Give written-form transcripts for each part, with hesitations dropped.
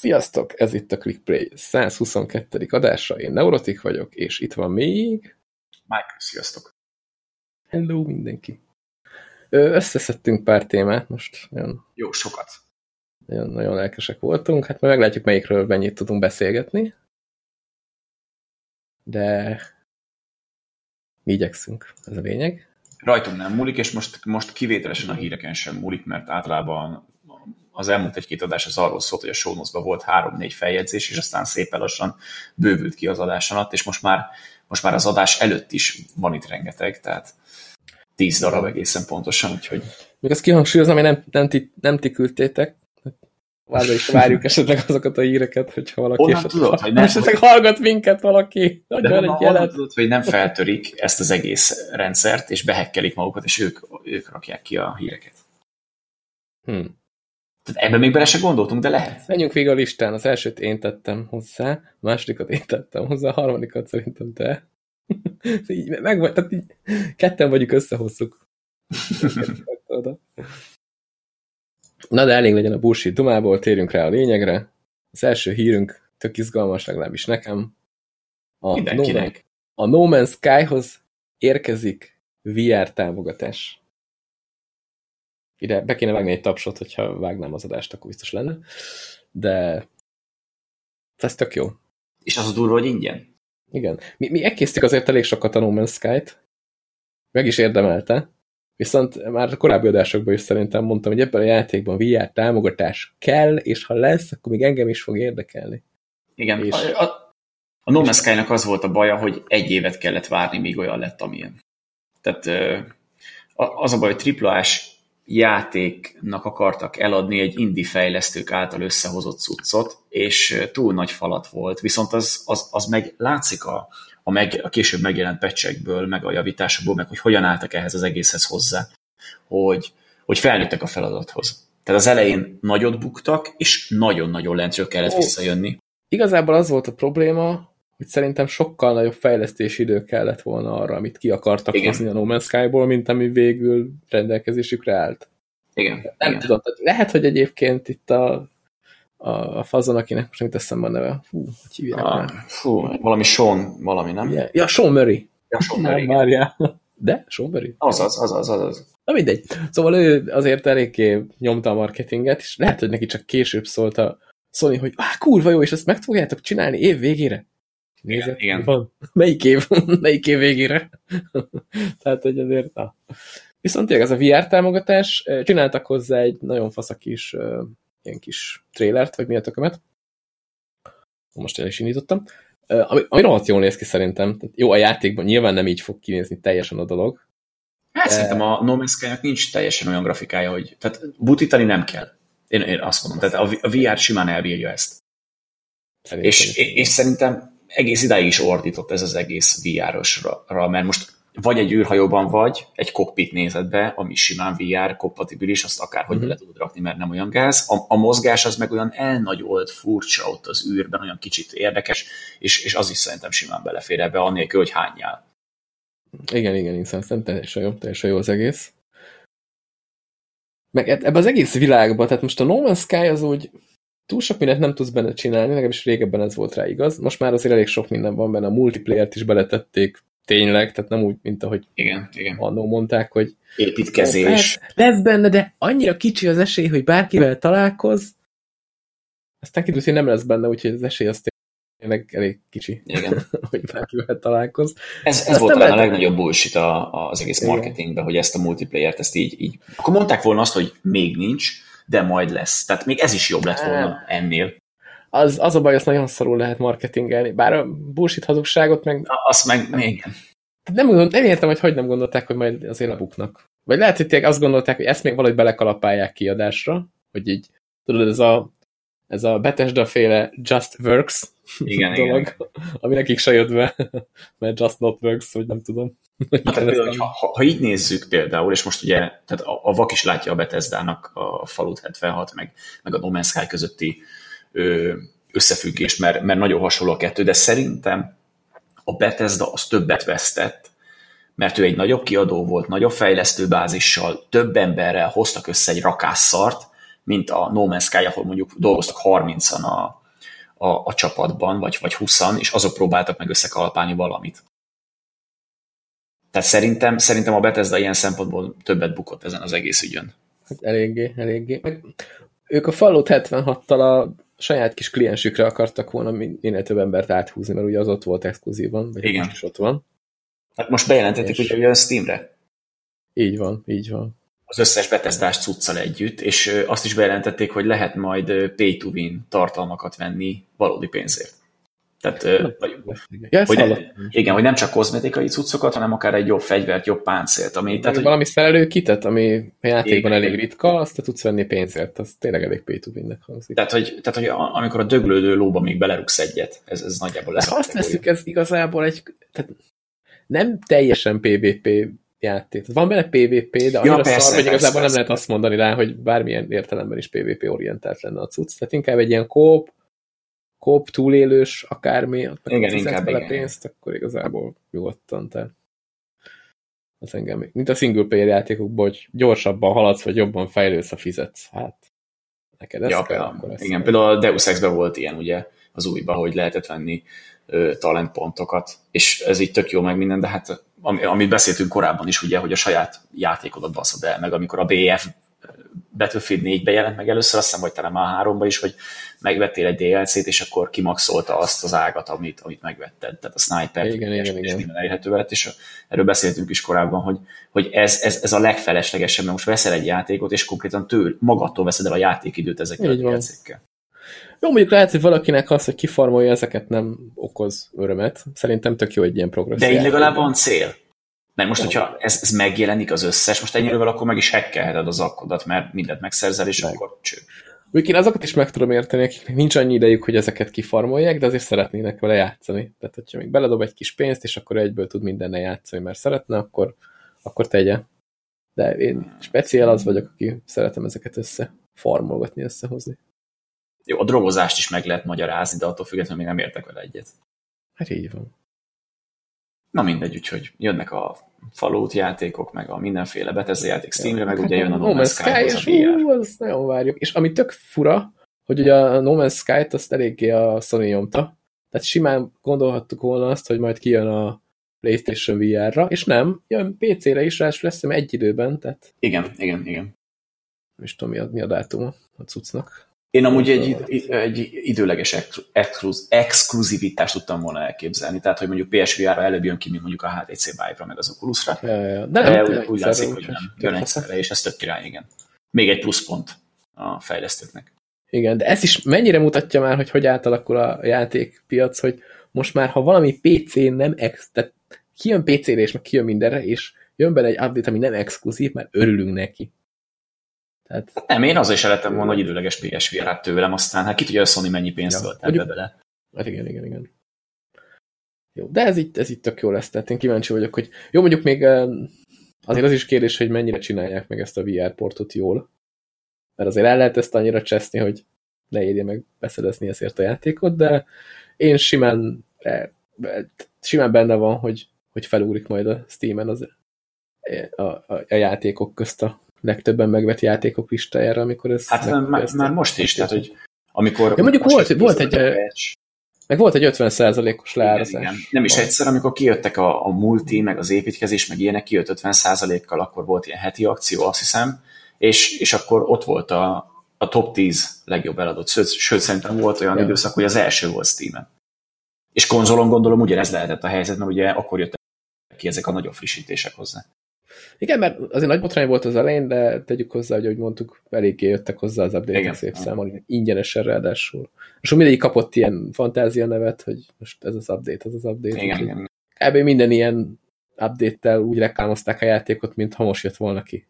Sziasztok, ez itt a Click Play 122. adása, én Neurotik vagyok, és itt van még... Michael, sziasztok! Hello mindenki! Összeszedtünk pár témát most. Jó, sokat. Nagyon lelkesek voltunk, hát majd meglátjuk, melyikről mennyit tudunk beszélgetni. De... mi igyekszünk, ez a lényeg. Rajtunk nem múlik, és most kivételesen a híreken sem múlik, mert általában... az elmúlt egy-két adás az arról szólt, hogy a show notes-ban volt 3-4 feljegyzés, és aztán szépen lassan bővült ki az adás alatt, és most már az adás előtt is van itt rengeteg, tehát 10 darab egészen pontosan, úgyhogy... Még azt kihangsúlyozom, hogy nem ti küldtétek, várva is várjuk esetleg azokat a híreket, hogyha valaki... Onnan tudod, hogy nem... Esetleg hallgat minket valaki. De onnan tudod, hogy nem feltörik ezt az egész rendszert, és behekkelik magukat, és ők rakják ki a híreket. Ebben még bele se gondoltunk, de lehet. Menjünk végig a listán. Az elsőt én tettem hozzá, a másodikat én tettem hozzá, a harmadikat szerintem te. Így megvan, tehát így ketten vagyunk, összehozzuk. Na, de elég legyen a bullshit dumából, térjünk rá a lényegre. Az első hírünk tök izgalmas, legalábbis nekem. A No Man's Skyhoz érkezik VR támogatás. Ide be kéne vágni egy tapsot, hogyha vágnám az adást, akkor biztos lenne. De ez tök jó. És az a durva, hogy ingyen? Igen. Mi elkésztük azért elég sokat a No Man's Sky-t. Meg is érdemelte. Viszont már a korábbi adásokban is szerintem mondtam, hogy ebben a játékban VR támogatás kell, és ha lesz, akkor még engem is fog érdekelni. Igen. És a No Man's Sky-nak az volt a baja, hogy 1 évet kellett várni, míg olyan lett, amilyen. Tehát az a baj, hogy AAA-s játéknak akartak eladni egy indie fejlesztők által összehozott cuccot, és túl nagy falat volt, viszont az meg látszik a később megjelent patchekből, meg a javításokból, meg hogy hogyan álltak ehhez az egészhez hozzá, hogy felnőttek a feladathoz. Tehát az elején nagyot buktak, és nagyon-nagyon lentről kellett visszajönni. Igazából az volt a probléma, hogy szerintem sokkal nagyobb fejlesztési idő kellett volna arra, amit ki akartak hozni a No Man's Sky-ból, mint ami végül rendelkezésükre állt. Igen. Nem tudom, lehet, hogy egyébként itt a fazon, akinek most nem teszem a neve. Hú, hogy hívják már? Hú, valami Sean, valami, nem? Yeah. Ja, Sean Murray. Ja, Sean Murray. Várjál. De? Sean Murray? Az. Na mindegy. Szóval ő azért eléggé nyomta a marketinget, és lehet, hogy neki csak később szólt a Sony, hogy kurva jó, és ezt meg fogjátok csinálni év végére. Nézett, igen. Van? Melyik év végére? Tehát, hogy azért, na. Viszont tényleg ez a VR támogatás, csináltak hozzá egy nagyon fasz a kis, ilyen kis trélert, vagy mi a tökömet. Most el is indítottam. Ami rohadt jól néz ki szerintem. Tehát jó, a játékban nyilván nem így fog kinézni teljesen a dolog. Hát szerintem a No Man's Sky-nak nincs teljesen olyan grafikája, hogy tehát butítani nem kell. Én azt mondom, tehát a VR simán elbírja ezt. És szerintem egész idáig is ordított ez az egész VR-osra, mert most vagy egy űrhajóban vagy, egy kokpit nézetbe, ami simán VR kompatibilis, azt akárhogy le tudod rakni, mert nem olyan gáz. A mozgás az meg olyan elnagyolt, furcsa ott az űrben, olyan kicsit érdekes, és az is szerintem simán belefér ebbe, annélkül, hogy hányjál. Igen, szerintem teljesen jó az egész. Meg ebben az egész világban, tehát most a No Man's Sky az úgy túl sok mindent nem tudsz benne csinálni, legalábbis régebben ez volt rá igaz. Most már azért elég sok minden van benne, a multiplayer-t is beletették tényleg, tehát nem úgy, mint ahogy annó mondták, hogy építkezés. Lesz benne, de annyira kicsi az esély, hogy bárkivel találkozz. Aztán kiderült, hogy nem lesz benne, úgyhogy az esély az tényleg elég kicsi, igen. hogy bárkivel találkozz. Ez volt a legnagyobb bullshit az egész marketingben, hogy ezt a multiplayer-t ezt így. Akkor mondták volna azt, hogy még nincs, de majd lesz. Tehát még ez is jobb lett volna ennél. Az a baj, azt nagyon szarul lehet marketingelni. Bár a bullshit hazugságot meg... Azt meg még. Nem értem, hogy nem gondolták, hogy majd azért lebuknak. Vagy lehet, hogy tényleg azt gondolták, hogy ezt még valahogy belekalapálják kiadásra, hogy így, tudod, ez a Bethesda-féle Just Works dolog, ami nekik se jött be, mert Just Not Works, vagy nem tudom. Például, ha így nézzük például, és most ugye tehát a vak is látja a Bethesdának a Fallout 76, meg a No Man's Sky közötti összefüggés, mert nagyon hasonló a kettő, de szerintem a Bethesda az többet vesztett, mert ő egy nagyobb kiadó volt, nagyobb fejlesztőbázissal, több emberrel hoztak össze egy rakásszart, mint a No Man's Sky, ahol mondjuk dolgoztak 30-an a csapatban, vagy 20-an, és azok próbáltak meg összekalapálni valamit. Tehát szerintem a Bethesda ilyen szempontból többet bukott ezen az egész ügyön. Hát eléggé. Meg ők a Fallout 76-tal a saját kis kliensükre akartak volna minél több embert áthúzni, mert ugye az ott volt exkluzívan, vagy igen. Most is ott van. Hát most bejelentették, és... ugye a Steamre. Így van. Az összes Bethesda-s cuccal együtt, és azt is bejelentették, hogy lehet majd pay-to-win tartalmakat venni valódi pénzért. Tehát, hogy nem csak kozmetikai cuccokat, hanem akár egy jobb fegyvert, jobb páncélt. Ami, tehát, valami szerelő kitet, ami a játékban elég ritka, azt te tudsz venni pénzért. Az tényleg elég pay-to-win-nek hangzik. Tehát, hogy amikor a döglődő lóba még belerugsz egyet, ez nagyjából lesz. Azt veszük, ez igazából egy... Tehát nem teljesen PvP játék. Van benne PvP, de annyira szar, hogy igazából persze. Nem lehet azt mondani rá, hogy bármilyen értelemben is PvP-orientált lenne a cucc. Tehát inkább egy ilyen kóp, túlélős, akármi, igen, inkább bele pénzt, akkor igazából nyugodtan, tehát az engem, mint a single player játékokban, hogy gyorsabban haladsz, vagy jobban fejlődsz, ha fizetsz. Hát, neked ezt kell, akkor ezt igen, például a Deus Exben volt ilyen, ugye, az újban, hogy lehetett venni talentpontokat, és ez így tök jó meg minden, de hát amit beszéltünk korábban is, ugye, hogy a saját játékodat baszod el, meg amikor a Battlefield 4-ben jelent meg először, azt hiszem, vagy talán már 3-ban is, hogy megvettél egy DLC-t, és akkor kimaxolta azt az ágat, amit megvetted. Tehát a sniper-t, és minden elérhető lett, és erről beszéltünk is korábban, hogy ez a legfeleslegesebb, mert most veszel egy játékot, és konkrétan magadtól veszed el a játékidőt ezekkel a DLC-kkel. Jó, mondjuk lehet, hogy valakinek az, hogy kifarmolja ezeket, nem okoz örömet. Szerintem tök jó egy ilyen progress. De így legalább van cél. Mert most, hogyha ez megjelenik az összes, most ennyiről akkor meg is hackelheted az akkodat, mert mindent megszerzel, és akkor cső. Én azokat is meg tudom érteni, akiknek nincs annyi idejük, hogy ezeket kifarmolják, de azért szeretnének vele játszani. Tehát, hogyha még beledob egy kis pénzt, és akkor egyből tud mindennel játszani, mert szeretne, akkor tegye. De én speciál az vagyok, aki szeretem ezeket összefarmolgatni, összehozni. Jó, a drogozást is meg lehet magyarázni, de attól függetlenül még nem értek vele egyet. Hát így van. Na mindegy, úgyhogy jönnek a Fallout játékok, meg a mindenféle Bethesda játék Steamre, meg ugye jön a No Man's Sky, azt nagyon várjuk. És ami tök fura, hogy ugye a No Man's Sky-t azt eléggé a Sony nyomta. Tehát simán gondolhattuk volna azt, hogy majd kijön a PlayStation VR-ra, és nem, jön PC-re is, ráadásul lesz egy időben, tehát... Igen. Nem is tudom, mi a dátuma a cuccnak. Én amúgy egy időleges exkluzivitást tudtam volna elképzelni. Tehát, hogy mondjuk PSVR-ra előbb jön ki, mint mondjuk a HTC Vive-ra, meg az Oculus-ra. Ja. De úgy látszik, hogy nem. Jön egyszerre, és ez tök király, igen. Még egy pluszpont a fejlesztőknek. Igen, de ez is mennyire mutatja már, hogy átalakul a játékpiac, hogy most már, ha valami PC-n nem tehát kijön PC-re, és meg kijön mindenre, és jön bele egy update, ami nem exkluzív, már örülünk neki. Hát nem, én azért se lettem volna, hogy időleges PSVR-t tőlem, aztán hát ki tudja a Sony mennyi pénzt töltett bele. Hát igen. Jó, de ez itt tök jó lesz, tehát én kíváncsi vagyok, hogy jó, mondjuk még azért az is kérdés, hogy mennyire csinálják meg ezt a VR portot jól, mert azért el lehet ezt annyira cseszni, hogy ne érje meg beszerezni ezért a játékot, de én simán benne van, hogy felugrik majd a Steam-en a játékok közt a legtöbben megvett játékok listájára, amikor ez... Hát már most is, tehát, hogy amikor... Ja, mondjuk volt egy 50%-os leárazás. Igen. Nem is egyszer, amikor kijöttek a multi, meg az építkezés, meg ilyenek, kijött 50%-kal, akkor volt ilyen heti akció, azt hiszem, és akkor ott volt a top 10 legjobb eladott. Sőt, szerintem volt olyan időszak, hogy az első volt Steamen. És konzolon gondolom ugyanez lehetett a helyzet, mert ugye akkor jöttek ki ezek a nagyobb frissítések hozzá. Igen, mert azért nagy botrány volt az elején, de tegyük hozzá, hogy ahogy mondtuk, eléggé jöttek hozzá az update-ek szép számon, ingyenesen ráadásul. És mindegyik kapott ilyen fantázia nevet, hogy most ez az update. Igen. Kb. Minden ilyen update-tel úgy reklámozták a játékot, mintha most jött volna ki.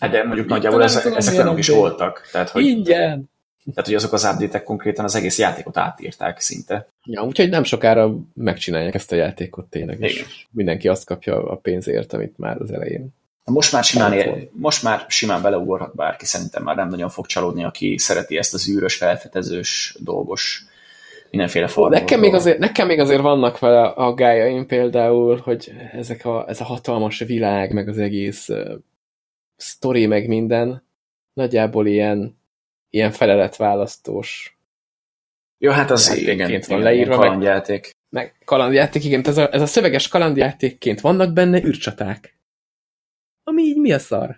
Hát de mondjuk nagyjából ezek önök is voltak. Ingyen! Tehát, hogy azok az update-ek konkrétan az egész játékot átírták szinte. Ja, úgyhogy nem sokára megcsinálják ezt a játékot tényleg, és mindenki azt kapja a pénzért, amit már az elején. Most már simán beleugorhat bárki, szerintem már nem nagyon fog csalódni, aki szereti ezt az űrös, felfedezős, dolgos, mindenféle formát. Nekem még azért vannak vele aggályaim például, hogy ez a hatalmas világ, meg az egész sztori, meg minden, nagyjából ilyen ilyen feleletválasztós. Jó, hát az igen, van leírva, kalandjáték. Meg kalandjáték, igen, ez a szöveges kalandjátékként vannak benne űrcsaták. Ami így mi a szar?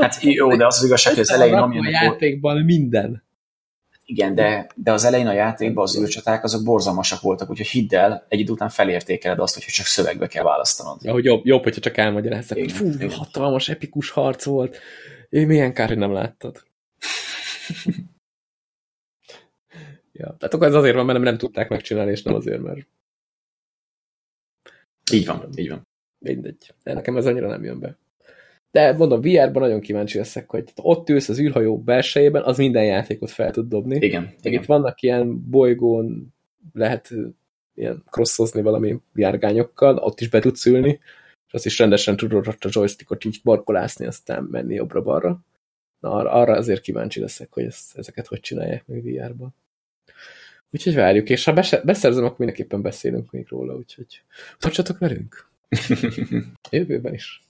Hát jó, de az igazság, hogy az elején... A játékban minden. Igen, de az elején a játékban az űrcsaták azok borzalmasak voltak, úgyhogy hidd el, egy idő után felértékeled azt, hogy csak szövegbe kell választanod. Ja, hogy jobb, hogyha csak elmagyaráztak, hogy fú, hatalmas, epikus harc volt. Milyen kár, hogy nem láttad. Ja, tehát akkor ez azért van, mert nem tudták megcsinálni, és nem azért, mert... Így van. Mindegy. De nekem ez annyira nem jön be. De mondom, VR-ban nagyon kíváncsi leszek, hogy ott ülsz az űrhajó belsejében, az minden játékot fel tud dobni. Igen. Itt vannak ilyen bolygón, lehet ilyen crossozni valami járgányokkal, ott is be tudsz ülni, és azt is rendesen tudod a joystickot így barkolászni, aztán menni jobbra-balra. Na, arra azért kíváncsi leszek, hogy ezeket hogy csinálják meg VR-ban. Úgyhogy várjuk, és ha beszerzem, akkor mindenképpen beszélünk még róla, úgyhogy tartsatok velünk! Jövőben is.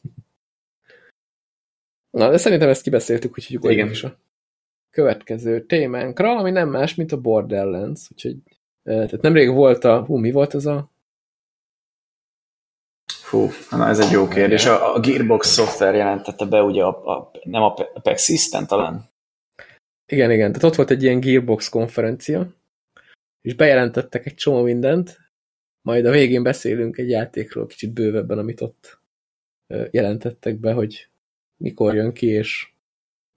Na, de szerintem ezt kibeszéltük, úgyhogy ugorjunk is a következő témánkra, ami nem más, mint a Borderlands, úgyhogy tehát nemrég volt a... mi volt az a... Na ez egy jó kérdés. A Gearbox szoftver jelentette be ugye nem a Apex System talán? Igen, tehát ott volt egy ilyen Gearbox konferencia, és bejelentettek egy csomó mindent, majd a végén beszélünk egy játékról kicsit bővebben, amit ott jelentettek be, hogy mikor jön ki, és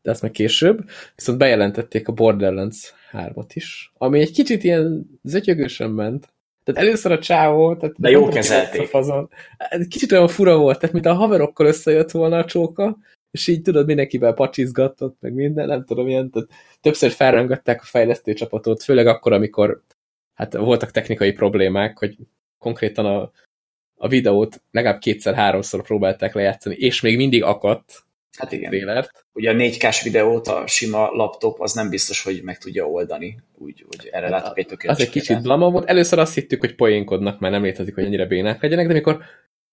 de ezt meg később. Viszont bejelentették a Borderlands 3-ot is, ami egy kicsit ilyen zötyögősen ment. Tehát először a csávó, tehát de jó kezelték. Kicsit olyan fura volt, tehát mint a haverokkal összejött volna a csóka, és így tudod, mindenkivel pacsizgatott, meg minden, nem tudom, ilyen, tehát többször felrángatták a fejlesztő csapatot, főleg akkor, amikor hát voltak technikai problémák, hogy konkrétan a videót legalább kétszer-háromszor próbálták lejátszani, és még mindig akadt. Hát igen. Trélert. Ugye a 4K-s videót a sima laptop az nem biztos, hogy meg tudja oldani. Úgyhogy erre hát látok egy tökéletes. Az egy kicsit blama volt. Először azt hittük, hogy poénkodnak, mert nem létezik, hogy ennyire bénák legyenek, de mikor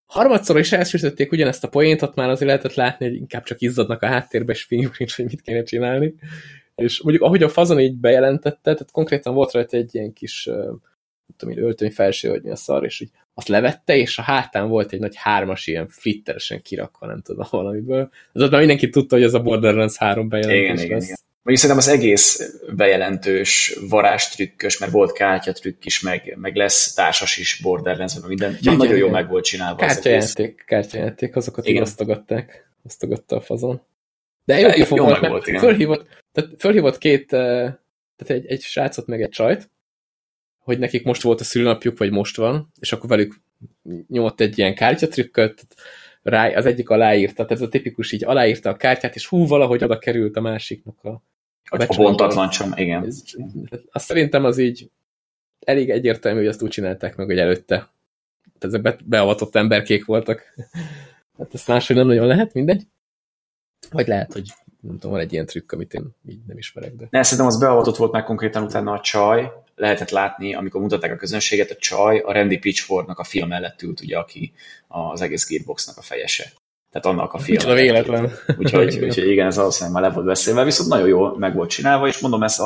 harmadszor is elsütötték ugyanezt a poéntot, már azért lehetett látni, hogy inkább csak izzadnak a háttérbe, és fingjuk nincs, hogy mit kéne csinálni. És mondjuk, ahogy a fazon így bejelentette, tehát konkrétan volt rajta egy ilyen kis nem tudom én, öltöny felső, hogy mi a szar, és így azt levette, és a hátán volt egy nagy hármas ilyen flitteresen kirakva, nem tudom, valamiből. Az ott már mindenki tudta, hogy ez a Borderlands 3 bejelentés igen, lesz. Igen. Mondjuk szerintem az egész bejelentős, varázstrükkös, mert volt kártyatrükk is, meg lesz társas is Borderlands, mert minden nagyon jó meg volt csinálva. Kártyajáték, azokat igen. Így osztogatta a fazon. De jó volt, mert igen. Fölhívott két, tehát egy srácot meg egy csajt, hogy nekik most volt a szülőnapjuk, vagy most van, és akkor velük nyomott egy ilyen kártyatrükköt, az egyik aláírta, tehát ez a tipikus így aláírta a kártyát, és valahogy oda került a másiknak a bontatlan csomó, igen. Azt szerintem az így elég egyértelmű, hogy azt úgy csinálták meg, hogy előtte. Tehát ezek beavatott emberkék voltak. Hát ezt máshogy nem nagyon lehet, mindegy. Vagy lehet, hogy nem tudom, van egy ilyen trükk, amit én így nem ismerek. De... Ne, szerintem az beavatott volt már konkrétan utána a csaj, lehetett látni, amikor mutatták a közönséget, a csaj a Randy Pitchfordnak a fia mellett ült, ugye, aki az egész Gearboxnak a fejese. Tehát annak a fia. Micsoda véletlen. Úgyhogy igen, ez aztán már le volt beszélve, viszont nagyon jól meg volt csinálva, és mondom, ez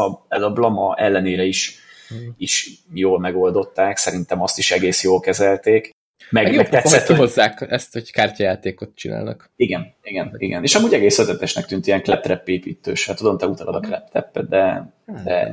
a blama ellenére is jól megoldották, szerintem azt is egész jól kezelték. Meg tetszett, hogy hozzák ezt, hogy kártyajátékot csinálnak. Igen. És amúgy egész ötletesnek tűnt ilyen claptrap építős. Hát tudom, te utalad a claptrapet,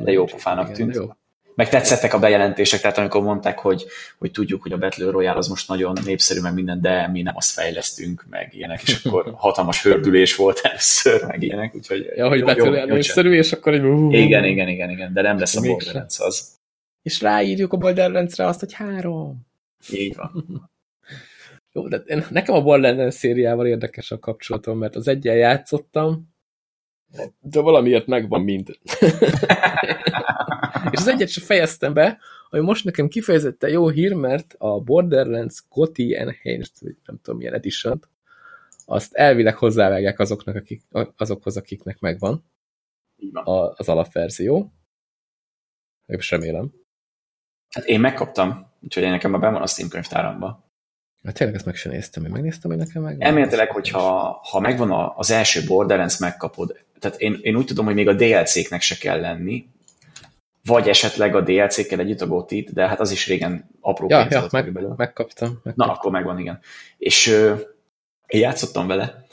de jó pofának tűnt. Jó. Meg tetszettek a bejelentések, tehát amikor mondták, hogy tudjuk, hogy a Battle Royale az most nagyon népszerű, meg minden, de mi nem azt fejlesztünk, meg ilyenek, és akkor hatalmas hördülés volt először, meg ilyenek, úgyhogy... Ja, hogy Battle Royale népszerű, és akkor egy... Igen, de nem lesz a Borderlands az. És ráírjuk a Borderlandsre azt, hogy 3. Így van. Jó, de nekem a Borderlands szériával érdekes a kapcsolatom, mert az egyen játszottam, de valamiért megvan mind. És az egyet sem fejeztem be, ami most nekem kifejezetten jó hír, mert a Borderlands Goty Enhanced, vagy nem tudom, milyen edition azt elvileg hozzávágják azokhoz, akiknek megvan az alapverzió. Én sem remélem. Hát én megkaptam, úgyhogy én nekem már benn van a Steam könyvtáramba. Hát tényleg ezt meg sem néztem, én megnéztem, hogy nekem megvan. Elméletileg, hogyha megvan az első Borderlands, megkapod tehát én úgy tudom, hogy még a DLC-knek se kell lenni, vagy esetleg a DLC-kkel együtt a gotit, de hát az is régen apró pénz volt körülbelül. Megkaptam. Na, akkor megvan, igen. És én játszottam vele,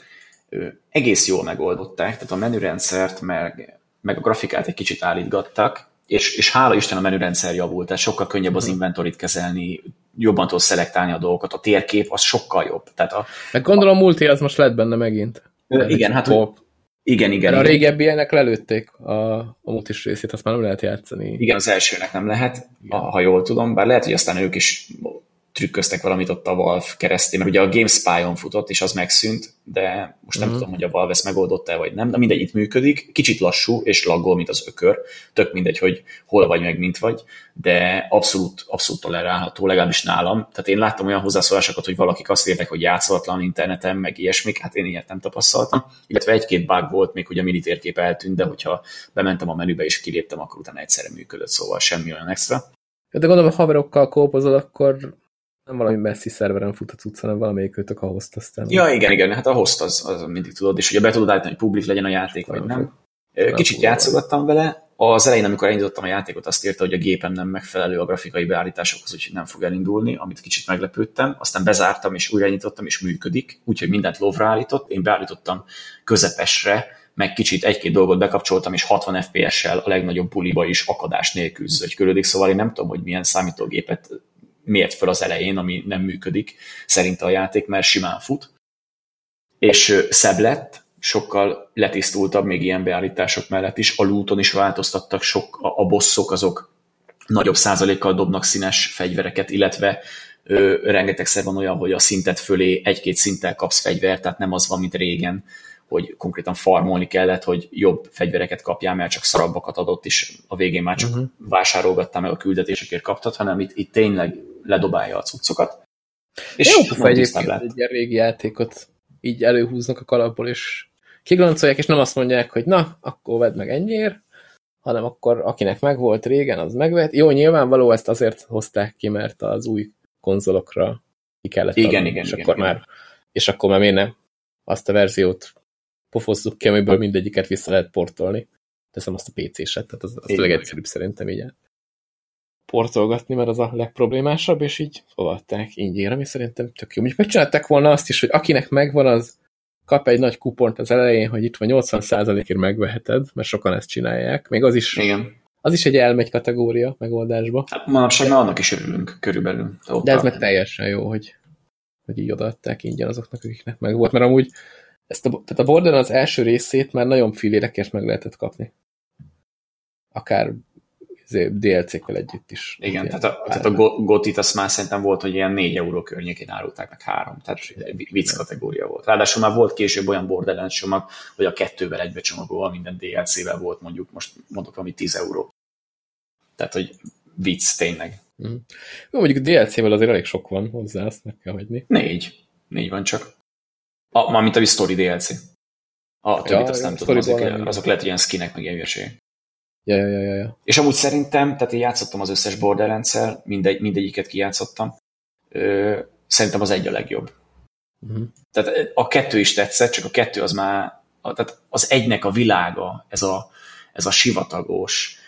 egész jól megoldották, tehát a menürendszert, meg a grafikát egy kicsit állítgattak, és hála Isten a menürendszer javult, tehát sokkal könnyebb az inventorit kezelni, jobban tudsz szelektálni a dolgokat, a térkép az sokkal jobb. Tehát meg gondolom a multi az most lett benne megint. Igen, hát igen. A régebbi ilyenek lelőtték a multis részét, azt már nem lehet játszani. Igen, az elsőnek nem lehet, ha jól tudom, bár lehet, hogy aztán ők is trükköztek valamit ott a Valve keresztén, mert ugye a GameSpy-on futott, és az megszűnt, de most nem tudom, hogy a Valve ezt megoldotta vagy nem, de mindegy, itt működik, kicsit lassú, és laggol, mint az ökör, tök mindegy, hogy hol vagy, meg mint vagy, de abszolút tolerálható, legalábbis nálam. Tehát én láttam olyan hozzászólásokat, hogy valakik azt írták, hogy játszolatlan interneten, meg ilyesmik, hát én ilyet nem tapasztaltam, illetve egy-két bug volt, még hogy a mini térkép eltűnt, de hogyha bementem a menübe és kiléptem, akkor utána egyszerre működött, szóval semmi olyan extra. De gondolom, ha haverokkal kópozol, akkor nem valami messzi szerveren fut a cucc, hanem valamelyik őtök a host aztán. Ja, igen, hát a host az mindig tudod, és ugye be tudod állítani, hogy publik legyen a játék, vagy nem. Kicsit játszogattam vele. Az elején, amikor elindítottam a játékot, azt írta, hogy a gépem nem megfelelő a grafikai beállításokhoz, úgyhogy nem fog elindulni, amit kicsit meglepődtem. Aztán bezártam, és újraindítottam, és működik, úgyhogy mindent lowra állított. Én beállítottam közepesre, meg kicsit egy-két dolgot bekapcsoltam, és 60 FPS-sel a legnagyobb puliba is akadás nélkül zögykölődik, szóval én nem tudom, hogy milyen számítógépet miért föl az elején, ami nem működik szerint a játék, mert simán fut. És szebb lett, sokkal letisztultabb még ilyen beállítások mellett is. A looton is változtattak, a bosszok azok nagyobb százalékkal dobnak színes fegyvereket, illetve rengetegszer van olyan, hogy a szintet fölé egy-két szinttel kapsz fegyvert, tehát nem az van, mint régen, hogy konkrétan farmolni kellett, hogy jobb fegyvereket kapjál, mert csak szarabbakat adott, és a végén már csak vásárolgattál meg a küldetésekért kaptad, hanem itt tényleg ledobálja a cuccokat. És jó pofa egyébként, egy ilyen régi játékot így előhúznak a kalapból, és kiglancolják, és nem azt mondják, hogy na, akkor vedd meg ennyiért, hanem akkor akinek megvolt régen, az megvett. Jó, nyilvánvaló, ezt azért hozták ki, mert az új konzolokra ki kellett adni, és akkor már miért nem azt a verziót pofozzuk ki, amiből mindegyiket vissza lehet portolni. Teszem azt a PC-set, tehát az a legegyszerűbb szerintem így portolgatni, mert az a legproblémásabb, és így fogadták ingyen, ami szerintem tök jó. Mondjuk megcsinálták volna azt is, hogy akinek megvan, az kap egy nagy kupont az elején, hogy itt van 80%-ért megveheted, mert sokan ezt csinálják. Még az is, az is egy elmegy kategória megoldásba. Hát manapság már annak is örülünk körülbelül. De ez meg teljesen jó, hogy így odaadták ingyen azoknak, akiknek megvolt, mert amúgy tehát a Borden az első részét már nagyon filérekért meg lehetett kapni. Akár DLC-kkel együtt is. Igen, tehát a Gotit azt már szerintem volt, hogy ilyen 4 euró környékén árulták meg 3, tehát vicc kategória volt. Ráadásul már volt később olyan Borderlands csomag, hogy a 2-vel egybe csomagolva minden DLC-vel volt, mondjuk most mondok valami 10 euró. Tehát, hogy vicc tényleg. Jó, mondjuk a DLC-vel azért elég sok van hozzá, azt meg kell hagyni. 4 van csak. Mármint a sztori DLC. A többit azt nem tudom, azok lehet ilyen skinek, meg ilyen hülyeség. Ja. És amúgy szerintem, tehát én játszottam az összes Borderlands-szel, mindegyiket kijátszottam. Szerintem az egy a legjobb. Tehát a 2 is tetszett, csak a 2 az már, tehát az egynek a világa, ez a sivatagos,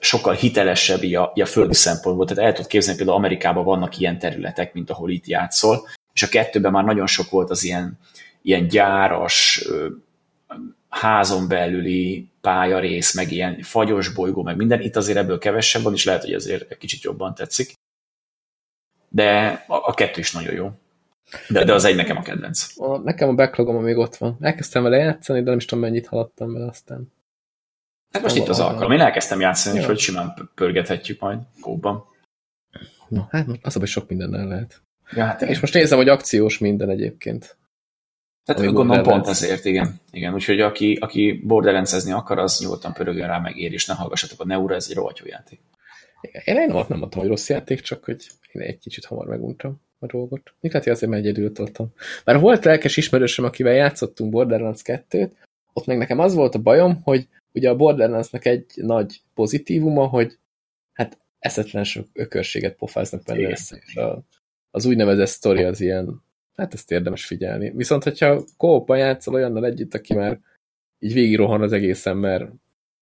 sokkal hitelesebb a földi szempontból. Tehát el tud képzelni, például Amerikában vannak ilyen területek, mint ahol itt játszol, és a 2-ben már nagyon sok volt az ilyen gyáras, házon belüli pályarész, meg ilyen fagyos bolygó, meg minden. Itt azért ebből kevesebb van, és lehet, hogy azért egy kicsit jobban tetszik. De a 2 is nagyon jó. De az egy nekem a kedvenc. Nekem a backlogom még ott van. Elkezdtem vele játszani, de nem is tudom, mennyit haladtam vele aztán. Hát most itt az alkalom. Én elkezdtem játszani, és hogy simán pörgethetjük majd kóban. Na, hát az abban sok mindennel lehet. Ja, hát és most nézem, hogy akciós minden egyébként. Tehát gondolom pont ezért, igen. Úgyhogy aki Borderlands-ezni akar, az nyugodtan pörögjön rá, megér, és ne hallgassatok a Neura, ez egy rohadt jó játék. Igen, én nem adtam, hogy rossz játék, csak hogy én egy kicsit hamar meguntam a dolgot. Miklát, azért már egyedül toltam. Már volt lelkes ismerősöm, akivel játszottunk Borderlands 2-t, ott meg nekem az volt a bajom, hogy ugye a Borderlands-nak egy nagy pozitívuma, hogy hát eszetlen sok ökörséget pofáznak benne össze. Az úgynevezett sztori az ilyen Hát ezt érdemes figyelni. Viszont, hogyha co-opban játszol olyannal együtt, aki már így végigrohan az egészen, mert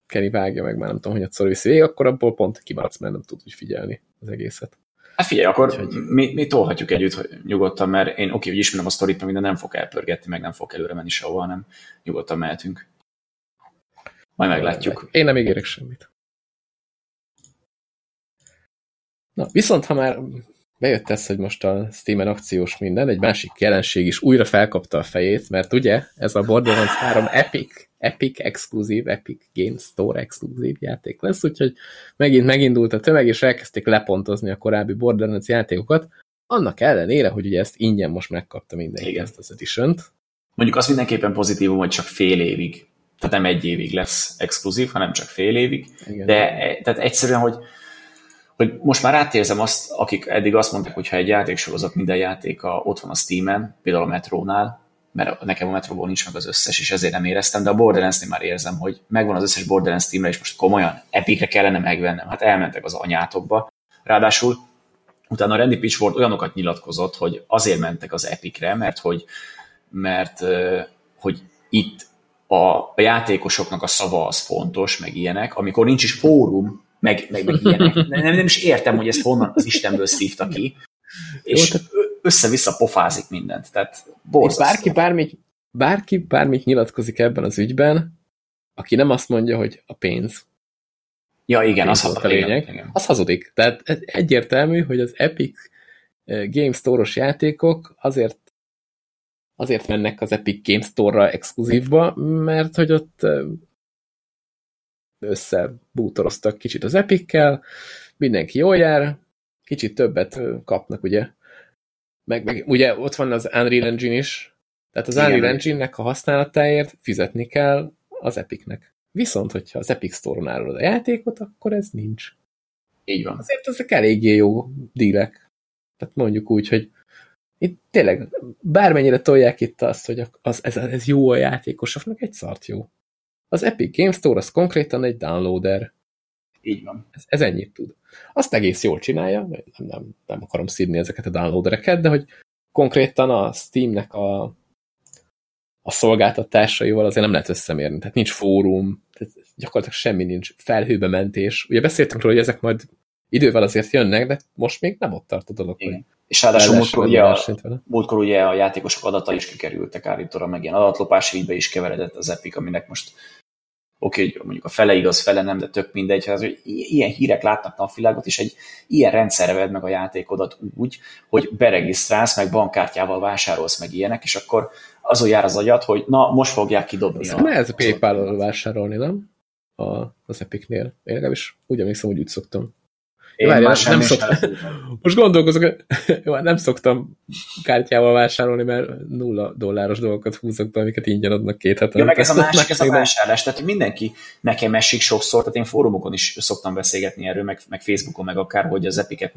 Kenny vágja meg, már nem tudom, hogy egyszer viszi végig, akkor abból pont kimaradsz, mert nem tud úgy figyelni az egészet. Hát figyelj, akkor úgyhogy... mi tolhatjuk együtt nyugodtan, mert én oké, hogy ismerem a sztorit, mert minden nem fog elpörgetni, meg nem fog előre menni sehova, hanem nyugodtan mehetünk. Majd meglátjuk. Én nem ígérek semmit. Na, viszont ha már bejött ez, hogy most a Steam-en akciós minden, egy másik jelenség is újra felkapta a fejét, mert ugye ez a Borderlands 3 Epic exkluzív, Epic Games Store exkluzív játék lesz, úgyhogy megint megindult a tömeg, és elkezdték lepontozni a korábbi Borderlands játékokat, annak ellenére, hogy ugye ezt ingyen most megkapta mindenki, igen, ezt az edition-t. Mondjuk az mindenképpen pozitívum, hogy csak fél évig, tehát nem egy évig lesz exkluzív, hanem csak fél évig, igen, de tehát egyszerűen, hogy most már átérzem azt, akik eddig azt mondták, hogy ha egy játéksorozat, minden játéka ott van a Steam-en, például a Metrónál, mert nekem a Metróból nincs meg az összes, és ezért nem éreztem, de a Borderlands-nél már érzem, hogy megvan az összes Borderlands Steamre, és most komolyan Epicre kellene megvennem. Hát elmentek az anyátokba. Ráadásul utána a Randy Pitchford olyanokat nyilatkozott, hogy azért mentek az Epicre, mert hogy itt a játékosoknak a szava az fontos, meg ilyenek, amikor nincs is fórum, meg ilyenek. Nem is értem, hogy ezt honnan az Istenből szívta ki, és jó, össze-vissza pofázik mindent. Tehát bárki bármit nyilatkozik ebben az ügyben, aki nem azt mondja, hogy a pénz. Ja, igen, pénz az a lényeg. Igen. Az hazudik. Tehát egyértelmű, hogy az Epic Game Store-os játékok azért mennek az Epic Game Store-ra exkluzívba, mert hogy ott összebútoroztak kicsit az Epic-kel, mindenki jól jár, kicsit többet kapnak, ugye. Meg ugye ott van az Unreal Engine is, tehát az Unreal Engine-nek a használatáért fizetni kell az Epic-nek. Viszont, hogyha az Epic Store-on árulod a játékot, akkor ez nincs. Így van. Azért ezek eléggé jó dílek. Tehát mondjuk úgy, hogy itt tényleg bármennyire tolják itt azt, hogy ez jó a játékosoknak, egy szart jó. Az Epic Games Store az konkrétan egy downloader. Így van. Ez ennyit tud. Azt egész jól csinálja, nem akarom szívni ezeket a downloadereket, de hogy konkrétan a Steamnek a szolgáltatásaival azért nem lehet összemérni. Tehát nincs fórum, tehát gyakorlatilag semmi nincs, felhőbe mentés. Ugye beszéltünk róla, hogy ezek majd idővel azért jönnek, de most még nem ott tart a dolog. És ráadásul múltkor ugye a játékosok adatai is kikerültek állítóra, meg ilyen adatlopási ügybe is keveredett az Epic, aminek most oké, mondjuk a fele igaz, fele nem, de tök mindegy, az, hogy ilyen hírek látnak napvilágot, és egy ilyen rendszerre vedd meg a játékodat úgy, hogy beregisztrálsz, meg bankkártyával vásárolsz meg ilyenek, és akkor azon jár az agyad, hogy na, most fogják kidobni. Ez lehet a PayPal-ról vásárolni, nem? Az Epicnél. Én legalábbis úgy emlékszem, hogy úgy szoktam. Most gondolkozok, nem szoktam kártyával vásárolni, mert $0 dolgokat húzok be, amiket ingyen adnak 2 heten. Ja, meg ez a másik, ez a vásárlás. Tehát mindenki nekem esik sokszor, tehát én fórumokon is szoktam beszélgetni erről, meg Facebookon, meg akár, hogy az Epic-et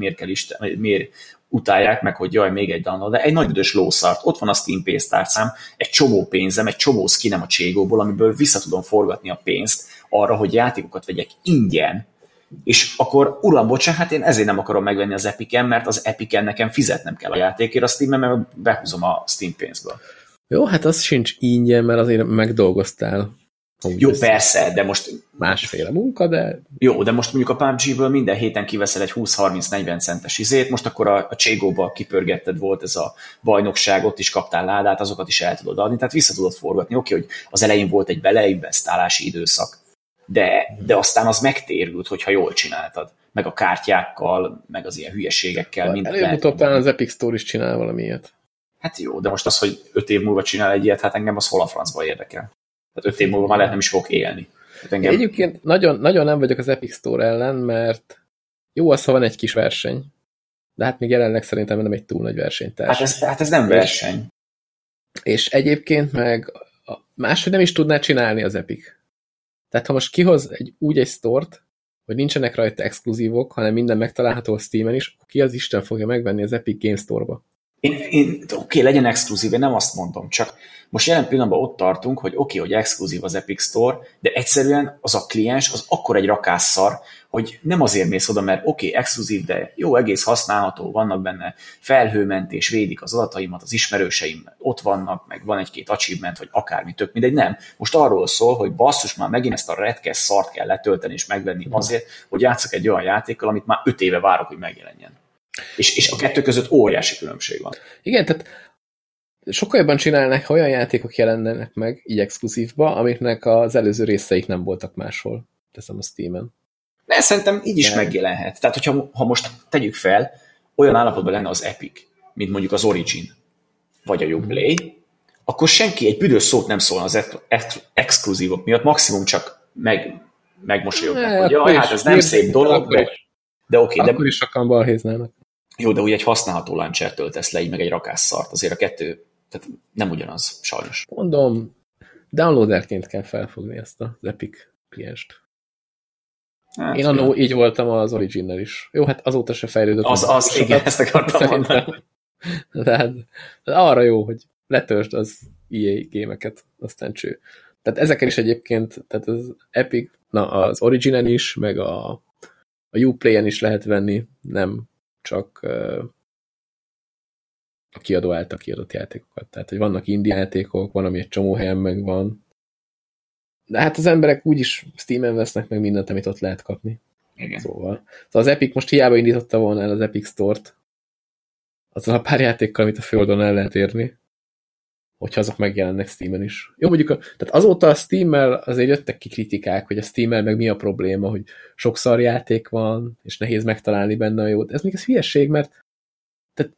miért utálják, meg hogy jaj, még egy download, de egy nagy üdös lószart. Ott van a Steam pénztárcám, egy csomó pénzem, egy csomó skinem a cségóból, amiből vissza tudom forgatni a pénzt arra, hogy játékokat vegyek ingyen. És akkor, uram, bocsánat, hát én ezért nem akarom megvenni az Epic-en, mert az Epic-en nekem fizetnem kell a játékért, a Steam-en, mert behúzom a Steam pénzből. Jó, hát az sincs ingyen, mert azért megdolgoztál. Jó, persze, de most... Másféle munka, de... Jó, de most mondjuk a PUBG-ből minden héten kiveszel egy 20-30-40 centes izét, most akkor a Cségóba kipörgetted volt ez a bajnokság, ott is kaptál ládát, azokat is el tudod adni, tehát vissza tudod forgatni. Oké, hogy az elején volt egy beleévesztálási időszak. De aztán az megtérült, hogyha jól csináltad. Meg a kártyákkal, meg az ilyen hülyeségekkel, mindent lehet. Előbb-utóbb talán az Epic Store is csinál valami ilyet. Hát jó, de most az, hogy 5 év múlva csinál egy ilyet, hát engem az hol a francba érdekel. Tehát 5 év múlva már lehet nem is fogok élni. Hát engem... Egyébként nagyon, nagyon nem vagyok az Epic Store ellen, mert jó az, ha van egy kis verseny. De hát még jelenleg szerintem nem egy túl nagy versenytárs. Hát ez nem verseny. És egyébként meg máshogy nem is tudná csinálni az Epic. Tehát ha most kihoz egy sztort, hogy nincsenek rajta exkluzívok, hanem minden megtalálható a Steam-en is, ki az Isten fogja megvenni az Epic Games Store-ba? Oké, legyen exkluzív, én nem azt mondom, csak most jelen pillanatban ott tartunk, hogy oké, hogy exkluzív az Epic Store, de egyszerűen az a kliens az akkor egy rakásszar, hogy nem azért mész oda, mert oké, exkluzív, de jó, egész használható, vannak benne felhőmentés, védik az adataimat, az ismerőseim ott vannak, meg van egy-két achievement, vagy akármi, tök mindegy, nem. Most arról szól, hogy basszus, már megint ezt a retkes szart kell letölteni és megvenni azért, hogy játsszak egy olyan játékkal, amit már 5 éve várok, hogy megjelenjen. És a kettő között óriási különbség van. Igen, tehát sokkal jobban csinálnak, ha olyan játékok jelennek meg így exkluzívba, amiknek az előző részeik nem voltak máshol, teszem a Steamen. De szerintem így is megjelenhet. Tehát, hogyha most tegyük fel, olyan állapotban lenne az Epic, mint mondjuk az Origin, vagy a Uplay, akkor senki egy büdös szót nem szólna az exkluzívok miatt, maximum csak megmosolyognak, hogy jaj, hát ez nem szép dolog, de oké. Akkor is sokan balhéznának. Jó, de úgy egy használható launchertől tesz le, így meg egy rakásszart. Azért a kettő, tehát nem ugyanaz, sajnos. Mondom, downloaderként kell felfogni ezt az Epic klienst. Hát, én annó így voltam az Origin-nel is. Jó, hát azóta se fejlődött. Az igen, ezt akartam mondani. Tehát arra jó, hogy letöltsd az EA gémeket, aztán cső. Tehát ezeken is egyébként, tehát az Epic, az Origin-en is, meg a Uplay-en is lehet venni, nem csak a kiadó által kiadott játékokat. Tehát, hogy vannak indie játékok, van, ami egy csomó helyen megvan. De hát az emberek úgyis Steamen vesznek meg mindent, amit ott lehet kapni. Igen. Szóval az Epic most hiába indította volna el az Epic Store-t azzal a pár játékkal, amit a földön el lehet érni, hogyha azok megjelennek Steamen is. Jó, mondjuk tehát azóta a Steammel azért jöttek ki kritikák, hogy a Steammel meg mi a probléma, hogy sok szar játék van, és nehéz megtalálni benne a jót. Ez még ez hülyeség, mert tehát,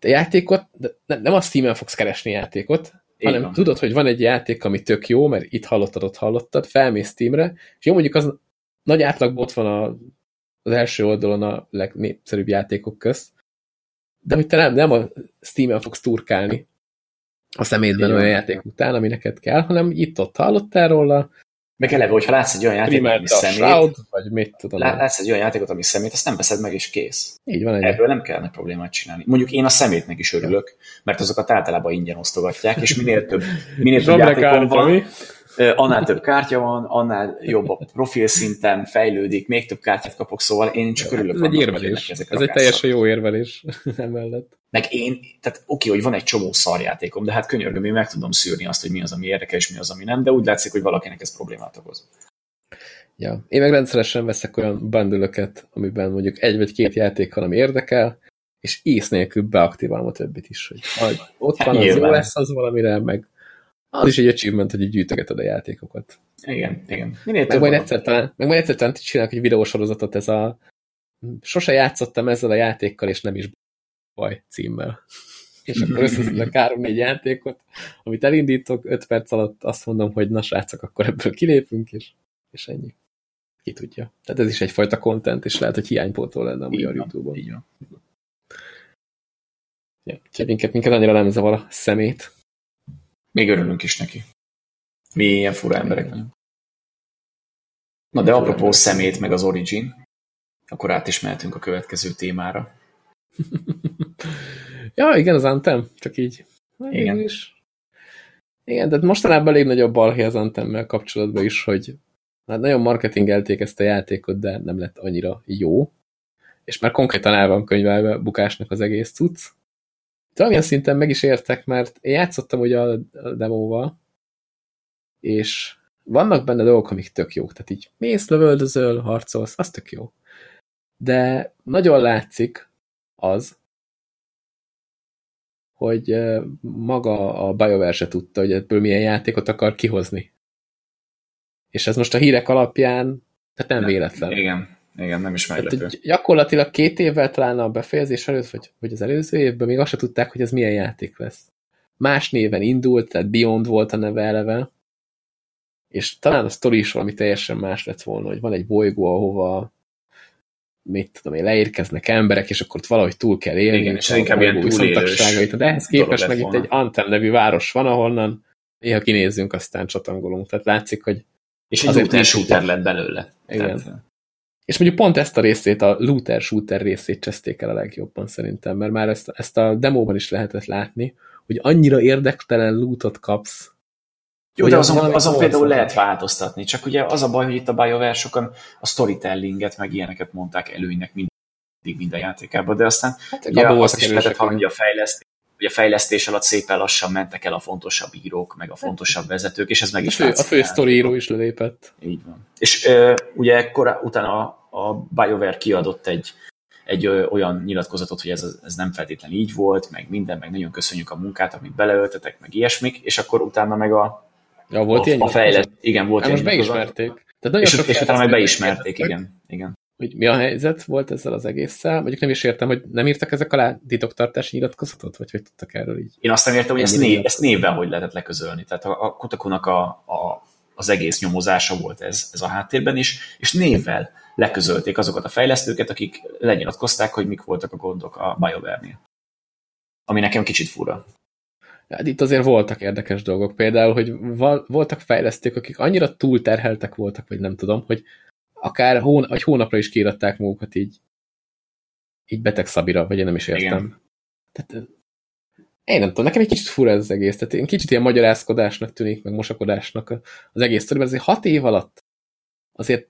a játékot, nem a Steamen fogsz keresni játékot, hanem tudod, hogy van egy játék, ami tök jó, mert itt hallottad, ott hallottad, felmész Steamre, és jó, mondjuk az nagy átlagban ott van az első oldalon a legnépszerűbb játékok közt, de hogy te nem a Steamen fogsz turkálni a szemétben olyan játék után, ami neked kell, hanem itt-ott hallottál róla. Meg eleve, hogyha látsz egy olyan játékot, ami szemét, Shroud, vagy mit tudom. Látsz egy olyan játékot, ami szemét, azt nem veszed meg, és kész. Így van. Ebből nem kellene problémát csinálni. Mondjuk én a szemétnek is örülök, mert azokat általában ingyen osztogatják, és minél több játékon van, annál több kártya van, annál jobb a profilszinten fejlődik, még több kártyát kapok, szóval én csak örülök. Ez egy érvelés. Ez egy teljesen jó érvelés emellett. Meg én, tehát oké, hogy van egy csomó szarjátékom, de hát könyörgöm, én meg tudom szűrni azt, hogy mi az, ami érdekel, és mi az, ami nem, de úgy látszik, hogy valakinek ez problémát okoz. Ja, én meg rendszeresen veszek olyan bundle-öket, amiben mondjuk egy vagy két játék van, ami érdekel, és ész nélkül beaktiválom a többit is, hogy ott van, az jó lesz, az valamire, meg az is egy achievement, hogy így gyűjtögeted a játékokat. Igen. Meg majd egyszer talán csinálok egy videósorozatot, ez a sose játszottam ezzel a játékkal, és nem is baj címmel. És akkor összeszedlek 3-4 játékot, amit elindítok, 5 perc alatt azt mondom, hogy na srácok, akkor ebből kilépünk, és ennyi. Ki tudja. Tehát ez is egyfajta content, és lehet, hogy hiánypótol lenne amúgy a YouTube-on. Így van. Ja, minket annyira nem zavar a szemét. Még örülünk is neki. Mi ilyen fura emberek vagyunk. Na de apropó szemét meg az Origin, akkor átismertünk a következő témára. Ja, igen, az Anthem, csak így. Igen. Is. Igen, de mostanában elég nagyobb balhé az Anthemmel kapcsolatban is, hogy hát nagyon marketingelték ezt a játékot, de nem lett annyira jó. És már konkrétan el van könyvelve bukásnak az egész cucc. Valamilyen szinten meg is értek, mert én játszottam ugye a demóval, és vannak benne dolgok, amik tök jók. Tehát így mész, lövöldözöl, harcolsz, az tök jó. De nagyon látszik az, hogy maga a BioWare se tudta, hogy ebből milyen játékot akar kihozni. És ez most a hírek alapján, tehát nem véletlen. Igen, nem is meglepő. Gyakorlatilag 2 évvel talán a befejezés előtt, vagy az előző évben még azt se tudták, hogy ez milyen játék lesz. Más néven indult, tehát Beyond volt a neve eleve, és talán a sztori is valami teljesen más lett volna, hogy van egy bolygó, ahova mit tudom én, leérkeznek emberek, és akkor ott valahogy túl kell élni. Igen, és inkább ilyen túlélős. De ehhez képest meg itt egy Anthem nevű város van, ahonnan néha kinézzünk, aztán csatangolunk. Tehát látszik, hogy... És egy looter-shooter lett belőle. Igen. Tehát... És mondjuk pont ezt a részét, a looter-shooter részét cseszték el a legjobban szerintem, mert már ezt a demóban is lehetett látni, hogy annyira érdektelen lootot kapsz, Jó, de azon például lehet változtatni, csak ugye az a baj, hogy itt a BioWare sokan a storytellinget, meg ilyeneket mondták előnynek mindig minden játékában, de aztán hát, ugye azt is lehetett hallani, hogy a fejlesztés alatt szépen lassan mentek el a fontosabb írók, meg a fontosabb vezetők, és ez meg is látszik. A fő sztori író is lelépett. Így van. És ugye ekkor utána a BioWare kiadott egy olyan nyilatkozatot, hogy ez nem feltétlenül így volt, meg minden, meg nagyon köszönjük a munkát, amit beleöltetek, meg ilyesmik, és akkor utána meg a fejlesztés. Igen, volt ilyen nyilatkozat. És utána meg beismerték, igen. Hogy mi a helyzet volt ezzel az egésszel? Mondjuk nem is értem, hogy nem írtak ezek alá titoktartási nyilatkozatot? Vagy hogy tudtak erről így? Én azt nem értem, hogy ezt névben hogy lehetett leközölni. Tehát a Kotakunak az egész nyomozása volt ez a háttérben is, és névvel leközölték azokat a fejlesztőket, akik lenyilatkozták, hogy mik voltak a gondok a BioWare-nél. Ami nekem kicsit fura. Hát itt azért voltak érdekes dolgok. Például, hogy voltak fejlesztők, akik annyira túlterheltek voltak, vagy nem tudom, hogy akár egy hónapra is kiíratták magukat így beteg szabira, vagy én nem is értem. Tehát, én nem tudom, nekem egy kicsit fura ez az egész. Tehát én kicsit ilyen magyarázkodásnak tűnik, meg mosakodásnak az egész történet. Azért 6 év alatt azért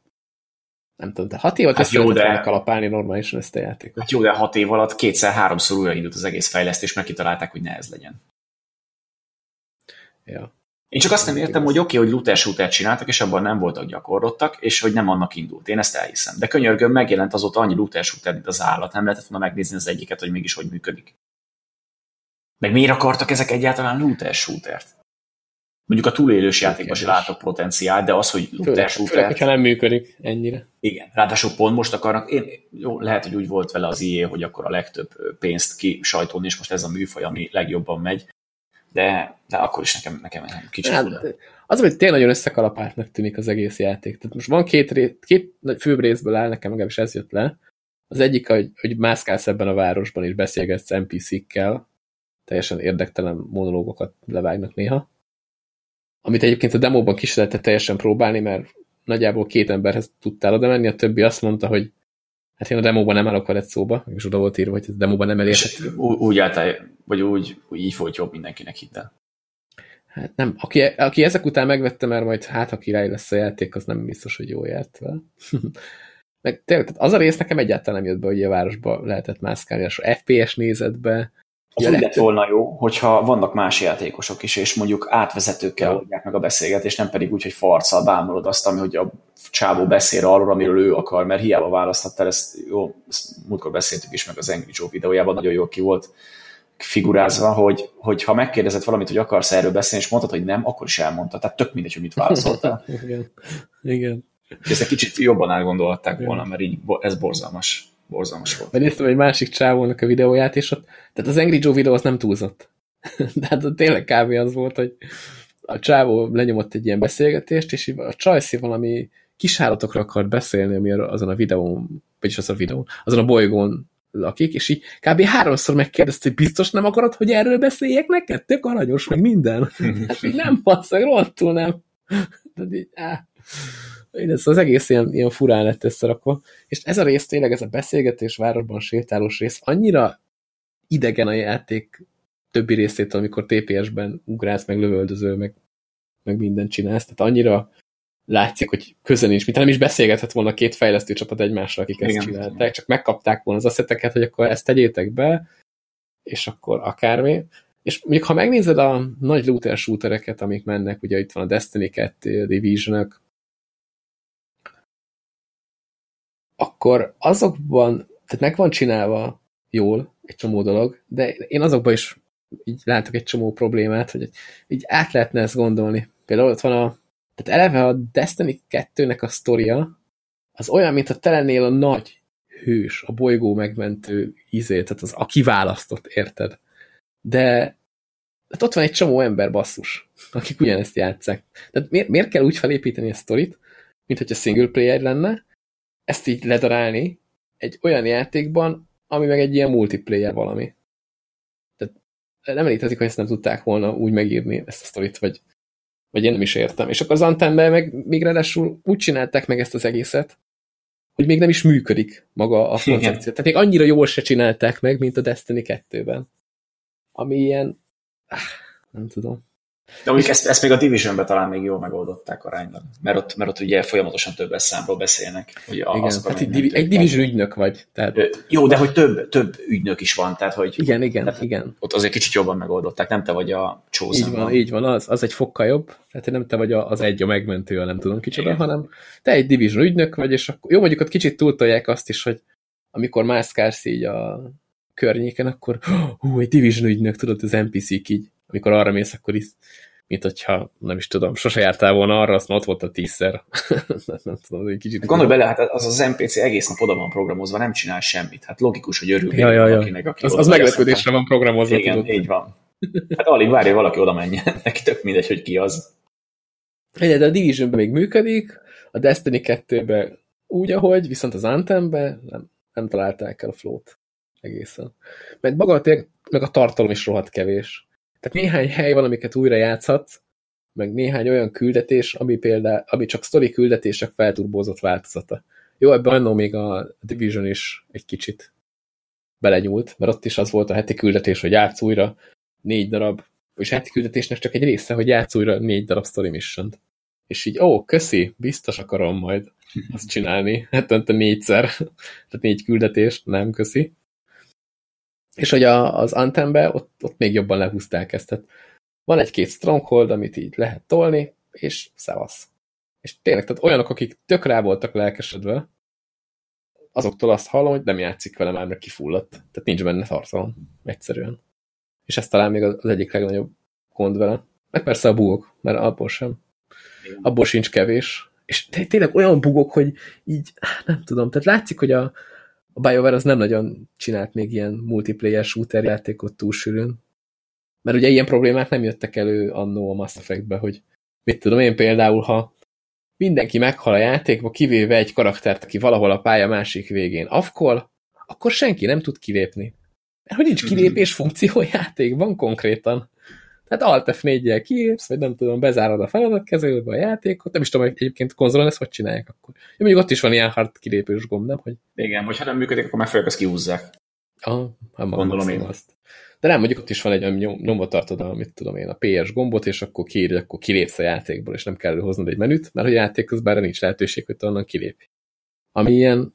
nem tudom, de 6 év alatt összehetett kalapálni normálisan ezt a játékot. Hát jó, de 6 év alatt 2-3-szor újraindult az egész fejlesztés, mert kitalálták, hogy ne ez legyen. Ja. Én csak azt nem értem, hogy oké, hogy looter shootert csináltak, és abban nem voltak gyakorlottak, és hogy nem annak indult. Én ezt elhiszem. De könyörgöm, megjelent azóta annyi looter shooter, mint az állat. Nem lehetett volna megnézni az egyiket, hogy mégis hogy működik. Meg miért akartak ezek egyáltalán looter shootert? Mondjuk a túlélős játékban sem látok potenciált, de az, hogy looter shootert... Főleg, hogyha nem működik ennyire. Igen, ráadásul pont most akarnak... Jó, lehet, hogy úgy volt vele az EA, hogy akkor a legtöbb pénzt kisajtolni, és most ez a műfaj, ami legjobban megy. De akkor is nekem kicsit fura. Az, hogy tényleg nagyon összekalapáltnak tűnik az egész játék. Tehát most van két főbb részből áll, nekem legalábbis ez jött le. Az egyik, hogy mászkálsz ebben a városban, és beszélgetsz NPC-kkel. Teljesen érdektelen monológokat levágnak néha. Amit egyébként a demóban ki se lehetett teljesen próbálni, mert nagyjából 2 emberhez tudtál oda menni, a többi azt mondta, hogy hát én a demóban nem állok veled szóba, és oda volt írva, hogy ez a demóban nem elérhető. Úgy álltál, vagy úgy így volt jobb mindenkinek hittel. Hát nem, aki ezek után megvette, mert majd hát, ha király lesz a játék, az nem biztos, hogy jól járt vele. Meg tényleg, az a rész nekem egyáltalán nem jött be, hogy a városba lehetett mászkálni, és FPS nézetbe. Az úgy lett volna jó, hogyha vannak más játékosok is, és mondjuk átvezetőkkel oldják meg a beszélgetést, nem pedig úgy, hogy farccal bámulod azt, ami, hogy a csávó beszél arról, amiről ő akar, mert hiába választhattál, ezt múltkor beszéltük is meg az Angry Joe videójában, nagyon jól ki volt figurázva, hogy ha megkérdezett valamit, hogy akarsz erről beszélni, és mondtad, hogy nem, akkor is elmondta. Tehát tök mindegy, hogy mit válaszoltál. Igen. És ezt egy kicsit jobban átgondolhatták volna, mert így ez borzalmas volt. Néztem egy másik csávónak a videóját, és ott, tehát az Angry Joe videó az nem túlzott. De hát tényleg kb. Az volt, hogy a csávó lenyomott egy ilyen beszélgetést, és a csajszi valami kisállatokra akart beszélni, ami azon a videón, vagyis azon a bolygón lakik, és így kb. 3-szor megkérdezte, hogy biztos nem akarod, hogy erről beszéljek neked? Tök aranyos, meg minden. Hát így nem passzak, rohadtul nem. De így, ez az egész ilyen furán lett összerakva. És ez a rész tényleg, ez a beszélgetés, városban sétálós rész, annyira idegen a játék többi részétől, amikor TPS-ben ugrálsz, meg lövöldözöl, meg mindent csinálsz. Tehát annyira látszik, hogy köze nincs, mint nem is beszélgetett volna két fejlesztő csapat egymásra, akik ezt csinálták, csak megkapták volna az asszeteket, hogy akkor ezt tegyétek be, és akkor akármi. És mondjuk, ha megnézed a nagy looter shootereket, amik mennek, ugye itt van a Destiny 2, Division-ök, akkor azokban, tehát meg van csinálva jól egy csomó dolog, de én azokban is így látok egy csomó problémát, hogy így át lehetne ezt gondolni. Például ott van tehát eleve a Destiny 2-nek a sztoria az olyan, mint a te lennél a nagy hős, a bolygó megmentő izé, tehát az a kiválasztott, érted? De hát ott van egy csomó ember basszus, akik ugyanezt játsszák. Tehát miért kell úgy felépíteni a sztorit, mint hogyha single player lenne, ezt így ledarálni egy olyan játékban, ami meg egy ilyen multiplayer valami. Tehát nem létezik, hogy ezt nem tudták volna úgy megírni ezt a sztorit, vagy én nem is értem. És akkor az Anthemben meg még ráadásul úgy csinálták meg ezt az egészet, hogy még nem is működik maga a koncepció. Tehát még annyira jól se csinálták meg, mint a Destiny 2-ben. Ami ilyen... nem tudom. De mondjuk ezt még a Divisionbe talán még jól megoldották aránylag, mert ott ugye folyamatosan több számról beszélnek. Hogy igen, hát egy Division ügynök vagy. Tehát... Jó, de hogy több ügynök is van, tehát hogy... Igen. Ott azért kicsit jobban megoldották, nem te vagy a Chosen. Így van, az egy fokkal jobb, tehát nem te vagy az egy a megmentő, nem tudom kicsoda, hanem te egy Division ügynök vagy, és akkor, jó, mondjuk ott kicsit túltolják azt is, hogy amikor mászkálsz így a környéken, akkor hú, egy Division ügynök, tudod, az NPC-k így. Amikor arra mész, akkor is, mint hogyha, nem is tudom, sose jártál volna arra, aztán ott volt a 10-szer. Nem tudom, egy kicsit... Gondolj bele, hát az NPC egész nap oda van programozva, nem csinál semmit. Hát logikus, hogy örül valakinek, aki az meglepődésre van programozva. Igen, tudod. Így van. Hát alig várja, valaki oda menjen. Neki tök mindegy, hogy ki az. De a Division-ben még működik, a Destiny 2-ben úgy, ahogy, viszont az Anthem-ben nem találták el a flót egészen. Mert maga meg a tartalom is rohadt kevés. Tehát néhány hely van, amiket újra játszhatsz, meg néhány olyan küldetés, ami csak sztori küldetések felturbózott változata. Jó, ebben annó még a Division is egy kicsit belenyúlt, mert ott is az volt a heti küldetés, hogy játsz újra 4 darab, és heti küldetésnek csak egy része, hogy játsz újra 4 darab story mission-t. És így, köszi, biztos akarom majd azt csinálni. Hát te 4-szer, tehát 4 küldetést, nem köszi. És hogy az Anthembe ott még jobban lehúzták ezt. Tehát van 1-2 stronghold, amit így lehet tolni, és szevasz. És tényleg, tehát olyanok, akik tök rá voltak lelkesedve, azoktól azt hallom, hogy nem játszik vele már, mert kifulladt. Tehát nincs benne tartalom, egyszerűen. És ez talán még az egyik legnagyobb gond vele. Meg persze a bugok, mert abból sem. Abból sincs kevés. És tényleg olyan bugok, hogy így, nem tudom, tehát látszik, hogy a BioWare az nem nagyon csinált még ilyen multiplayer shooter játékot túlsülön. Mert ugye ilyen problémák nem jöttek elő annó a Mass Effect-be, hogy mit tudom én például, ha mindenki meghal a játékba, kivéve egy karaktert, aki valahol a pálya másik végén afkol, akkor senki nem tud kilépni. Mert hogy nincs kilépés funkció játékban konkrétan. Tehát Alt F4-jel kilépsz, vagy nem tudom, bezárod a feladatkezelőbe a játékot, nem is tudom, hogy egyébként konzolon ezt hogy csinálják akkor. Ja, mondjuk ott is van ilyen hard kilépős gomb, nem? Hogy... Igen, hogyha nem működik, akkor már fölök azt kihúzzák. Gondolom én azt. De nem, mondjuk ott is van egy nyomba tartod, amit tudom én, a PS gombot, és akkor kiírj, akkor kilépsz a játékból, és nem kell előhoznod egy menüt, mert hogy a játék közben nincs lehetőség, hogy te onnan kilépj. Ami ilyen,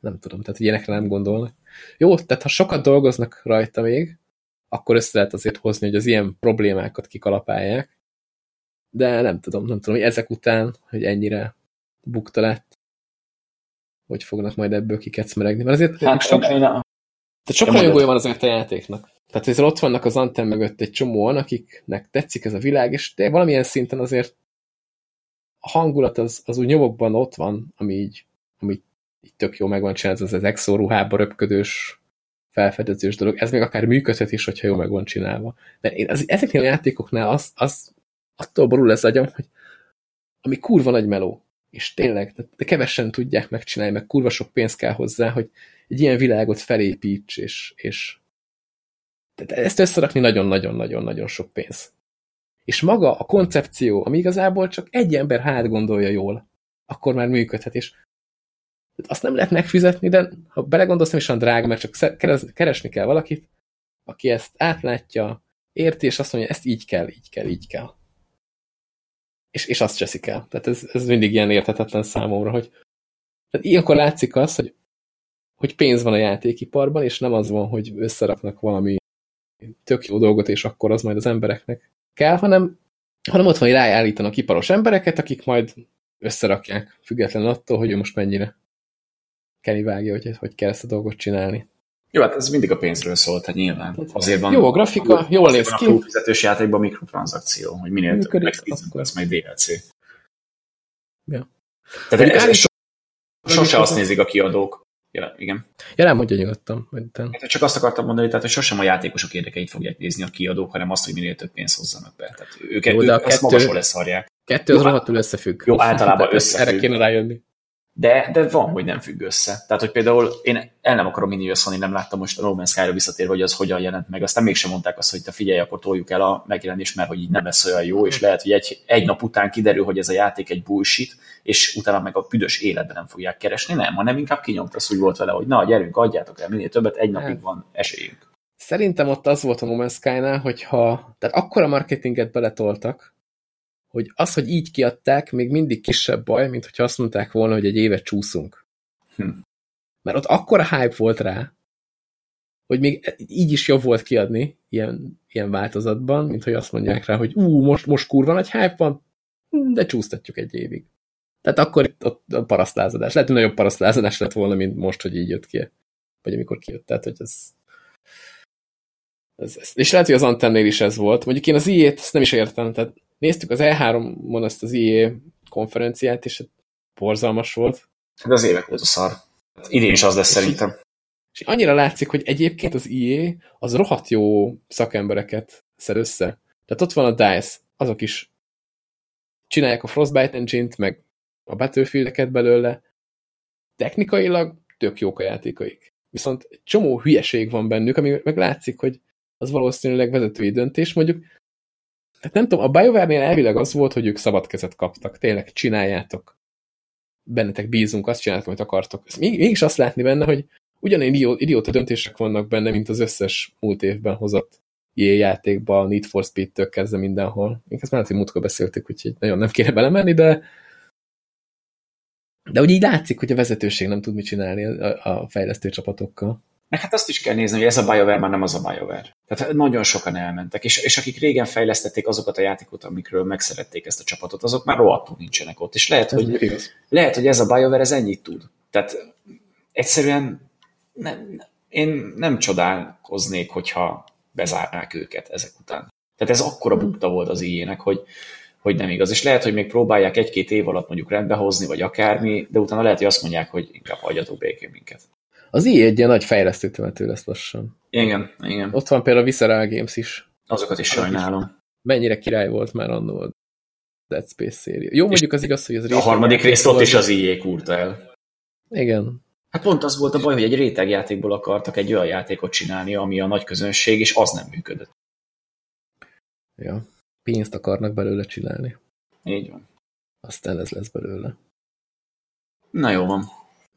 nem tudom, tehát ilyenekre nem gondolnak. Jó, tehát ha sokat dolgoznak rajta még, akkor össze lehet azért hozni, hogy az ilyen problémákat kikalapálják. De nem tudom, hogy ezek után, hogy ennyire bukta lett, hogy fognak majd ebből kikecmeregni. Mert azért sokkal jogója van azért a játéknak. Tehát azért ott vannak az Anthem mögött egy csomóan, akiknek tetszik ez a világ, és valamilyen szinten azért a hangulat az úgy nyomokban ott van, ami így tök jó megvan csinálva, az exo ruhába röpködős felfedezős dolog, ez még akár működhet is, hogyha jól meg van csinálva. De én ezeknél a játékoknál attól borul ez agyam, hogy ami kurva nagy meló, és tényleg, de kevesen tudják megcsinálni, meg kurva sok pénz kell hozzá, hogy egy ilyen világot felépíts, és tehát ezt összerakni nagyon-nagyon-nagyon-nagyon sok pénz. És maga a koncepció, ami igazából csak egy ember gondolja jól, akkor már működhet, és azt nem lehet megfizetni, de ha belegondolsz, nem is olyan drága, mert csak keresni kell valakit, aki ezt átlátja, érti, és azt mondja, ezt így kell. És azt cseszik el. Tehát ez mindig ilyen érthetetlen számomra, hogy tehát ilyenkor látszik az, hogy pénz van a játékiparban, és nem az van, hogy összeraknak valami tök jó dolgot, és akkor az majd az embereknek kell, hanem ott van, hogy ráállítanak iparos embereket, akik majd összerakják, függetlenül attól, hogy ő most mennyire Kelly vágja, hogy kell ezt a dolgot csinálni. Jó, hát ez mindig a pénzről szól, tehát nyilván. Azért van, jó a grafika, jól néz ki. A túlfizetős játékban mikrotranszakció, hogy minél több megfizetünk, ez majd DLC. Ja. Tehát sose azt nézik a kiadók. Igen. Ja, nem, mondja nyugodtan. Csak azt akartam mondani, tehát, hogy sosem a játékosok érdekeit fogják nézni a kiadók, hanem azt, hogy minél több pénzt hozzanak be. Tehát ők ezt magasról leszarják. 2 az rohadtul összefügg. Jó, általában összefügg. Erre kéne rájönni. De van, hogy nem függ össze. Tehát, hogy például én el nem akarom inni, hogy a Sony nem láttam most a No Man's Sky-ra visszatérve, hogy az hogyan jelent meg. Aztán mégsem mondták azt, hogy te figyelj, akkor toljuk el a megjelenést, mert hogy így nem lesz olyan jó, és lehet, hogy egy nap után kiderül, hogy ez a játék egy bullshit, és utána meg a büdös életben nem fogják keresni. Nem, hanem inkább kinyomtasz, úgy volt vele, hogy na, gyerünk, adjátok el minél többet, egy napig van esélyünk. Szerintem ott az volt a No Man's Sky-nál, hogyha tehát akkora marketinget beletoltak, hogy az, hogy így kiadták, még mindig kisebb baj, mint hogyha azt mondták volna, hogy egy évet csúszunk. Mert ott akkora hype volt rá, hogy még így is jobb volt kiadni ilyen változatban, mint hogy azt mondják rá, hogy most kurva nagy hype van, de csúsztatjuk egy évig. Tehát akkor itt a parasztlázadás. Lehet, hogy nagyobb parasztlázadás lett volna, mint most, hogy így jött ki. Vagy amikor kijött. Tehát, hogy ez. És lehet, hogy az Anthemnél is ez volt. Mondjuk én az EA-t ezt nem is értem. Tehát néztük az E3-on ezt az EA konferenciát, és borzalmas volt. Hát az évek volt a szar. Idén is az lesz szerintem. És annyira látszik, hogy egyébként az EA az rohadt jó szakembereket szer össze. Tehát ott van a DICE, azok is csinálják a Frostbite Engine-t, meg a Battlefield-eket belőle. Technikailag tök jók a játékaik. Viszont egy csomó hülyeség van bennük, ami meg látszik, hogy az valószínűleg vezetői döntés. Mondjuk, hát nem tudom, a BioWare-nél elvileg az volt, hogy ők szabad kezet kaptak. Tényleg csináljátok. Bennetek bízunk, azt csináltok, amit akartok. Mégis azt látni benne, hogy ugyanilyen idióta döntések vannak benne, mint az összes múlt évben hozott ilyen játékban, Need for Speed-től kezdve mindenhol. Még ezt már múltkor beszéltük, úgyhogy nagyon nem kéne belemenni, de úgy így látszik, hogy a vezetőség nem tud mit csinálni a fejlesztő csapatokkal. Hát azt is kell nézni, hogy ez a BioWare már nem az a BioWare. Tehát nagyon sokan elmentek, és akik régen fejlesztették azokat a játékokat, amikről megszerették ezt a csapatot, azok már rohadtul nincsenek ott, és lehet, hogy ez a BioWare ez ennyit tud. Tehát egyszerűen én nem csodálkoznék, hogyha bezárnák őket ezek után. Tehát ez akkora bukta volt az EA-nek, hogy nem igaz. És lehet, hogy még próbálják egy-két év alatt mondjuk rendbehozni, vagy akármi, de utána lehet, hogy azt mondják, hogy inkább hagyjatok békén minket. Az EA egy ilyen nagy fejlesztő temető lesz lassan. Igen. Ott van például a Visceral Games is. Azokat is sajnálom. Mennyire király volt már annó a Dead Space széria. Jó, mondjuk az igaz, hogy az a harmadik részt ott is az EA kúrta el. Igen. Hát pont az volt a baj, hogy egy rétegjátékból akartak egy olyan játékot csinálni, ami a nagy közönség, és az nem működött. Ja, pénzt akarnak belőle csinálni. Így van. Aztán ez lesz belőle. Na jó van.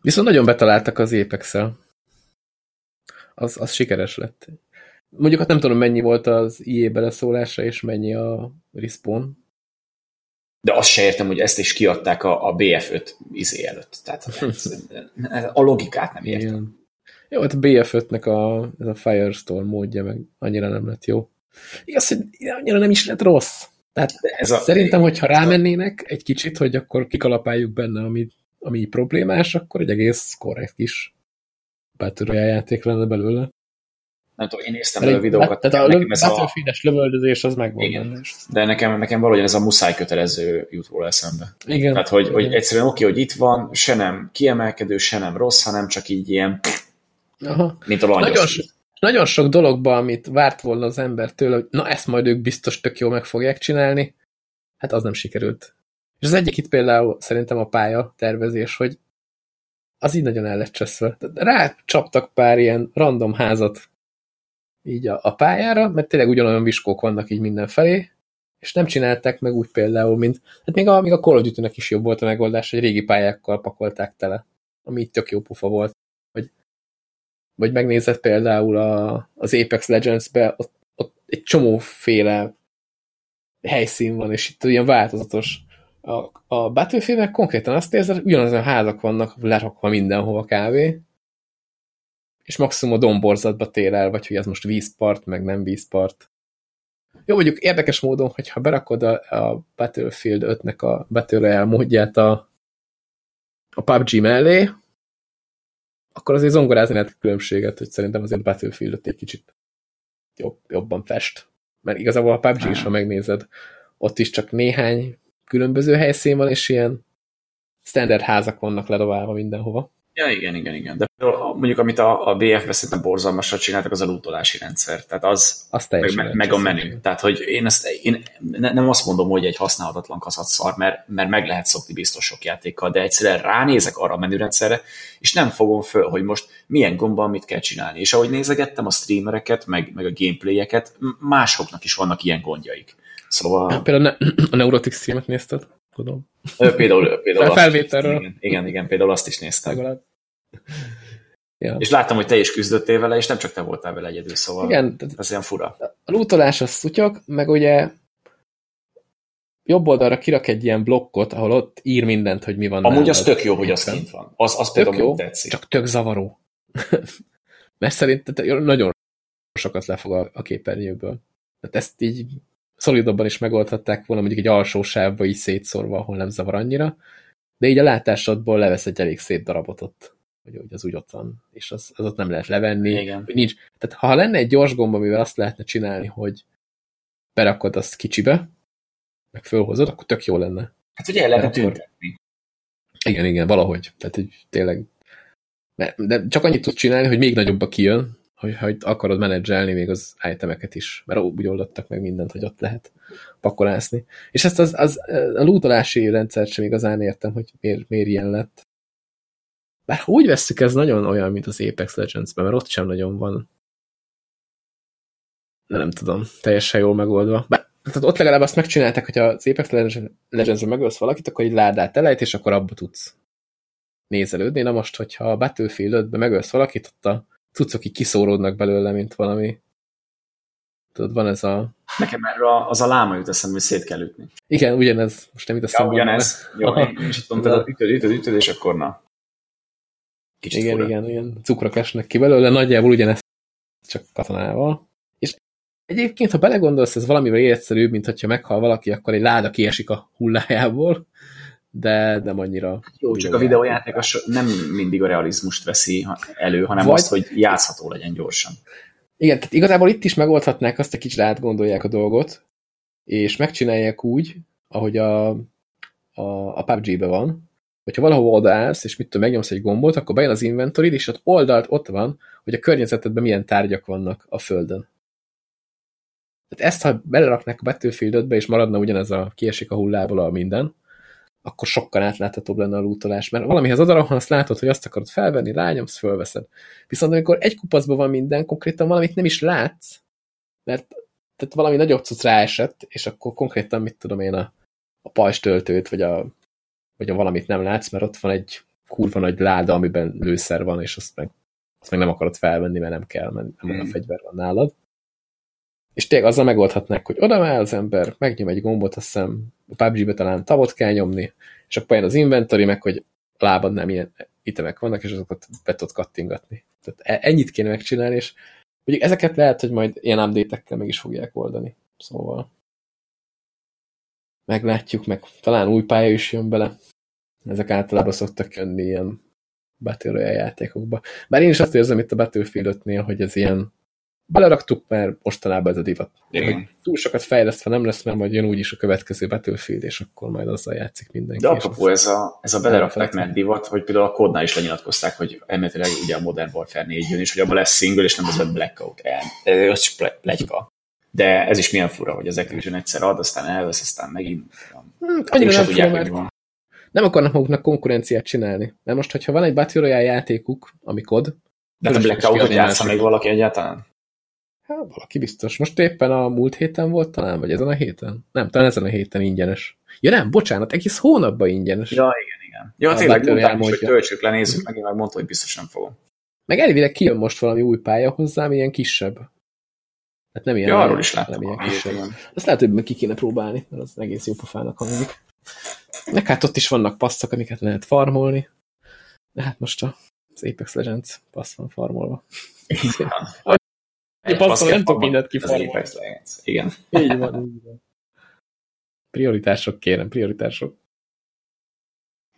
Viszont nagyon betaláltak az Apex-el. Az sikeres lett. Mondjuk hát nem tudom, mennyi volt az EA beleszólása, és mennyi a Respawn. De azt se értem, hogy ezt is kiadták a BF5 izé előtt. Tehát a logikát nem értem. Igen. Jó, hát a BF5-nek ez a Firestorm módja meg annyira nem lett jó. Igaz, hogy annyira nem is lett rossz. Tehát szerintem, hogyha rámennének egy kicsit, hogy akkor kikalapáljuk benne, ami problémás, akkor egy egész korrekt kis Battle Royale játék lenne belőle. Nem tudom, én néztem elő videókat. Tehát ez a fényes lövöldözés az megvan. Igen, de nekem valahogy ez a muszáj kötelező jut róla eszembe. Igen. Tehát, hogy egyszerűen oké, hogy itt van, se nem kiemelkedő, se nem rossz, hanem csak így ilyen, aha, mint a langyos. Nagyon sok dologban, amit várt volna az ember tőle, hogy na ezt majd ők biztos tök jól meg fogják csinálni, hát az nem sikerült. És az egyik itt például szerintem a pálya tervezés, hogy az így nagyon el lett cseszve. Rácsaptak pár ilyen random házat így a pályára, mert tényleg ugyanolyan viskók vannak így mindenfelé, és nem csinálták meg úgy például, mint hát még a Call of Duty-nek is jobb volt a megoldás, hogy régi pályákkal pakolták tele, ami így tök jó pufa volt. Vagy megnézed például az Apex Legends-be, ott egy csomóféle helyszín van, és itt ilyen változatos. A Battlefield-ben konkrétan azt érzed, hogy ugyanazon házak vannak, lerakva mindenhova kávé, és maximum a domborzatba tér el, vagy hogy ez most vízpart, meg nem vízpart. Jó, mondjuk érdekes módon, hogyha berakod a Battlefield 5-nek a Battle Royale módját a PUBG mellé, akkor azért zongorázni lehet a különbséget, hogy szerintem azért Battlefield-ot egy kicsit jobban fest. Mert igazából a PUBG is, ha megnézed, ott is csak néhány különböző helyszín van, és ilyen standard házak vannak ledobálva mindenhova. Ja, igen. De mondjuk, amit a BF-be szerintem borzalmasra csináltak, az a lootolási rendszer. Tehát az meg a menü. Tehát, hogy én nem azt mondom, hogy egy használhatatlan kaszatszar, mert meg lehet szokni biztos sok játékkal, de egyszerűen ránézek arra a menürendszerre, és nem fogom föl, hogy most milyen gombbal mit kell csinálni. És ahogy nézegettem a streamereket, meg a gameplayeket, másoknak is vannak ilyen gondjaik. Szóval... Ja, például a Neurotik streamet nézted? Tudom. Például azt is, igen, például azt is néztem. Ja. És láttam, hogy te is küzdöttél vele, és nem csak te voltál vele egyedül, szóval igen, ez ilyen fura. A lootolás az szutyok, meg ugye jobb oldalra kirak egy ilyen blokkot, ahol ott ír mindent, hogy mi van. Amúgy az tök jó, hogy az kint van. Az tök például jó, tetszik. Csak tök zavaró. Mert szerintem nagyon sokat lefog a képernyőből. Tehát ezt így szolidabban is megoldhatták volna, mondjuk egy alsó sávba így szétszorva, ahol nem zavar annyira, de így a látásodból levesz egy elég szép darabot ott, hogy az úgy ott van, és az ott nem lehet levenni. Igen. Nincs. Tehát ha lenne egy gyors gomb, amivel azt lehetne csinálni, hogy berakod azt kicsibe, meg fölhozod, akkor tök jó lenne. Hát ugye el lehetne tüntetni. Igen, igen, valahogy. Tehát így tényleg. De csak annyit tudsz csinálni, hogy még nagyobbba kijön, hogy akarod menedzselni még az itemeket is, mert úgy oldottak meg mindent, hogy ott lehet pakolászni. És ezt a lootolási rendszert sem igazán értem, hogy miért ilyen lett. Bár úgy vesszük, ez nagyon olyan, mint az Apex Legends-ben, mert ott sem nagyon van. De nem tudom, teljesen jól megoldva. Bár, tehát ott legalább azt megcsinálták, hogy az Apex Legends-ben megölsz valakit, akkor egy ládát elejt, és akkor abba tudsz nézelődni. Na most, hogyha a Battlefield 5-ben megölsz valakit, ott a cuccok így kiszóródnak belőle, mint valami. Tudod, van ez a... Nekem erre az a láma jut eszembe, hogy szét kell ütni. Igen, ugyanez. Most nem jut eszembe. Ja, ugyanez. Jó, én is tudom, tehát ütöd, és akkor na. Kicsit igen, fura. Igen, cukrok esnek ki belőle, nagyjából ugyanezt csak katonával. És egyébként, ha belegondolsz, ez valamivel egyszerűbb, mint hogyha meghal valaki, akkor egy láda kiesik a hullájából, de nem annyira... Jó, csak a videójáték nem mindig a realizmust veszi elő, hanem azt, hogy játszható legyen gyorsan. Igen, tehát igazából itt is megoldhatnák azt, hogy kicsit átgondolják a dolgot, és megcsinálják úgy, ahogy a PUBG-ben van, hogyha valahol odaállsz, és mit tudom, megnyomsz egy gombot, akkor bejön az inventorid, és ott oldalt ott van, hogy a környezetedben milyen tárgyak vannak a földön. Tehát ezt, ha beleraknák a Battlefield 5-be, és maradna ugyanez a kiesik a hullából a minden, akkor sokkal átláthatóbb lenne a lootolás, mert valamihez odarakon, azt látod, hogy azt akarod felvenni, rányomsz, fölveszed. Viszont amikor egy kupacban van minden, konkrétan valamit nem is látsz, mert tehát valami nagyobb cucc ráesett, és akkor konkrétan, mit tudom én, a pajzstöltőt, vagy valamit nem látsz, mert ott van egy kurva nagy láda, amiben lőszer van, és azt meg nem akarod felvenni, mert nem kell, mert nem a fegyver van nálad. És tényleg azzal megoldhatnák, hogy oda megy az ember, megnyom egy gombot, azt hiszem, a PUBG-be talán tavot kell nyomni, és akkor jön az inventory, meg hogy a lábadnál ilyen itemek vannak, és azokat be tudod kattingatni. Tehát ennyit kéne megcsinálni, és ugye ezeket lehet, hogy majd ilyen update-ekkel meg is fogják oldani. Szóval meglátjuk, meg talán új pálya is jön bele. Ezek általában szoktak jönni ilyen Battle Royale játékokba. Bár én is azt érzem itt a Battlefield 5-nél, hogy ez ilyen beleraktuk, mert mostanában ez a divat. Túl sokat fejlesztve nem lesz, mert majd jön úgyis a következő Battlefield, és akkor majd azzal játszik mindenki. De apropó, ez a belerakták, mert divat, hogy például a Codnál is lenyilatkozták, hogy emléletileg ugye a Modern Warfare 4 jön, és hogy abban lesz single, és nem az a Blackout. Ez is pletyka. De ez is milyen fura, hogy az Activision egyszer ad, aztán elvesz, aztán megint. Annyira nem tudják, hogy van. Nem akarnak maguknak konkurenciát csinálni. De most, hogyha van egy Battle Royale játékuk, ami COD... De a Blackout-ot játsza még valaki egyáltalán? Hát valaki biztos. Most éppen a múlt héten volt talán, vagy ezen a héten? Nem, talán ezen a héten ingyenes. Ja nem, bocsánat, egész hónapban ingyenes. Ja, igen. Ja, tényleg mondták is, hogy töltsük le, nézzük meg, én meg mondta, hogy biztos nem fogom. Meg elvileg kijön most valami új pálya hozzám, ilyen kisebb. Hát nem ilyen, ja, arról is láttam. Nem ilyen kisebb. Azt lehet, hogy ki kéne próbálni, mert az egész jó pofának hangzik. Meg hát ott is vannak passzok, amiket lehet farmolni. De hát most az Apex Legends passz van farmolva. Én passzol, nem tudok mindent kifarmolni. Igen. Így van, így van. Prioritások, kérem, prioritások.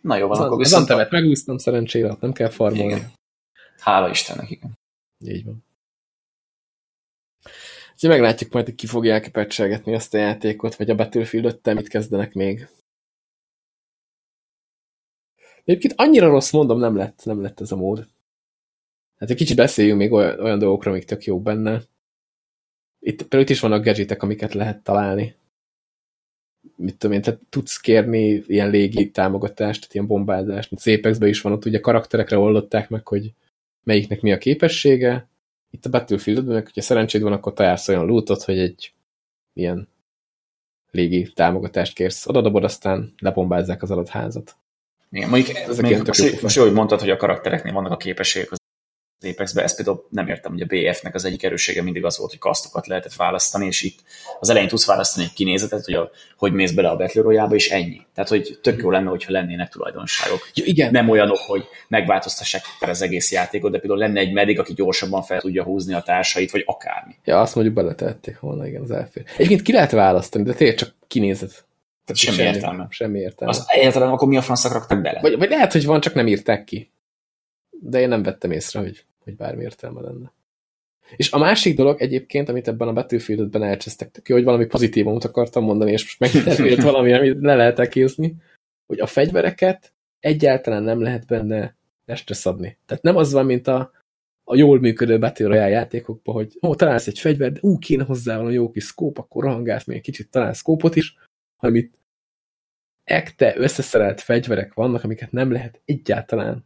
Na jó, van, akkor viszont... Az Antemet megúsztam szerencsére, nem kell farmolni. Igen. Hála Istennek, igen. Így van. Úgyhogy meglátjuk majd, hogy ki fogják kipecselgetni azt a játékot, vagy a Battlefield 5-tel mit kezdenek még. Egyébként annyira rossz, mondom, nem lett ez a mód. Hát egy kicsit beszéljünk még olyan dolgokra, amik tök jók benne. Itt is vannak gadgetek, amiket lehet találni. Mit tudom én, tehát tudsz kérni ilyen légi támogatást, tehát ilyen bombázást, mint az Apexben is van, ott ugye karakterekre oldották meg, hogy melyiknek mi a képessége. Itt a Battlefield-ben, meg hogyha szerencséd van, akkor találsz olyan lootot, hogy egy ilyen légi támogatást kérsz. Odadobod, aztán lebombázzák az adott házat. Igen, mondjuk, most jó, hogy mondtad, hogy a karaktereknél vannak a képességek, az az Apexbe. Ezt például nem értem, hogy a BF-nek az egyik erőssége mindig az volt, hogy kasztokat lehetett választani, és itt az elején tudsz választani egy kinézetet, hogy hogy mész bele a Battle Royale-ba, és ennyi. Tehát, hogy tök jó lenne, hogyha lennének tulajdonságok. Ja, igen. Nem olyanok, hogy megváltoztassák az egész játékot, de például lenne egy meddig, aki gyorsabban fel tudja húzni a társait, vagy akármi. Ja, azt mondjuk beletették volna, igen, az elfér. Egyébként ki lehet választani, de tényleg csak kinézet. Tehát semmi értelme. Semmi értelme. Az egyáltalán akkor mi a franszak raktak bele? Vagy lehet, hogy van, csak nem írták ki. De én nem vettem észre, hogy bármi értelme lenne. És a másik dolog egyébként, amit ebben a Battlefield-ben elcsesztek, tök jó, hogy valami pozitívumot akartam mondani, és most megterült valami, amit le lehet elkézni, hogy a fegyvereket egyáltalán nem lehet benne lestre szabni. Tehát nem az van, mint a jól működő Battle Royale játékokban, hogy találsz egy fegyvert, de kéne hozzá valami jó kis szkóp, akkor rohangálsz még kicsit, találsz szkópot is, amit ekte összeszerelt fegyverek vannak, amiket nem lehet egyáltalán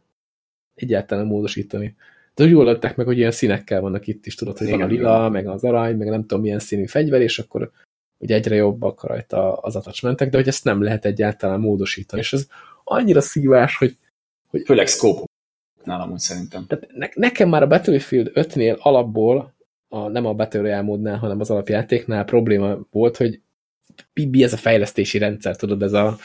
módosítani. De jól adták meg, hogy ilyen színekkel vannak itt is, tudod, hogy igen, van a lila, igen. Meg az arany, meg nem tudom milyen színű fegyver, és akkor ugye egyre jobbak rajta az attachmentek, de hogy ezt nem lehet egyáltalán módosítani. És ez annyira szívás, hogy főleg szkópoknál amúgy szerintem. Tehát nekem már a Battlefield 5-nél alapból, nem a Battle Royale módnál, hanem az alapjátéknál probléma volt, hogy mi ez a fejlesztési rendszer, tudod, ez a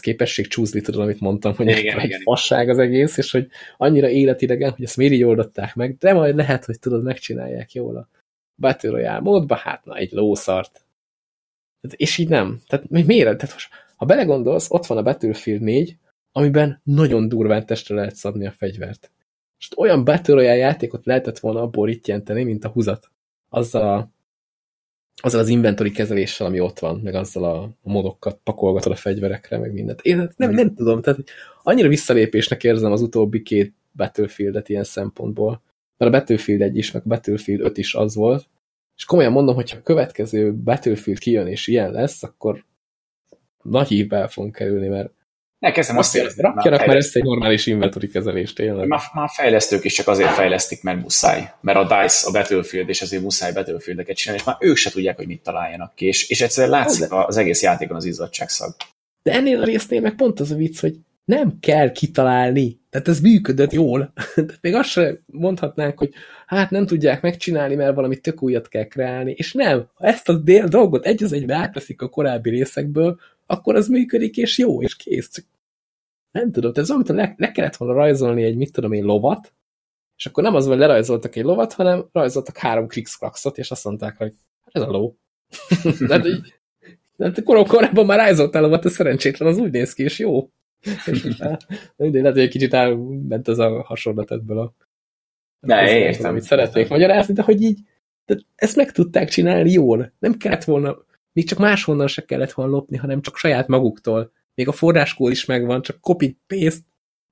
képesség csúszli, tudod, amit mondtam, hogy egy fasság az egész, és hogy annyira életidegen, hogy ezt miért így oldották meg, de majd lehet, hogy tudod, megcsinálják jól a Battle Royale módba, hát na, egy lószart. És így nem. Tehát miért? Tehát most, ha belegondolsz, ott van a Battlefield 4, amiben nagyon durván testre lehet szabni a fegyvert. És olyan Battle Royale játékot lehetett volna abból rittyenteni, mint a húzat. Azzal az inventory kezeléssel, ami ott van, meg azzal a modokat pakolgatod a fegyverekre, meg mindent. Én nem tudom, tehát annyira visszalépésnek érzem az utóbbi két Battlefield-et ilyen szempontból. Mert a Battlefield 1 is, meg a Battlefield 5 is az volt. És komolyan mondom, hogyha a következő Battlefield kijön és ilyen lesz, akkor nagy hívvel fogunk kerülni, mert ne, kezdem azt érezni. Rakjanak már ezt egy normális inventory kezelést, tényleg. Már fejlesztők is csak azért fejlesztik, mert muszáj. Mert a DICE, a Battlefield, és azért muszáj Battlefield-eket csinálni, és már ők se tudják, hogy mit találjanak ki. És egyszerűen látszik az egész játékon az izzadságszag. De ennél a résznél meg pont az a vicc, hogy nem kell kitalálni. Tehát ez működött jól. De még azt sem mondhatnánk, hogy hát nem tudják megcsinálni, mert valami tök újat kell kreálni. És nem. Ha ezt a dolgot egy az egybe átveszik a korábbi részekből, akkor az működik, és jó, és kész. Csak nem tudom, tehát amit le kellett volna rajzolni egy, mit tudom én, lovat, és akkor nem az, hogy lerajzoltak egy lovat, hanem rajzoltak 3 krikszkrakszot, és azt mondták, hogy ez a ló. De korábban már rajzoltál lovat, ez szerencsétlen, az úgy néz ki, és jó. Lehet, hogy egy kicsit elment ez a hasonlat ebből a... Ne, értem. Amit szeretnék magyarázni, de hogy így, de ezt meg tudták csinálni jól. Nem kellett volna... Még csak máshonnan se kellett volna lopni, hanem csak saját maguktól. Még a forráskód is megvan, csak copy, paste,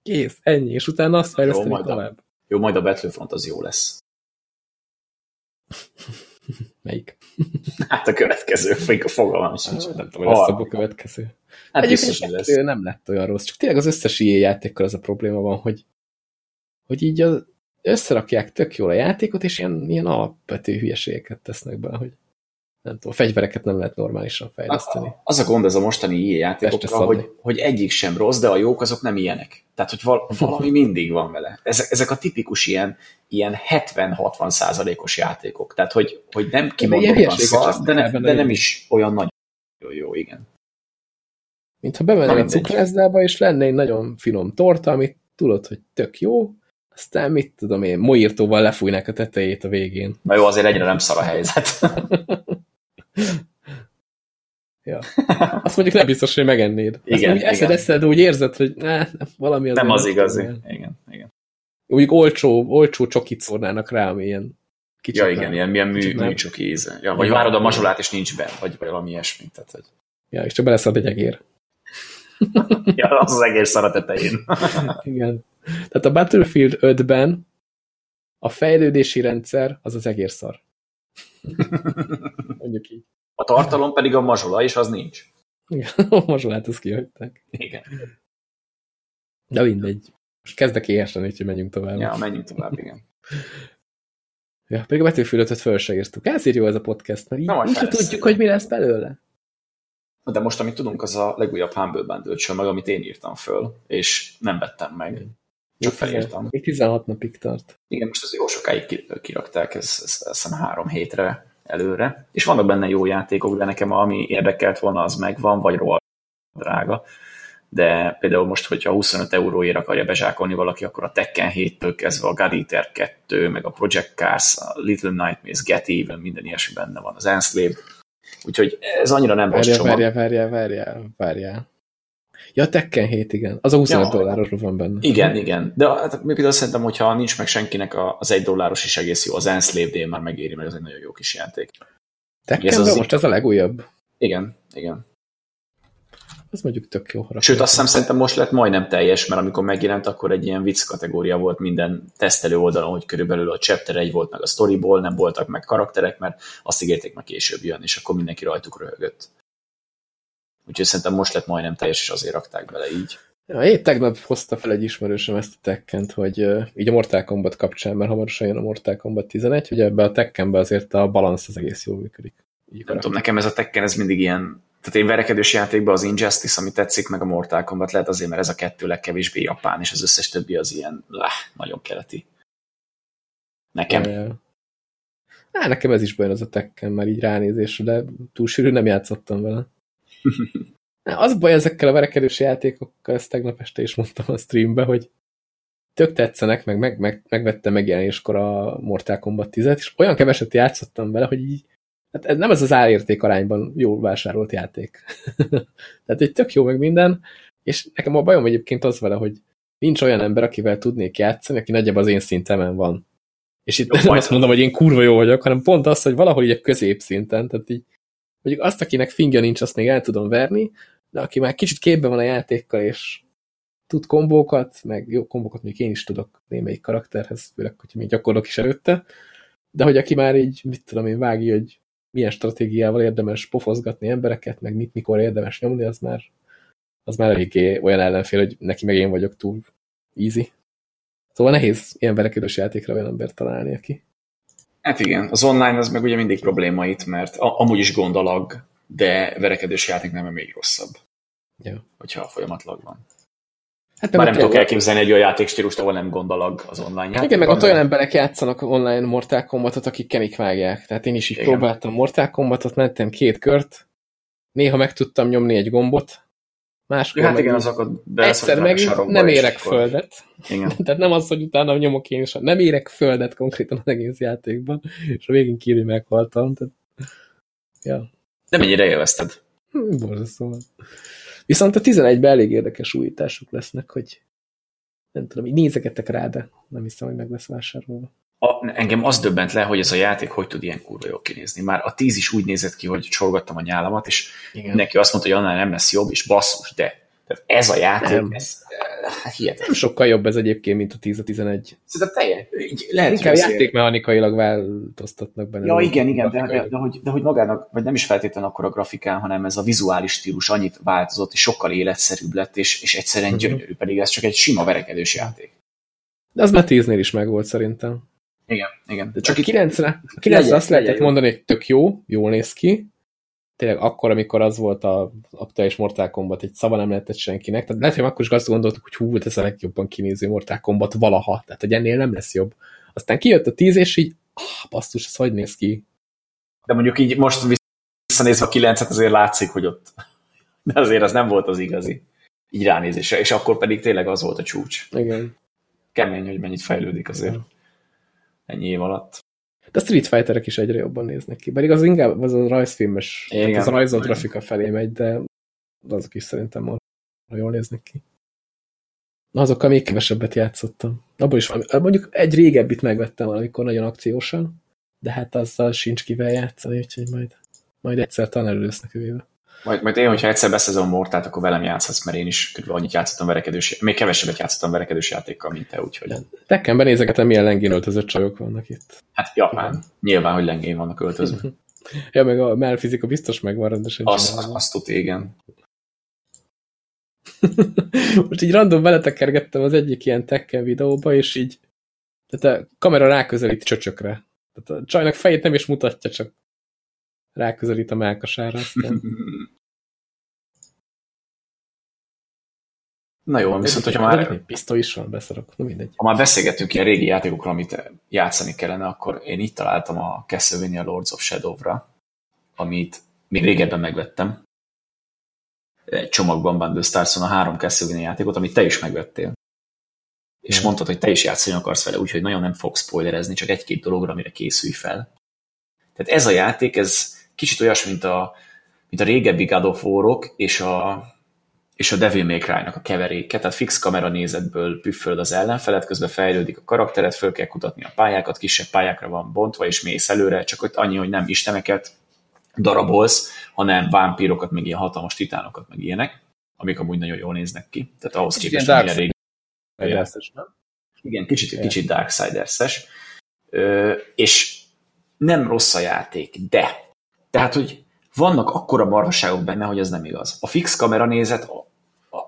kész, ennyi, és utána azt fejleszteni tovább. Jó, majd a Battlefront az jó lesz. Melyik? Hát a következő, még a fogalmam sem. Nem tudom, hogy lesz a következő. Hát biztos, hogy lesz. Nem lett olyan rossz, csak tényleg az összes ilyen játékkal az a probléma van, hogy így összerakják tök jól a játékot, és ilyen alapvető hülyeségeket tesznek bele, hogy nem tudom, a fegyvereket nem lehet normálisan fejleszteni. Az a gond ez a mostani ilyen játékokra, hogy egyik sem rossz, de a jók azok nem ilyenek. Tehát, hogy valami mindig van vele. Ezek a tipikus ilyen 70-60%-os játékok. Tehát, hogy nem kimondottan szar, de nem is olyan nagyon jó, igen. Mintha bemennél a cukrászdába, és lenne egy nagyon finom torta, amit tudod, hogy tök jó, aztán mit tudom én, moírtóval lefújnák a tetejét a végén. Na jó, azért egyre nem szar a helyzet. Ja. Azt mondjuk nem biztos, hogy megennéd. Igen, igen. Eszed, de úgy érzed, hogy valami az... Nem az igazi. Igen. Úgy olcsó csokit szórnának rá, ami ilyen kicsit... Ja, igen, ilyen műcsoki íze. Ja, vagy várod a mazsolát, és nincs benne, vagy valami ilyesmit. Tehát, hogy... Ja, és csak beleszad egy egér. Ja, az egész szar a tetején. Igen. Tehát a Battlefield 5-ben a fejlődési rendszer az egér szar. Mondjuk így. A tartalom pedig a mazsola, és az nincs. Igen, a mazsolát azt kihagyták. Igen. De mindegy. Most kezdek éheslen, úgyhogy menjünk tovább. Ja, menjünk tovább, igen. Ja, pedig a Battlefield 5-öt föl se írtuk. Ezért jó ez a podcast, mert így sem tudjuk, hogy mi lesz belőle. De most, amit tudunk, az a legújabb Humble Bundle-t, meg amit én írtam föl, és nem vettem meg. Csak felírtam. Még 16 napig tart. Igen, most az jó sokáig kirakták, ez 3 hétre előre. És vannak benne jó játékok, de nekem ami érdekelt volna, az megvan, vagy rohadt drága. De például most, hogyha 25 euróért akarja bezsákolni valaki, akkor a Tekken 7-től kezdve a God Eater 2, meg a Project Cars, a Little Nightmares, Get Even, minden ilyesmi benne van, az Enslaved. Úgyhogy ez annyira nem rossz csomag. Várjál. Ja, Tekken 7, igen. Az a $25 van benne. Igen, igen. De például szerintem, hogyha nincs meg senkinek az $1 is egész jó, az Enslaved-én már megéri, mert ez egy nagyon jó kis játék. Tekkenben ez most ez a legújabb. Igen, igen. Ez mondjuk tök jó. Sőt, azt hiszem szerintem most lett majdnem teljes, mert amikor megjelent, akkor egy ilyen vicc kategória volt minden tesztelő oldalon, hogy körülbelül a chapter 1 volt meg a storyból, nem voltak meg karakterek, mert azt ígérték meg később jön, és akkor mindenki rajtuk röhögött. Úgyhogy szerintem most lett majdnem teljes, és azért rakták bele így. Ja, én tegnap hozta fel egy ismerősöm ezt a Tekkent, hogy így a Mortal Kombat kapcsán, mert hamarosan jön a Mortal Kombat 11, hogy ebbe a Tekkenbe azért a balansz az egész jól működik. Nem tudom, nekem ez a Tekken, ez mindig ilyen. Tehát én verekedős játékban az Injustice, ami tetszik, meg a Mortal Kombat lehet azért, mert ez a kettő legkevésbé japán, és az összes többi az ilyen nagyon keleti. Nekem. Nekem ez is bajom az a Tekken, már így ránézésre, de túl sűrű nem játszottam vele. Az baj ezekkel a verekedős játékokkal, ezt tegnap este is mondtam a streambe, hogy tök tetszenek, meg megvettem megjelenéskor a Mortal Kombat 10-et, és olyan keveset játszottam vele, hogy így hát nem ez az árérték arányban jól vásárolt játék. Tehát egy tök jó meg minden, és nekem a bajom egyébként az vele, hogy nincs olyan ember, akivel tudnék játszani, aki nagyjából az én szintemen van. És itt jó, nem azt mondom, hogy én kurva jó vagyok, hanem pont az, hogy valahol így a középszinten, tehát így mondjuk azt, akinek fingja nincs, azt még el tudom verni, de aki már kicsit képben van a játékkal, és tud kombókat, meg jó kombókat még én is tudok némelyik karakterhez, főleg, hogyha még gyakorlok is előtte, de hogy aki már így, mit tudom én, vágja, hogy milyen stratégiával érdemes pofozgatni embereket, meg mit, mikor érdemes nyomni, az már eléggé olyan ellenfél, hogy neki meg én vagyok túl easy. Szóval nehéz ilyen verekedős játékra olyan embert találni, aki. Hát igen, az online az meg ugye mindig probléma itt, mert amúgy is gondolag, de verekedős játék nem még rosszabb. Ja. Hogyha a folyamatlag van. Hát már nem tudok elképzelni egy olyan játékstílust, ahol nem gondolag az online játék. Igen, meg ott olyan emberek játszanak online Mortal Kombatot, akik kenikvágják. Tehát én is így próbáltam Mortal Kombatot, mentem 2 kört, néha meg tudtam nyomni egy gombot, máskor hát igen, egyszer megint nem érek földet. Igen. Tehát nem az, hogy utána nyomok én is, nem érek földet konkrétan az egész játékban, és a végén kívül meghaltam. Tehát, ja. De mennyire élvezted? Borzasztóan. Viszont a 11-ben elég érdekes újítások lesznek, hogy nem tudom, így nézegetek rá, de nem hiszem, hogy meg lesz vásárolva. Engem az döbbent le, hogy ez a játék hogy tud ilyen kurva jól kinézni. Már a 10 is úgy nézett ki, hogy csorgattam a nyálamat, és igen. Neki azt mondta, hogy annál nem lesz jobb, és basszus, de tehát ez a játék, ez hihetetlen. Nem sokkal jobb ez egyébként, mint a 10-11. Szerintem teljesen. Inkább játékmechanikailag változtatnak benne. Ja, igen, de hogy magának, vagy nem is feltétlenül akkor a grafikán, hanem ez a vizuális stílus annyit változott, és sokkal életszerűbb lett, és egyszerűen gyönyörű, pedig ez csak egy sima verekedős játék. De az már 10-nél is megvolt szerintem. Igen. De csak a 9-re azt lehetett mondani, hogy tök jó, jól néz ki. Tényleg akkor, amikor az volt az aktuális Mortal Kombat, egy szava nem lehetett senkinek. Tehát lehet, hogy akkor is azt gondoltuk, hogy hú, ez a legjobban kinéző Mortal Kombat valaha. Tehát, hogy ennél nem lesz jobb. Aztán kijött a 10, és így, basszus, ez hogy néz ki? De mondjuk így most visszanézve a 9-et azért látszik, hogy ott. De azért az nem volt az igazi. Így ránézésre. És akkor pedig tényleg az volt a csúcs. Igen. Kemény, hogy mennyit fejlődik azért. Igen. Ennyi év alatt. De a Street Fighterek is egyre jobban néznek ki. Pedig az inkább az a rajzfilmes, igen, tehát az a rajzolt grafika felé megy, de azok is szerintem már jól néznek ki. Na azokkal még kevesebbet játszottam. Abban is mondjuk egy régebbit megvettem valamikor nagyon akciósan, de hát azzal sincs kivel játszani, úgyhogy majd egyszer talán elősznek ővével. Majd én, hogyha egyszer beszezom Mortát, akkor velem játszhatsz, mert én is körülbelül annyit játszottam verekedős, még kevesebbet játszottam verekedős játékkal, mint te, úgyhogy. Tekkenben nézegetem, milyen lengén öltözött csajok vannak itt. Hát japán. Nyilván, hogy lengén vannak öltözve. Ja, meg a melfizika biztos megvan rendesen. Azt tud, igen. Most így random beletekergettem az egyik ilyen Tekken videóba, és így tehát a kamera ráközelít csöcsökre. Tehát a csajnak fejét nem is mutatja, csak ráközelít a melkasára aztán. Na jó, viszont, hogyha már... Pisztoly is van, beszarok, nem mindegy. Ha már beszélgetünk ilyen régi játékokról, amit játszani kellene, akkor én itt találtam a Castlevania Lords of Shadow-ra, amit még régebben megvettem. Egy csomagban Bandősztárszon a 3 Castlevania játékot, amit te is megvettél. És mondtad, hogy te is játszani akarsz vele, úgyhogy nagyon nem fogsz spoilerezni, csak egy-két dologra, amire készülj fel. Tehát ez a játék, ez kicsit olyas, mint a régebbi God of War-ok és a Devil May Cry-nak a keveréke, tehát fix kamera nézetből püffölöd az ellenfelet, közben fejlődik a karakteret, föl kell kutatni a pályákat, kisebb pályákra van bontva, és mész előre, csak ott annyi, hogy nem isteneket darabolsz, hanem vámpírokat, meg ilyen hatalmas titánokat, meg ilyenek, amik amúgy nagyon jól néznek ki. Tehát ahhoz képest, hogy ilyen régi... Igen, kicsit Darksiders-es. És nem rossz a játék, de... Tehát, hogy vannak akkora marhaságok benne, hogy ez nem igaz. A fix kamera nézet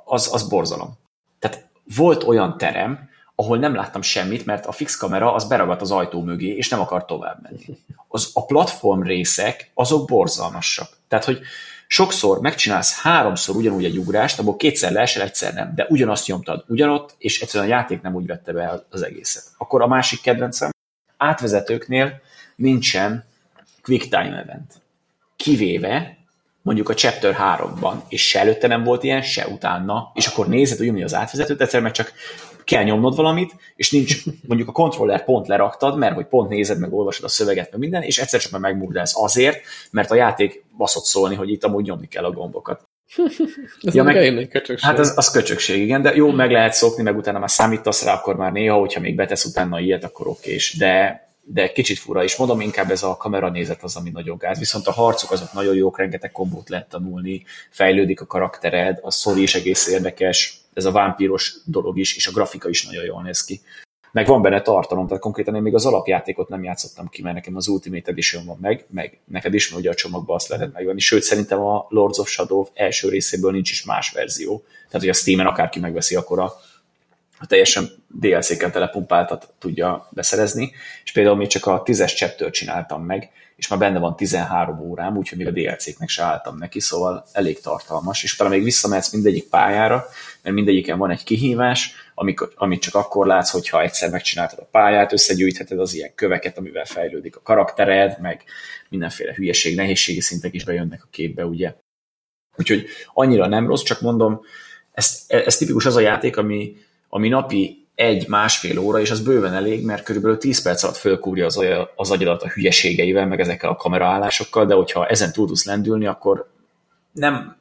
az borzalom. Tehát volt olyan terem, ahol nem láttam semmit, mert a fix kamera az beragadt az ajtó mögé, és nem akar tovább menni. A platform részek, azok borzalmasak. Tehát, hogy sokszor megcsinálsz 3-szor ugyanúgy egy ugrást, abból 2-szer leesel, 1-szer nem, de ugyanazt nyomtad ugyanott, és egyszerűen a játék nem úgy vette be az egészet. Akkor a másik kedvencem, átvezetőknél nincsen quick time event. Kivéve mondjuk a Chapter 3-ban, és se előtte nem volt ilyen, se utána, és akkor nézed ugyanúgy az átvezetőt, egyszerűen meg csak kell nyomnod valamit, és nincs, mondjuk a kontroller pont leraktad, mert hogy pont nézed, meg olvasod a szöveget, meg minden, és egyszer csak megmurdálsz azért, mert a játék baszott szólni, hogy itt amúgy nyomni kell a gombokat. Ez ja, meg köcsökség. Hát az köcsökség, igen, de jó, meg lehet szokni, meg utána már számítasz rá, akkor már néha, hogyha még betesz utána ilyet, akkor okés, de kicsit fura is. Mondom, inkább ez a kamera nézet az, ami nagyon gáz. Viszont a harcok azok nagyon jók, rengeteg kombót lehet tanulni, fejlődik a karaktered, a sztori is egész érdekes, ez a vámpíros dolog is, és a grafika is nagyon jól néz ki. Meg van benne tartalom, tehát konkrétan én még az alapjátékot nem játszottam ki, mert nekem az Ultimate Edition van meg neked is, mert ugye a csomagban azt lehet megvenni. Sőt, szerintem a Lords of Shadow első részéből nincs is más verzió. Tehát, hogy a Steamen akárki megveszi, akkor a teljesen DLC-ken telepumpáltat tudja beszerezni, és például még csak a 10-es chapter csináltam meg, és már benne van 13 órám, úgyhogy még a DLC-knek se álltam neki, szóval elég tartalmas, és utána még visszamehetsz mindegyik pályára, mert mindegyiken van egy kihívás, amit csak akkor látsz, hogyha egyszer megcsináltad a pályát, összegyűjtheted az ilyen köveket, amivel fejlődik a karaktered, meg mindenféle hülyeség, nehézségi szintek is bejönnek a képbe, ugye. Úgyhogy annyira nem rossz, csak mondom, ez tipikus az a játék, ami napi 1-1,5 óra, és az bőven elég, mert körülbelül 10 perc alatt fölkúrja az agyadat a hülyeségeivel, meg ezekkel a kameraállásokkal, de hogyha ezen túl tudsz lendülni, akkor nem...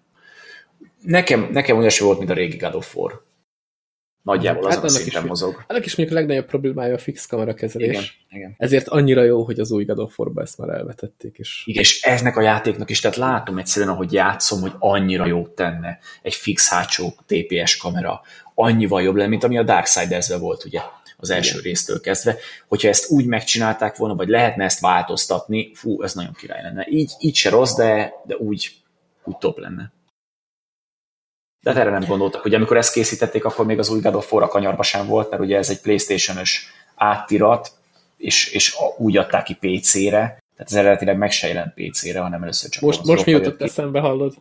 Nekem olyasmi volt, mint a régi God of War. Nagyjából azon a szinten mozog. Annak is még a legnagyobb problémája a fix kamerakezelés. Igen. Ezért annyira jó, hogy az új God of War-ba ezt már elvetették. Igen, és eznek a játéknak is, tehát látom egyszerűen, ahogy játszom, hogy annyira jót tenne egy fix hátsó TPS kamera. Annyival jobb lenne, mint ami a Darksiders-ben volt, ugye, az első résztől kezdve. Hogyha ezt úgy megcsinálták volna, vagy lehetne ezt változtatni, fú, ez nagyon király lenne. Így se rossz, de úgy top lenne. De erre nem gondoltak, hogy amikor ezt készítették, akkor még az új God of War a kanyarba sem volt, mert ugye ez egy PlayStation-ös áttirat, és úgy adták ki PC-re, tehát ez eredetileg meg se jelent PC-re, hanem először csak... Most mi jutott eszembe, hallod?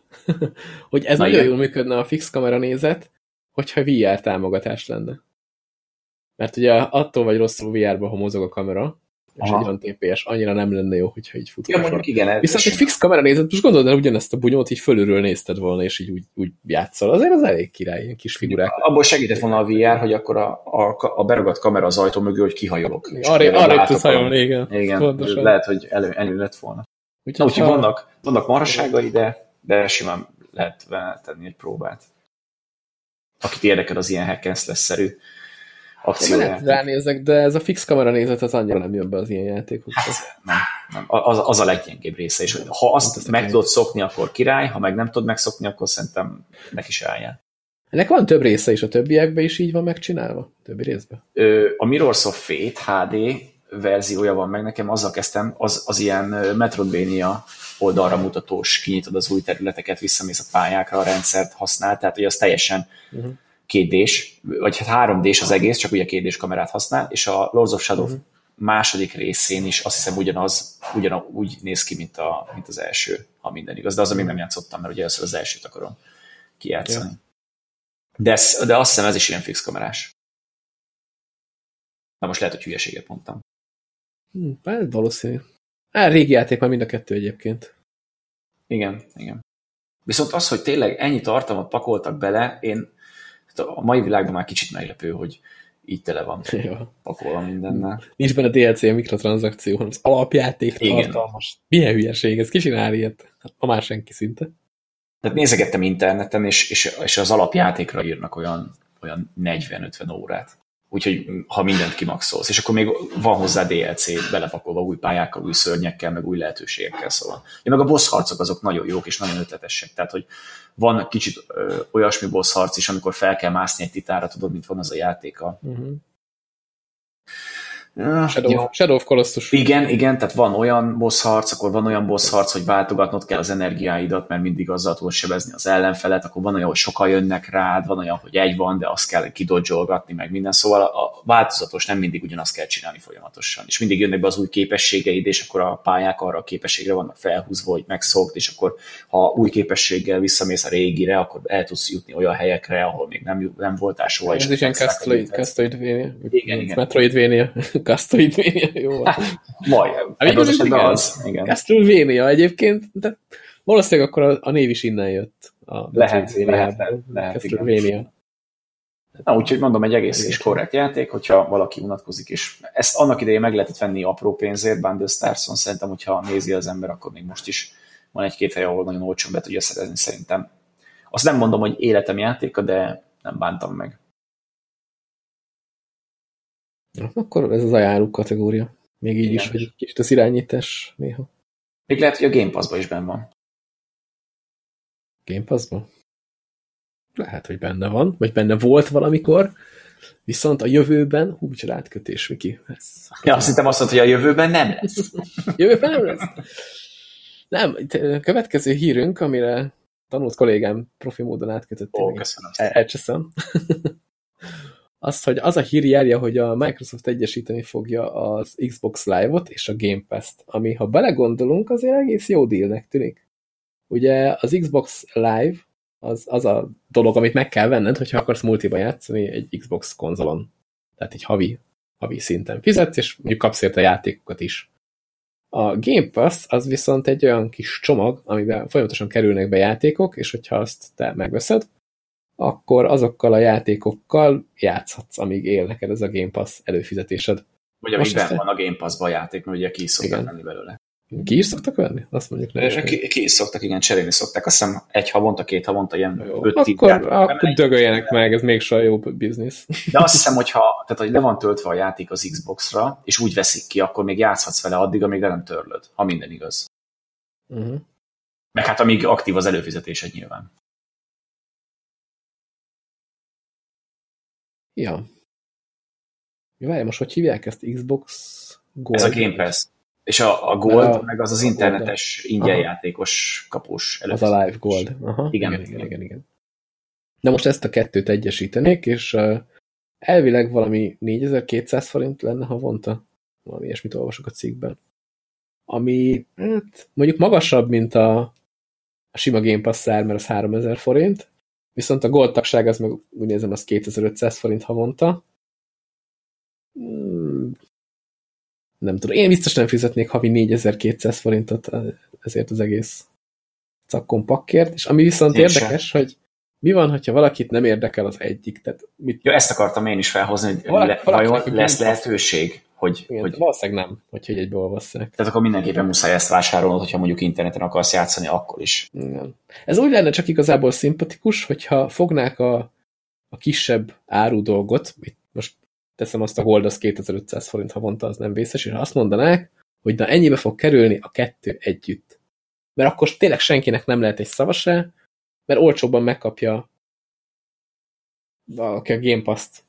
Hogy ez nagyon jól működne a fix kamera nézet, hogyha VR támogatás lenne. Mert ugye attól vagy rosszabb VR-ba, ha mozog a kamera, és egy olyan TPS, annyira nem lenne jó, hogyha így fut. Ja, igen, viszont egy fix kamera nézed, most gondolod el ugyanezt a bunyót, így fölülről nézted volna, és így úgy játszol. Azért az elég király, ilyen kis figurák. Abból segített volna a VR, hogy akkor a beragadt kamera az ajtó mögül, hogy kihajolok. Arra tudsz hajolni, igen. Lehet, hogy elő lett volna. Úgyhogy vannak marhaságai, de simán lehet tenni egy próbát. Akit érdekel, az ilyen hack and slash-szerű akciójáték. Ránézek, de ez a fix kamera nézet az annyira nem jön be az ilyen játékokba. Hát, nem. Az a leggyengébb része is. Ha azt meg tudod szokni, akkor király, ha meg nem tudod megszokni, akkor szerintem neki se álljál. Ennek van több része is, a többiekben is így van megcsinálva? Többi részben? A Mirrors of Fate HD verziója van meg nekem, azzal kezdtem, az ilyen Metroidvania oldalra mutatós, kinyitod az új területeket, visszamész a pályákra, a rendszert használ, tehát hogy az teljesen 2D-s, vagy hát 3D-s az egész, csak ugye 2D-s kamerát használ, és a Lords of Shadow második részén is azt hiszem ugyanúgy néz ki, mint az első, ha minden igaz, de az, amit nem játszottam, mert ugye először az elsőt akarom kijátszani. De azt hiszem ez is ilyen fix kamerás. Na most lehet, hogy hülyeséget mondtam. Valószínű. Régi játék már mind a kettő egyébként. Igen, igen. Viszont az, hogy tényleg ennyi tartalmat pakoltak bele, én a mai világban már kicsit meglepő, hogy így tele van pakolva mindennel. Nincs benne DLC, a mikrotranszakció, hanem az alapjáték tartalmas. Milyen hülyeség, ez ki csinál ilyet? Hát ma már senki szinte. Tehát nézegettem interneten, és az alapjátékra írnak olyan 40-50 órát. Úgyhogy ha mindent kimaxolsz, és akkor még van hozzá DLC belepakolva új pályákkal, új szörnyekkel, meg új lehetőségekkel, szóval. Ja, meg a boss harcok azok nagyon jók és nagyon ötletesek. Tehát, hogy van kicsit olyasmi boss harc is, amikor fel kell mászni egy titánra, tudod, mint van az a játéka. Shadow of Colossus. Igen, igen, tehát van olyan boss harc, akkor van olyan boss harc, hogy váltogatnod kell az energiáidat, mert mindig azzal tudod sebezni az ellenfelet, akkor van olyan, hogy sokan jönnek rád, van olyan, hogy egy van, de azt kell kidodzsolgatni, meg minden. Szóval a változatos, nem mindig ugyanazt kell csinálni folyamatosan. És mindig jönnek be az új képességeid, és akkor a pályák arra a képességre vannak felhúzva, hogy megszokd, és akkor ha új képességgel visszamész a régire, akkor el tudsz jutni olyan helyekre, ahol még nem voltál soha. Ez is ilyen Metroidvania. Castlevania, jó. Majdnem. Castlevania egyébként, de valószínűleg akkor a név is innen jött. Lehet. Castlevania. Na, úgyhogy mondom, egy egész kis korrekt játék, hogyha valaki unatkozik, és ezt annak idején meg lehetett venni apró pénzért, Bundle Stars-on szerintem, hogyha nézi az ember, akkor még most is van egy-két hely, ahol nagyon olcsón be tudja szerezni szerintem. Azt nem mondom, hogy életem játéka, de nem bántam meg. Akkor ez az ajánló kategória. Még így is, hogy kicsit az irányítás néha. Még lehet, hogy a Game Pass-ban is benn van. Game Pass-ban? Lehet, hogy benne van, vagy benne volt valamikor, viszont a jövőben, hú, csak átkötés, Viki. Ja, azt hittem azt mondta, hogy a jövőben nem lesz. Jövőben nem lesz? Nem, következő hírünk, amire tanult kollégám profi módon átkötött. Ó, köszönöm. Elcseszem. Azt, hogy az a hír járja, hogy a Microsoft egyesíteni fogja az Xbox Live-ot és a Game Pass-t, ami, ha belegondolunk, azért egész jó dealnek tűnik. Ugye az Xbox Live az a dolog, amit meg kell venned, hogyha akarsz multiba játszani egy Xbox konzolon. Tehát egy havi szinten fizetsz, és mondjuk kapsz érte játékokat is. A Game Pass az viszont egy olyan kis csomag, amiben folyamatosan kerülnek be játékok, és hogyha azt te megveszed, akkor azokkal a játékokkal játszhatsz, amíg él neked ez a Game Pass előfizetésed. Vagy amíg benn van a Game Pass-ban a játék, mert ugye ki is szoktak venni belőle. Ki is szoktak venni? Azt mondjuk nem. Ki is szoktak, igen, cserélni szoktak. Azt hiszem egy havonta, két havonta ilyen 5-10. Akkor dögöljenek meg, ez mégsem a jobb biznisz. De azt hiszem, hogy le van töltve a játék az Xbox-ra, és úgy veszik ki, akkor még játszhatsz vele addig, amíg le nem törlöd, ha minden igaz. Meg hát amíg aktív az előfizetésed nyilván. Ja. Várj, most hogy hívják ezt? Xbox Gold? Ez a Game Pass. És a Gold, meg az internetes ingyen játékos kapós előtt. Az a Live Gold. Aha. Igen. Na most ezt a kettőt egyesítenék, és elvileg valami 4200 forint lenne havonta. Valami ilyesmit olvasok a cikkben. Ami hát, mondjuk magasabb, mint a sima Game Pass szár, mert az 3000 forint. Viszont a Gold tagság, az meg úgy nézem, az 2500 forint havonta. Nem tudom. Én biztos nem fizetnék havi 4200 forintot ezért az egész cakkompakkért. És ami viszont érdekes, hogy mi van, hogyha valakit nem érdekel az egyik. Tehát ezt akartam én is felhozni, hogy vajon lesz lehetőség, hogy... Igen, hogy... Valószínűleg nem, hogyha egybe olvasszák. Tehát akkor mindenképpen muszáj ezt vásárolnod, hogyha mondjuk interneten akarsz játszani, akkor is. Igen. Ez úgy lenne csak igazából szimpatikus, hogyha fognák a kisebb áru dolgot, most teszem azt a Gold, az 2500 forint havonta, az nem vészes, és azt mondanák, hogy na ennyibe fog kerülni a kettő együtt. Mert akkor tényleg senkinek nem lehet egy szava se, mert olcsóbban megkapja aki a Game Pass-t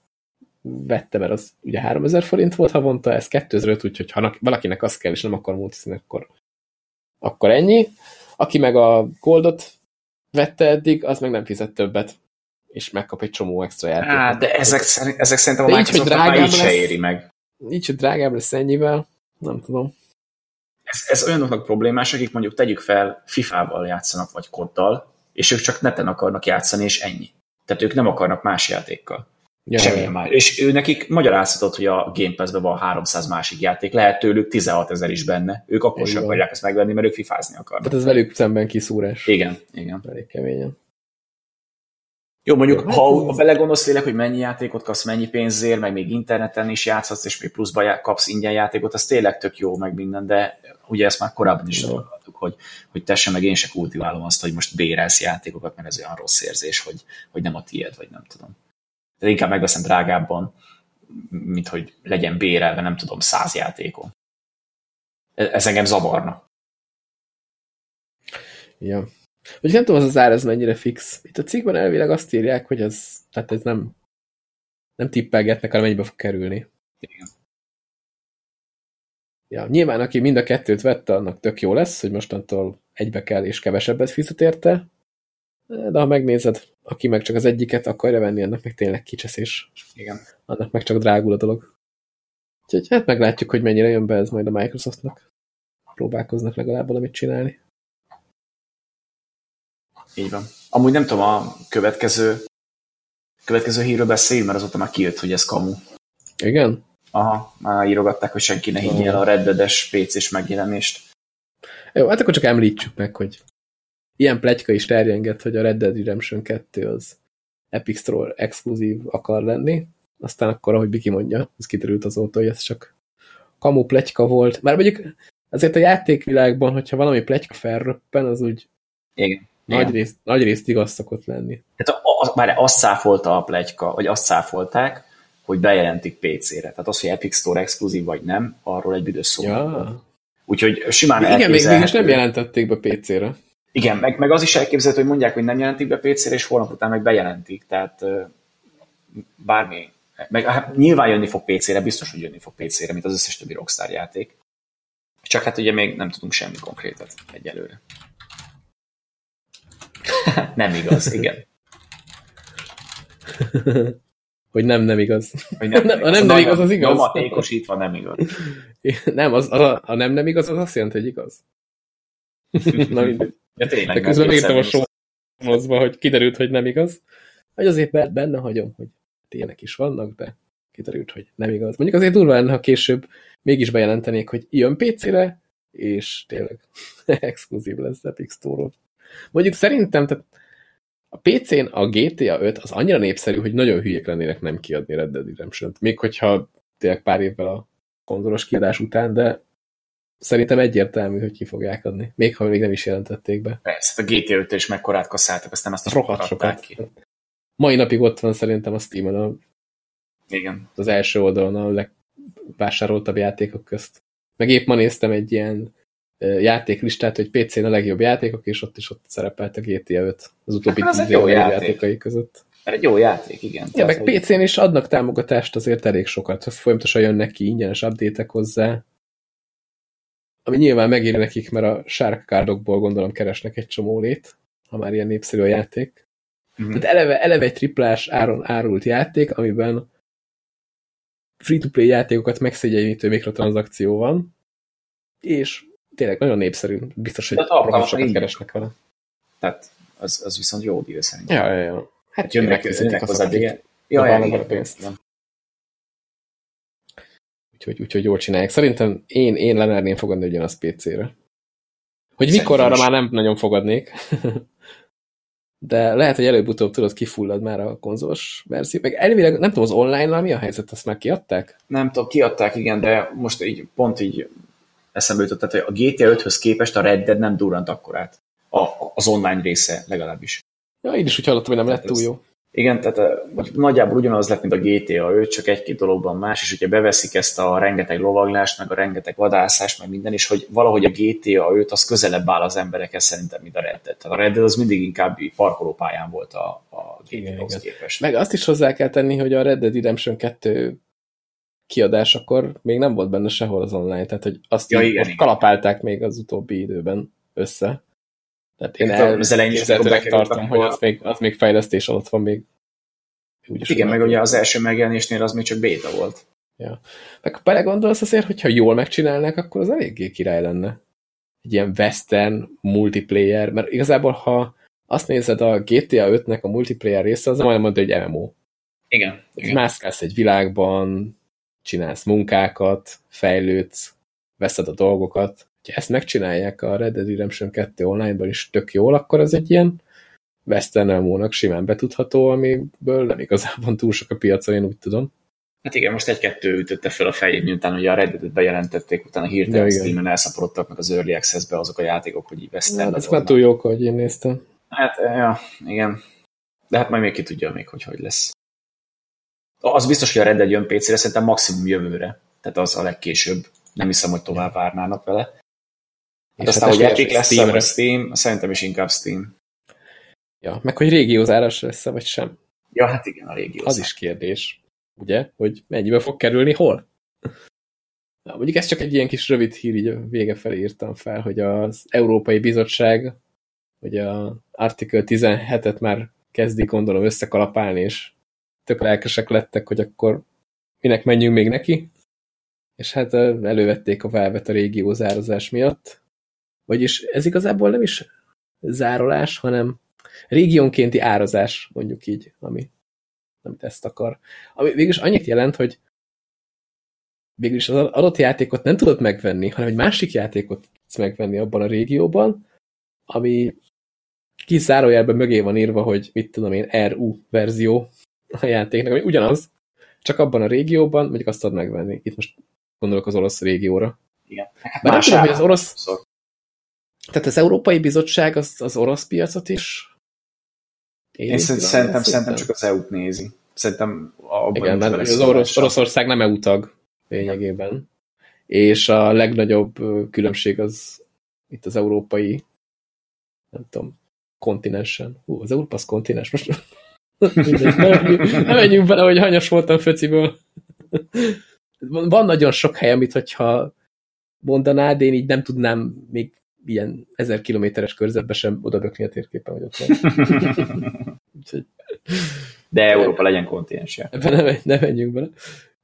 vette, mert az ugye 3000 forint volt havonta, ez 2005, úgyhogy ha valakinek az kell, és nem akar multiszni, akkor ennyi. Aki meg a Goldot vette eddig, az meg nem fizet többet, és megkap egy csomó extra játékot. De ezek szerintem a Microsoft már így se éri meg. Így, hogy drágább lesz ennyivel, nem tudom. Ez olyanoknak problémás, akik mondjuk tegyük fel, FIFA-val játszanak, vagy COD-dal, és ők csak neten akarnak játszani, és ennyi. Tehát ők nem akarnak más játékkal. Semmilyen más. És ő nekik magyarázhatott, hogy a Game Pass-ben van 300 másik játék, lehet tőlük 16 000 is benne. Ők akkor sem akarják ezt megvenni, mert ők fifázni akarnak. Tehát ez velük szemben kiszúrás. Igen, igen. Elég keményen. Jó, mondjuk, jó, ha belegonosz lélek, hogy mennyi játékot kapsz, mennyi pénzért, meg még interneten is játszhatsz, és még pluszba kapsz ingyen játékot, az tényleg tök jó, meg minden, de ugye ezt már korábban is tudtuk, hogy te sem, meg én se kultiválom azt, hogy most bérelsz játékokat, mert ez olyan rossz érzés, hogy nem a tiéd, vagy nem tudom. De inkább megveszem drágábban, mint hogy legyen bérelve, nem tudom, 100 játékon. Ez engem zavarna. Ja. Vagy nem tudom, az ár ez mennyire fix. Itt a cikkben elvileg azt írják, hogy ez, tehát ez nem tippelgetnek, hanem mennyibe fog kerülni. Igen. Ja, nyilván, aki mind a kettőt vette, annak tök jó lesz, hogy mostantól egybe kell és kevesebbet fizet érte. De ha megnézed, aki meg csak az egyiket akarja venni, annak meg tényleg kicseszés. Igen. Annak meg csak drágul a dolog. Úgyhogy hát meglátjuk, hogy mennyire jön be ez majd a Microsoftnak. Próbálkoznak legalább valamit csinálni. Így van. Amúgy nem tudom, a következő hírről beszéljünk, mert azóta már kijött, hogy ez kamu. Igen? Aha, már írogatták, hogy senki ne higgyél a Red Dead-es PC-s megjelenést. Jó, hát akkor csak említsük meg, hogy ilyen pletyka is terjengett, hogy a Red Dead Redemption 2 az Epic Store exkluzív akar lenni. Aztán akkor, ahogy Biki mondja, ez kiderült azóta, hogy ez csak kamu pletyka volt. Már mondjuk azért a játékvilágban, hogyha valami pletyka felröppen, az úgy... Igen. Nagy részt igaz szokott lenni. Tehát már azt száfolta a pletyka, vagy azt száfolták, hogy bejelentik PC-re. Tehát az, hogy Epic Store exkluzív vagy nem, arról egy büdös szó. Ja. Úgyhogy simán elképzelhető. Igen, mégis nem jelentették be PC-re. Igen, meg az is elképzelhető, hogy mondják, hogy nem jelentik be PC-re, és holnap után meg bejelentik. Tehát bármi. Meg, hát, nyilván jönni fog PC-re, biztos, hogy jönni fog PC-re, mint az összes többi Rockstar játék. Csak hát ugye még nem tudunk semmi konkrétet egyelőre. Nem igaz, igen. Hogy nem igaz. Hogy nem igaz, az igaz. Nyomatékosítva nem igaz. Nem, a nem igaz, az azt jelenti, hogy igaz. Na mindegy. Ja, tényleg. De közben megértem a sómozba, hogy kiderült, hogy nem igaz. Vagy azért benne hagyom, hogy tényleg is vannak, de kiderült, hogy nem igaz. Mondjuk azért durva lenne, ha később mégis bejelentenék, hogy jön PC-re, és tényleg exkluzív lesz Epic Store-on. Mondjuk szerintem tehát a PC-n a GTA 5 az annyira népszerű, hogy nagyon hülyék lennének nem kiadni Red Dead Redemption-t. Még hogyha tényleg pár évvel a konzolos kiadás után, de szerintem egyértelmű, hogy ki fogják adni. Még ha még nem is jelentették be. Persze, a GTA 5-től is mekkorát kasszáltak, aztán azt rohadt sokat ki. Mai napig ott van szerintem a Steam-en igen. Az első oldalon a legvásároltabb játékok közt. Meg épp ma néztem egy ilyen játéklistát, hogy PC-n a legjobb játékok, és ott szerepelt a GTA 5 az utóbbi játékai között. Mert egy jó játék, igen. Ja, meg hogy... PC-n is adnak támogatást azért elég sokat. Folyamatosan jönnek ki ingyenes update-ek hozzá, ami nyilván megéri nekik, mert a shark cardokból gondolom keresnek egy csomó lét, ha már ilyen népszerű a játék. Mm-hmm. Tehát eleve egy triplás áron árult játék, amiben free-to-play játékokat megszégyenítő mikrotranszakció van, és tényleg nagyon népszerű, biztos, hogy rohadt sokat keresnek vele. Tehát az viszont jó díj szerintem. Ja. Hát jönnek hozzá, igen. Jaj, pénzt. Úgyhogy jól csinálják. Szerintem én lemerném fogadni ugyanaz PC-re. Hogy mikor, arra már nem nagyon fogadnék. De lehet, hogy előbb-utóbb tudod, kifullad már a konzolos verzió. Meg elvileg, nem tudom, az online-nal mi a helyzet? Azt már kiadták? Nem tudom, kiadták, igen, de most így pont így eszembe jutott, tehát a GTA 5-höz képest a Red Dead nem durrant akkorát. Az online része legalábbis. Ja, én is úgy hallottam, hogy nem lett túl jó. Igen, tehát nagyjából ugyanaz lett, mint a GTA 5, csak egy-két dologban más, és ugye beveszik ezt a rengeteg lovaglást, meg a rengeteg vadászást, meg minden, és hogy valahogy a GTA 5 az közelebb áll az emberekhez szerintem, mint a Red Dead. Tehát a Red Dead az mindig inkább parkolópályán volt a GTA-hoz képest. Meg azt is hozzá kell tenni, hogy a Red Dead Redemption 2 kiadás, akkor még nem volt benne sehol az online, tehát hogy azt igen. Kalapálták még az utóbbi időben össze. Tehát én elképzelhetőleg tartom, hogy az még fejlesztés alatt van még. Igen, meg ugye az első megjelenésnél az még csak béta volt. Ja. Meg belegondolsz azért, hogyha jól megcsinálnák, akkor az eléggé király lenne. Egy ilyen western multiplayer, mert igazából ha azt nézed, a GTA 5-nek a multiplayer része, az majdnem mondta, hogy MMO. Igen. Mászkálsz egy világban, csinálsz munkákat, fejlődsz, veszed a dolgokat. Ha ezt megcsinálják a Red Dead Redemption 2 online-ban is tök jól, akkor az egy ilyen Western MMO-nak simán betudható, amiből nem igazából túl sok a piacon, én úgy tudom. Hát igen, most egy-kettő ütötte fel a fejét, miután ugye a Red Dead-et bejelentették, utána hirtelen ja, Steam-en elszaporodtak meg az Early Access-be azok a játékok, hogy így Western. Ez már túl jók, ahogy én néztem. Hát, ja, igen. De hát majd még ki tudja még, hogy lesz. Az biztos, hogy a Red Dead jön PC-re, szerintem maximum jövőre. Tehát az a legkésőbb. Nem hiszem, hogy tovább várnának vele. Hát aztán, hát hogy Epic lesz, vagy Steam, szerintem is inkább Steam. Ja, meg hogy régiózáros lesz vagy sem. Ja, hát igen, a régiózás. Az is kérdés, ugye, hogy mennyibe fog kerülni, hol? Na, mondjuk ez csak egy ilyen kis rövid hír, így a vége felé írtam fel, hogy az Európai Bizottság, hogy a Article 17-et már kezdik, gondolom, összekalapálni, és tök lelkesek lettek, hogy akkor minek menjünk még neki, és hát elővették a Valve-et a régiózározás miatt, vagyis ez igazából nem is zárolás, hanem régiónkénti árazás, mondjuk így, amit ezt akar. Ami végülis annyit jelent, hogy végülis az adott játékot nem tudod megvenni, hanem egy másik játékot tudsz megvenni abban a régióban, ami kis zárójelben mögé van írva, hogy mit tudom én, RU verzió a játéknak, ami ugyanaz, csak abban a régióban, mondjuk azt tudod megvenni. Itt most gondolok az orosz régióra. Igen. Bár nem tudom, hogy az orosz... Szóval. Tehát az Európai Bizottság az orosz piacot is? Én szerintem csak az EU-t nézi. Szerintem abban igen, mert az Oroszország nem EU tag lényegében. És a legnagyobb különbség az itt az európai, nem tudom, kontinensen. Hú, az Európa az kontinens. Most nem menjünk bele, hogy hanyas voltam föciből. Van nagyon sok hely, amit hogyha mondanád, én így nem tudnám még ilyen 1000 kilométeres körzetbe sem odabökni a térképen, hogy ott de Európa legyen kontinense. Ne menjünk bele.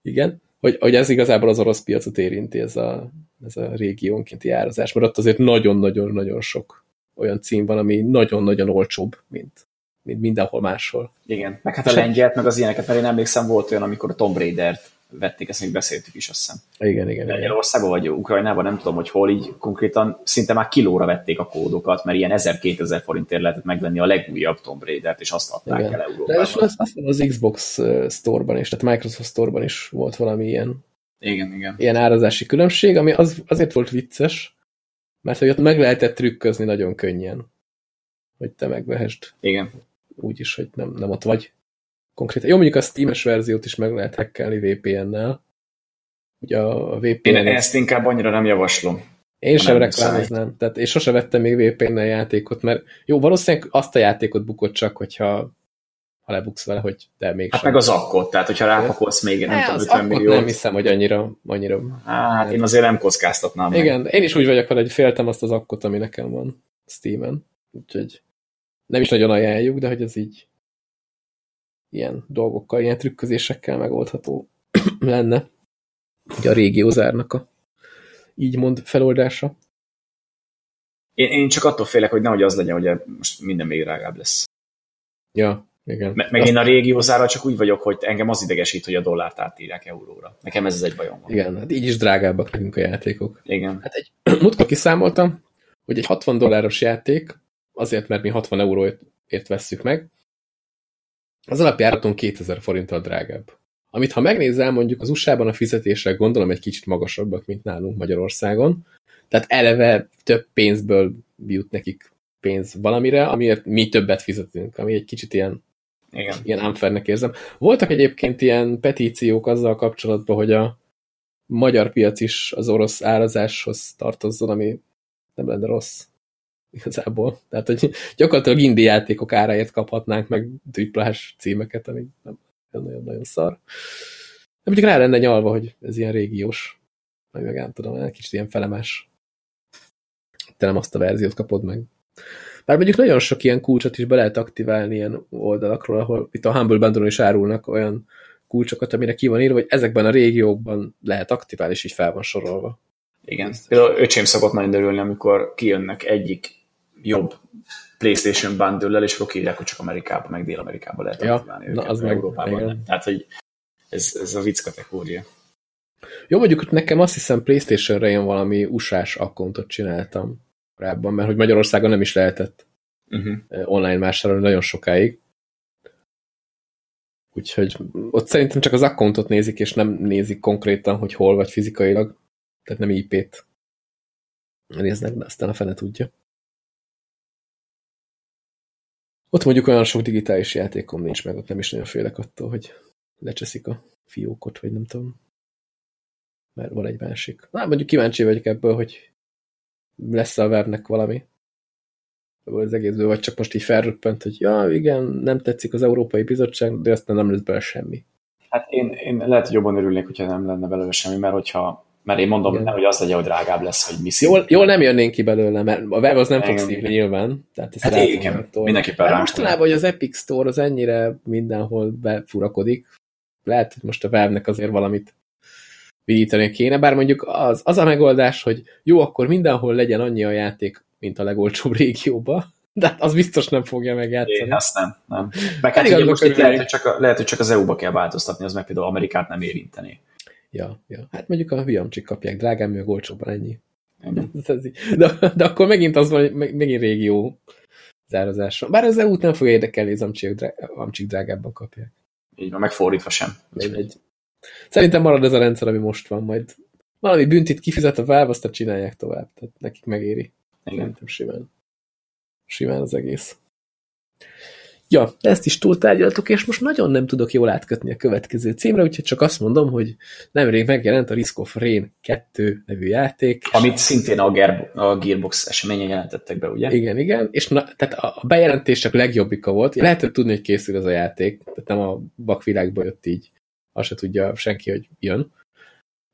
Igen. Hogy ez igazából az orosz piacot érinti, ez a régiónkénti árazás, mert ott azért nagyon-nagyon-nagyon sok olyan cím van, ami nagyon-nagyon olcsóbb, mint mindenhol máshol. Igen, meg hát a lengyelt, meg az ilyeneket, mert én emlékszem, volt olyan, amikor a Tomb Raider-t vették, ezt még beszéltük is, azt hiszem. Igen. Lengyelországban vagy Ukrajnában, nem tudom, hogy hol, így konkrétan szinte már kilóra vették a kódokat, mert ilyen 1000-2000 forintért lehetett megvenni a legújabb Tomb Raider-t, és azt adták igen. El Európában. De az Xbox Store-ban is, tehát Microsoft Store-ban is volt valami ilyen árazási különbség, ami azért volt vicces, mert hogy ott meg lehetett trükközni nagyon könnyen, hogy te megvehesd. Igen. Úgyis, hogy nem ott vagy. Konkrétan. Jó, mondjuk a Steam-es verziót is meg lehet hackelni VPN-nel. Ugye a VPN... Én ezt inkább annyira nem javaslom. Én sem reklámoznám. Tehát én sose vettem még VPN-nel játékot, mert jó, valószínűleg azt a játékot bukod csak, hogyha lebuksz vele, hogy de még hát sem. Meg az akkot, tehát hogyha rápakolsz még nem tudom, 50 milliót. Nem hiszem, hogy annyira... Hát én azért nem kockáztatnám meg. Igen, én is úgy vagyok vele, hogy féltem azt az akkot, ami nekem van Steam-en. Úgyhogy nem is nagyon ajánljuk, de hogy ez így ilyen dolgokkal, ilyen trükközésekkel megoldható lenne. Ugye a régiózárnak a ígymond feloldása. Én csak attól félek, hogy nehogy az legyen, hogy most minden még drágább lesz. Ja, igen. Meg én a régiózárral csak úgy vagyok, hogy engem az idegesít, hogy a dollárt átírják euróra. Nekem ez egy bajom van. Igen, hát így is drágábbak nekünk a játékok. Igen. Hát múltkor kiszámoltam, hogy egy $60 játék, azért, mert mi 60 euróért vesszük meg, az alapjáraton 2000 forinttal drágább. Amit ha megnézel, mondjuk az USA-ban a fizetések gondolom egy kicsit magasabbak, mint nálunk Magyarországon. Tehát eleve több pénzből jut nekik pénz valamire, amiért mi többet fizetünk, ami egy kicsit ilyen unfairnek érzem. Voltak egyébként ilyen petíciók azzal kapcsolatban, hogy a magyar piac is az orosz árazáshoz tartozzon, ami nem lenne rossz. Igazából. Tehát, hogy gyakorlatilag indie játékok áráért kaphatnánk meg triplás címeket, ami nem nagyon-nagyon szar. De mondjuk rá lenne nyalva, hogy ez ilyen régiós, vagy meg nem tudom, egy kicsit ilyen felemás. Te nem azt a verziót kapod meg. Bár mondjuk nagyon sok ilyen kulcsot is be lehet aktiválni ilyen oldalakról, ahol itt a Humble Bundle-on is árulnak olyan kulcsokat, amire ki van írva, hogy ezekben a régiókban lehet aktiválni, és így fel van sorolva. Igen. Például öcsém szokott nagyon örülni, amikor kijönnek egyik jobb PlayStation Bundle-lel, és akkor írják, hogy csak Amerikában, meg Dél-Amerikában lehet aktiválni őket, az meg Európában nem. Tehát, hogy ez a vicc kategória. Jó, mondjuk nekem azt hiszem PlayStation-re én valami USA-s accountot csináltam korábban, mert hogy Magyarországon nem is lehetett online vásárolni nagyon sokáig. Úgyhogy ott szerintem csak az accountot nézik, és nem nézik konkrétan, hogy hol vagy fizikailag. Tehát nem IP-t néznek, de aztán a fene tudja. Ott mondjuk olyan sok digitális játékom nincs meg, ott nem is nagyon félek attól, hogy lecseszik a fiókot, vagy nem tudom. Mert van egy másik. Na, mondjuk kíváncsi vagyok ebből, hogy lesz a vernek valami. Ebből az egészből, vagy csak most így felröppent, hogy ja, igen, nem tetszik az Európai Bizottság, de aztán nem lesz bele semmi. Hát én lehet, hogy jobban örülnék, hogyha nem lenne belőle semmi, mert hogyha mert én mondom, nem, hogy az legyen, hogy drágább lesz, hogy mi szívni. Jól nem jönnénk ki belőle, mert a web az nem fog szívni nyilván. Tehát ezt hát igen, mindenképpen rá. Mostanában, hogy az Epic Store az ennyire mindenhol befurakodik, lehet, hogy most a webnek azért valamit vidítani kéne, bár mondjuk az a megoldás, hogy jó, akkor mindenhol legyen annyi a játék, mint a legolcsóbb régióba, de hát az biztos nem fogja megjátszani. Én azt nem. Meg hát ugye most itt lehet, hogy csak az EU-ba kell változtatni, az meg például Amerikát nem érinteni. Ja. Hát mondjuk a hülyamcsik kapják drágán, meg olcsóban ennyi. De akkor megint az van, megint régió zározáson. Bár az EU-t nem fogja érdekelni, az amcsik drágábban kapják. Így van, megfordítva sem. Szerintem marad ez a rendszer, ami most van, majd valami büntit kifizet a Valve, aztán csinálják tovább. Tehát nekik megéri. Igen. Simán az egész. Ja, ezt is túltárgyaltuk, és most nagyon nem tudok jól átkötni a következő címre, úgyhogy csak azt mondom, hogy nemrég megjelent a Risk of Rain 2 nevű játék. Amit szintén a Gearbox eseményen jelentettek be, ugye? Igen, és tehát a bejelentések legjobbika volt. Lehetett tudni, hogy készül az a játék, tehát nem a vakvilágba jött így. Azt se tudja senki, hogy jön.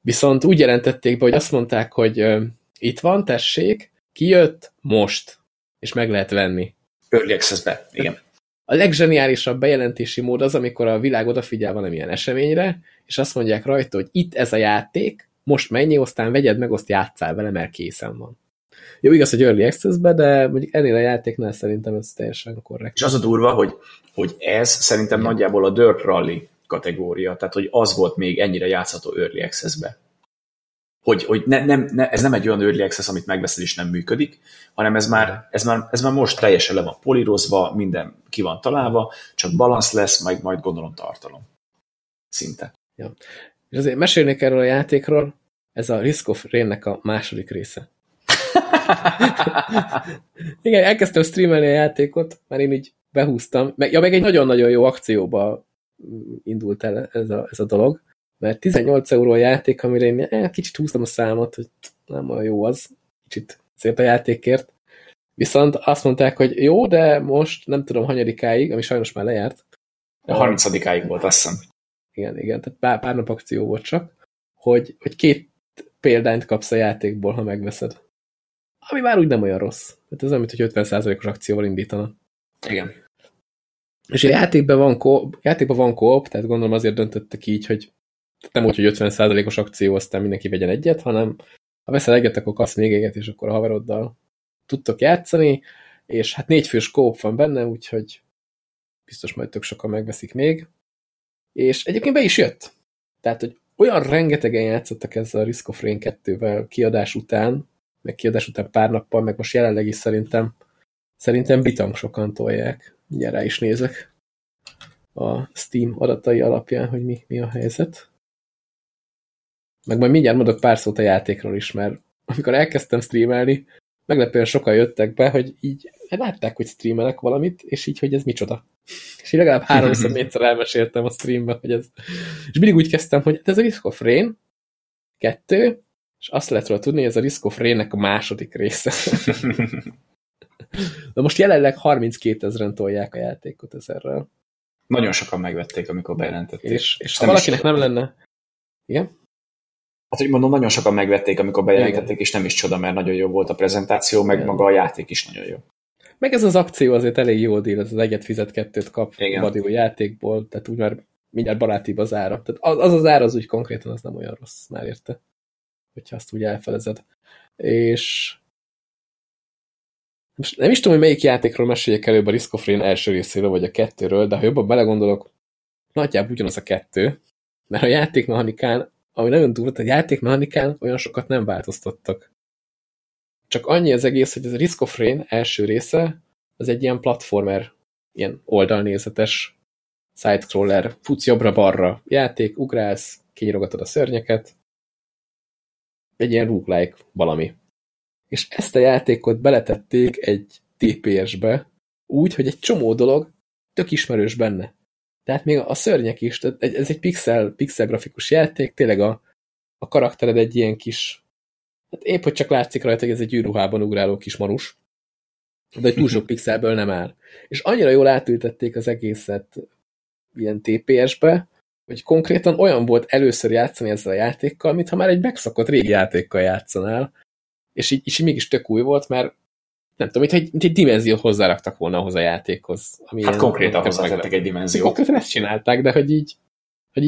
Viszont úgy jelentették be, hogy azt mondták, hogy itt van, tessék, kijött most, és meg lehet venni. Early access-be, igen. A legzseniálisabb bejelentési mód az, amikor a világ odafigyel valamilyen eseményre, és azt mondják rajta, hogy itt ez a játék, most menjél, aztán vegyed meg, azt játsszál vele, mert készen van. Jó, igaz, hogy early access-be, de mondjuk ennél a játéknál szerintem ez teljesen korrekt. És az a durva, hogy ez szerintem nagyjából a Dirt Rally kategória, tehát hogy az volt még ennyire játszható early access-be. Hogy ez nem egy olyan early access, amit megveszel és nem működik, hanem ez már most teljesen le van polírozva, minden ki van találva, csak balansz lesz, majd gondolom tartalom. Szinte. Ja. És azért mesélnék erről a játékról, ez a Risk of Rain-nek a második része. Igen, elkezdtem streamelni a játékot, már én így behúztam. Meg egy nagyon-nagyon jó akcióba indult el ez a dolog, mert 18 € a játék, amire én kicsit húztam a számot, hogy nem olyan jó az, kicsit szép a játékért. Viszont azt mondták, hogy jó, de most nem tudom hanyadikáig, ami sajnos már lejárt. A 30-áig volt, azt hiszem. Igen, tehát pár nap akció volt csak, hogy 2 példányt kapsz a játékból, ha megveszed. Ami már úgy nem olyan rossz. Tehát ez nem, mint hogy 50%-os akcióval indítana. Igen. És a játékban van co-op, tehát gondolom azért döntöttek így, hogy nem úgy, hogy 50%-os akció, aztán mindenki vegyen egyet, hanem ha veszel egyet, akkor kapsz még egyet, és akkor a haveroddal tudtok játszani, és hát 4 fős co-op van benne, úgyhogy biztos majd tök sokan megveszik még. És egyébként be is jött. Tehát, hogy olyan rengetegen játszottak ezzel a Risk of Rain 2-vel kiadás után pár nappal, meg most jelenleg is szerintem bitang sokan tolják. Mindjárt rá is nézek a Steam adatai alapján, hogy mi a helyzet. Meg majd mindjárt mondok pár szót a játékról is, mert amikor elkezdtem streamelni, meglepően sokan jöttek be, hogy így látták, hogy streamelek valamit, és így, hogy ez micsoda. És így legalább 3-4-szer elmeséltem a streamben, hogy ez... És mindig úgy kezdtem, hogy ez a Risk of Rain 2, és azt lehet róla tudni, hogy ez a Risk of Rain-nek a második része. De most jelenleg 32 000-en tolják a játékot ezerrel. Nagyon sokan megvették, amikor bejelentették. És ha valakinek nem lenne... Igen? Hát, hogy mondom, nagyon sokan megvették, amikor bejelentették, igen. És nem is csoda, mert nagyon jó volt a prezentáció, meg igen. Maga a játék is nagyon jó. Meg ez az akció azért elég jó díl, ez az egyet fizet, 2-t kap a játékból, tehát úgy már mindjárt barátibb az ára. Tehát az ára az úgy konkrétan, az nem olyan rossz, már érte, hogyha azt úgy elfelezed. És... Nem is tudom, hogy melyik játékról meséljek előbb, a Risk of Rain első részéről, vagy a kettőről, de ha jobban belegondolok, nagyjából ugyanaz a kettő, mert a játékmechanikán, ami nagyon durva, a játékmechanikán olyan sokat nem változtattak. Csak annyi az egész, hogy ez a Risk of Rain első része, az egy ilyen platformer, ilyen oldalnézetes sidecroller, futsz jobbra-balra játék, ugrálsz, kinyirogatod a szörnyeket, egy ilyen roguelike valami. És ezt a játékot beletették egy TPS-be úgy, hogy egy csomó dolog tök ismerős benne. Tehát még a szörnyek is, tehát ez egy pixel grafikus játék, tényleg a karaktered egy ilyen kis, hát épp hogy csak látszik rajta, hogy ez egy űrruhában ugráló kis manus, de túl sok pixelből nem áll. És annyira jól átültették az egészet ilyen TPS-be, hogy konkrétan olyan volt először játszani ezzel a játékkal, mintha már egy megszokott régi játékkal játszanál, és így mégis tök új volt, mert nem tudom, mint egy dimenziót hozzáraktak volna ahhoz a játékhoz. Ami hát konkrétan hozzátettek egy dimenziót. Konkrétan ezt csinálták, de hogy így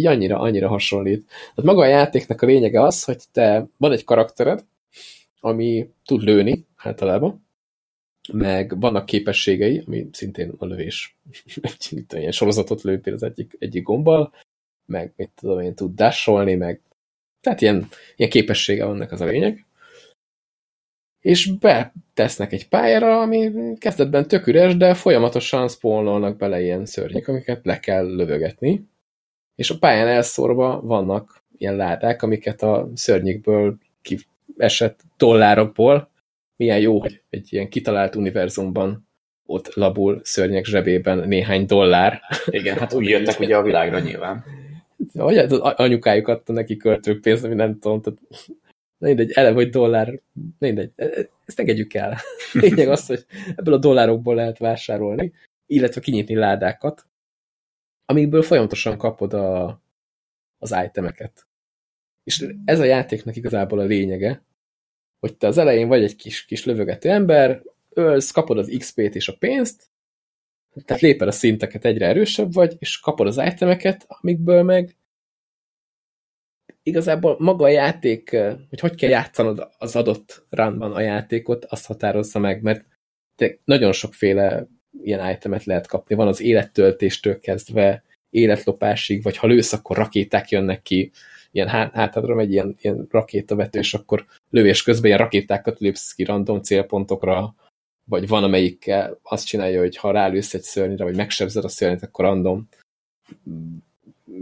annyira hasonlít. Tehát maga a játéknak a lényege az, hogy te van egy karaktered, ami tud lőni általában, meg vannak képességei, ami szintén a lövés. Ilyen sorozatot lő például az egyik gombbal, meg mit tudom én, tud dasholni, meg tehát ilyen képessége vannak, az a lényeg. És betesznek egy pályára, ami kezdetben tök üres, de folyamatosan spawnolnak bele ilyen szörnyek, amiket le kell lövögetni. És a pályán elszórva vannak ilyen ládák, amiket a szörnyekből kiesett dollárokból, milyen jó, hogy egy ilyen kitalált univerzumban ott labul szörnyek zsebében néhány dollár. Igen, hát úgy jöttek ugye a világra nyilván. Hogy anyukájuk adta neki költőpénzt, ami nem tudom, tehát mindegy, eleve, hogy dollár, mindegy, ezt engedjük el. Lényeg az, hogy ebből a dollárokból lehet vásárolni, illetve kinyitni ládákat, amikből folyamatosan kapod az itemeket. És ez a játéknak igazából a lényege, hogy te az elején vagy egy kis lövögető ember, ölsz, kapod az XP-t és a pénzt, tehát lépel a szinteket, egyre erősebb vagy, és kapod az itemeket, amikből meg igazából maga a játék, hogy kell játszanod az adott runban a játékot, azt határozza meg, mert nagyon sokféle ilyen itemet lehet kapni. Van az élettöltéstől kezdve, életlopásig, vagy ha lősz, akkor rakéták jönnek ki, ilyen hátadra megy ilyen rakétavető, és akkor lövés közben ilyen rakétákat lépsz ki random célpontokra, vagy van, amelyikkel azt csinálja, hogy ha rálősz egy szörnyre, vagy megsebzed a szörnyet, akkor random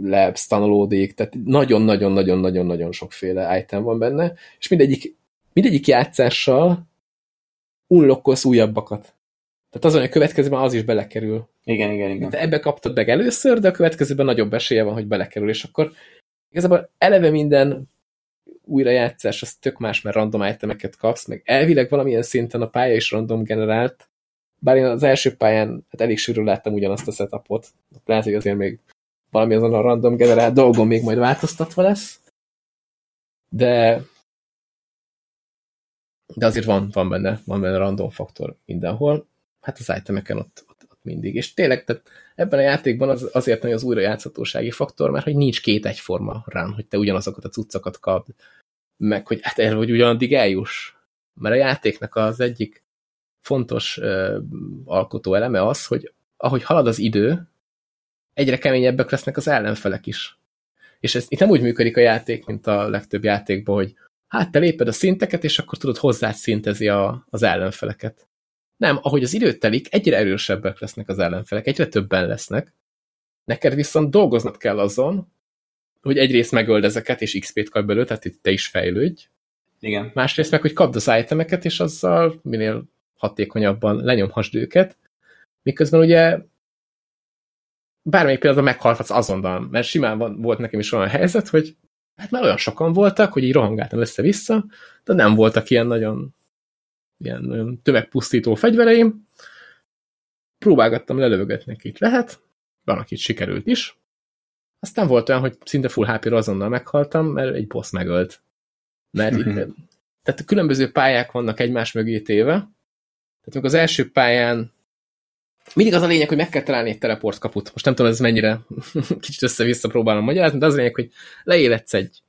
lebsztanolódik, tehát nagyon-nagyon-nagyon-nagyon-nagyon sokféle item van benne, és mindegyik játszással unlockolsz újabbakat. Tehát azon, hogy a következőben az is belekerül. Igen. Te ebbe kaptad meg először, de a következőben nagyobb esélye van, hogy belekerül, és akkor igazából eleve minden újrajátszás az tök más, mert random itemeket kapsz, meg elvileg valamilyen szinten a pálya is random generált, bár én az első pályán hát elég sűrűn láttam ugyanazt a setupot, lehet, hogy azért még valami azon a random generált dolgon még majd változtatva lesz, de azért van benne random faktor mindenhol, hát az itemeken ott mindig. És tényleg, tehát ebben a játékban azért nagyon az újrajátszhatósági faktor, mert hogy nincs két egyforma rán, hogy te ugyanazokat a cuccokat kapd, meg hogy hát el, hogy ugyanaddig eljuss. Mert a játéknak az egyik fontos alkotó eleme az, hogy ahogy halad az idő, egyre keményebbek lesznek az ellenfelek is. És itt nem úgy működik a játék, mint a legtöbb játékban, hogy hát te léped a szinteket, és akkor tudod, hozzád szintezi az ellenfeleket. Nem, ahogy az idő telik, egyre erősebbek lesznek az ellenfelek, egyre többen lesznek. Neked viszont dolgoznod kell azon, hogy egyrészt megöld ezeket, és XP-t kapj belőle, tehát itt te is fejlődj. Igen. Másrészt meg, hogy kapd az itemeket, és azzal minél hatékonyabban lenyomhassd őket. Miközben ugye bármelyik pillanatban meghalhatsz azonnal, mert simán volt nekem is olyan helyzet, hogy hát már olyan sokan voltak, hogy így rohangáltam össze-vissza, de nem voltak ilyen nagyon tömegpusztító fegyvereim. Próbálgattam lelövögetni, akit lehet, van, akit sikerült is. Aztán volt olyan, hogy szinte full HP-ra azonnal meghaltam, mert egy boss megölt. Mert itt, tehát különböző pályák vannak egymás mögé téve. Tehát amikor az első pályán mindig az a lényeg, hogy meg kell találni egy teleportkaput. Most nem tudom, ez mennyire kicsit össze-vissza próbálom magyarázni, de az a lényeg, hogy leéledsz egy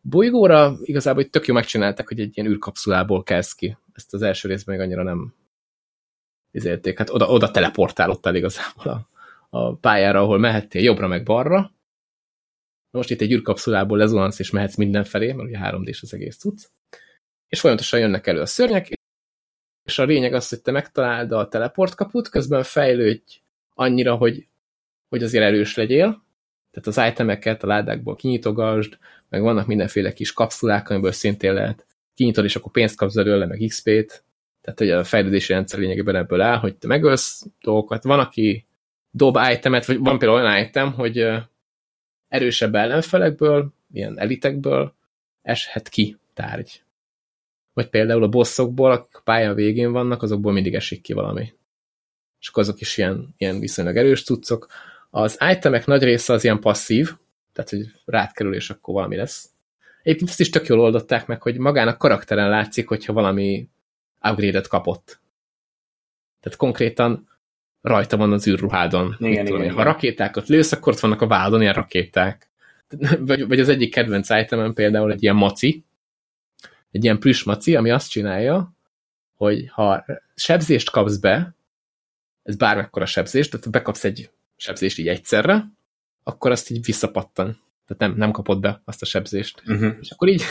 bolygóra, igazából hogy tök jó megcsinálták, hogy egy ilyen űrkapszulából kelsz ki. Ezt az első részben még annyira nem izélték. Hát oda teleportálódtál igazából a pályára, ahol mehettél jobbra meg balra. Most itt egy űrkapszulából lezuhansz, és mehetsz mindenfelé, mert ugye 3D-s az egész cucc. És folyamatosan jönnek elő a szörnyek, és a lényeg az, hogy te megtaláld a teleportkaput, közben fejlődj annyira, hogy azért erős legyél, tehát az itemeket a ládákból kinyitogasd, meg vannak mindenféle kis kapszulák, amiből szintén lehet kinyitod, és akkor pénzt kapsz előle, meg XP-t. Tehát ugye a fejlődési rendszer lényegében ebből áll, hogy te megölsz dolgokat. Van, aki dob itemet, vagy van például olyan item, hogy erősebb ellenfelekből, ilyen elitekből eshet ki tárgy. Vagy például a bosszokból, akik pályán végén vannak, azokból mindig esik ki valami. És akkor azok is ilyen viszonylag erős cuccok. Az itemek nagy része az ilyen passzív, tehát hogy rád kerül, és akkor valami lesz. Egyébként ezt is tök jól oldották meg, hogy magának karakteren látszik, hogyha valami upgrade-et kapott. Tehát konkrétan rajta van az űrruhádon. Igen, tudom, igen. Ha rakétákat lősz, akkor ott vannak a váladon ilyen rakéták. Vagy az egyik kedvenc itemen például egy ilyen maci, egy ilyen plüsmaci, ami azt csinálja, hogy ha sebzést kapsz be, ez bármekkora sebzést, tehát bekapsz egy sebzést így egyszerre, akkor azt így visszapattan. Tehát nem kapod be azt a sebzést. És akkor így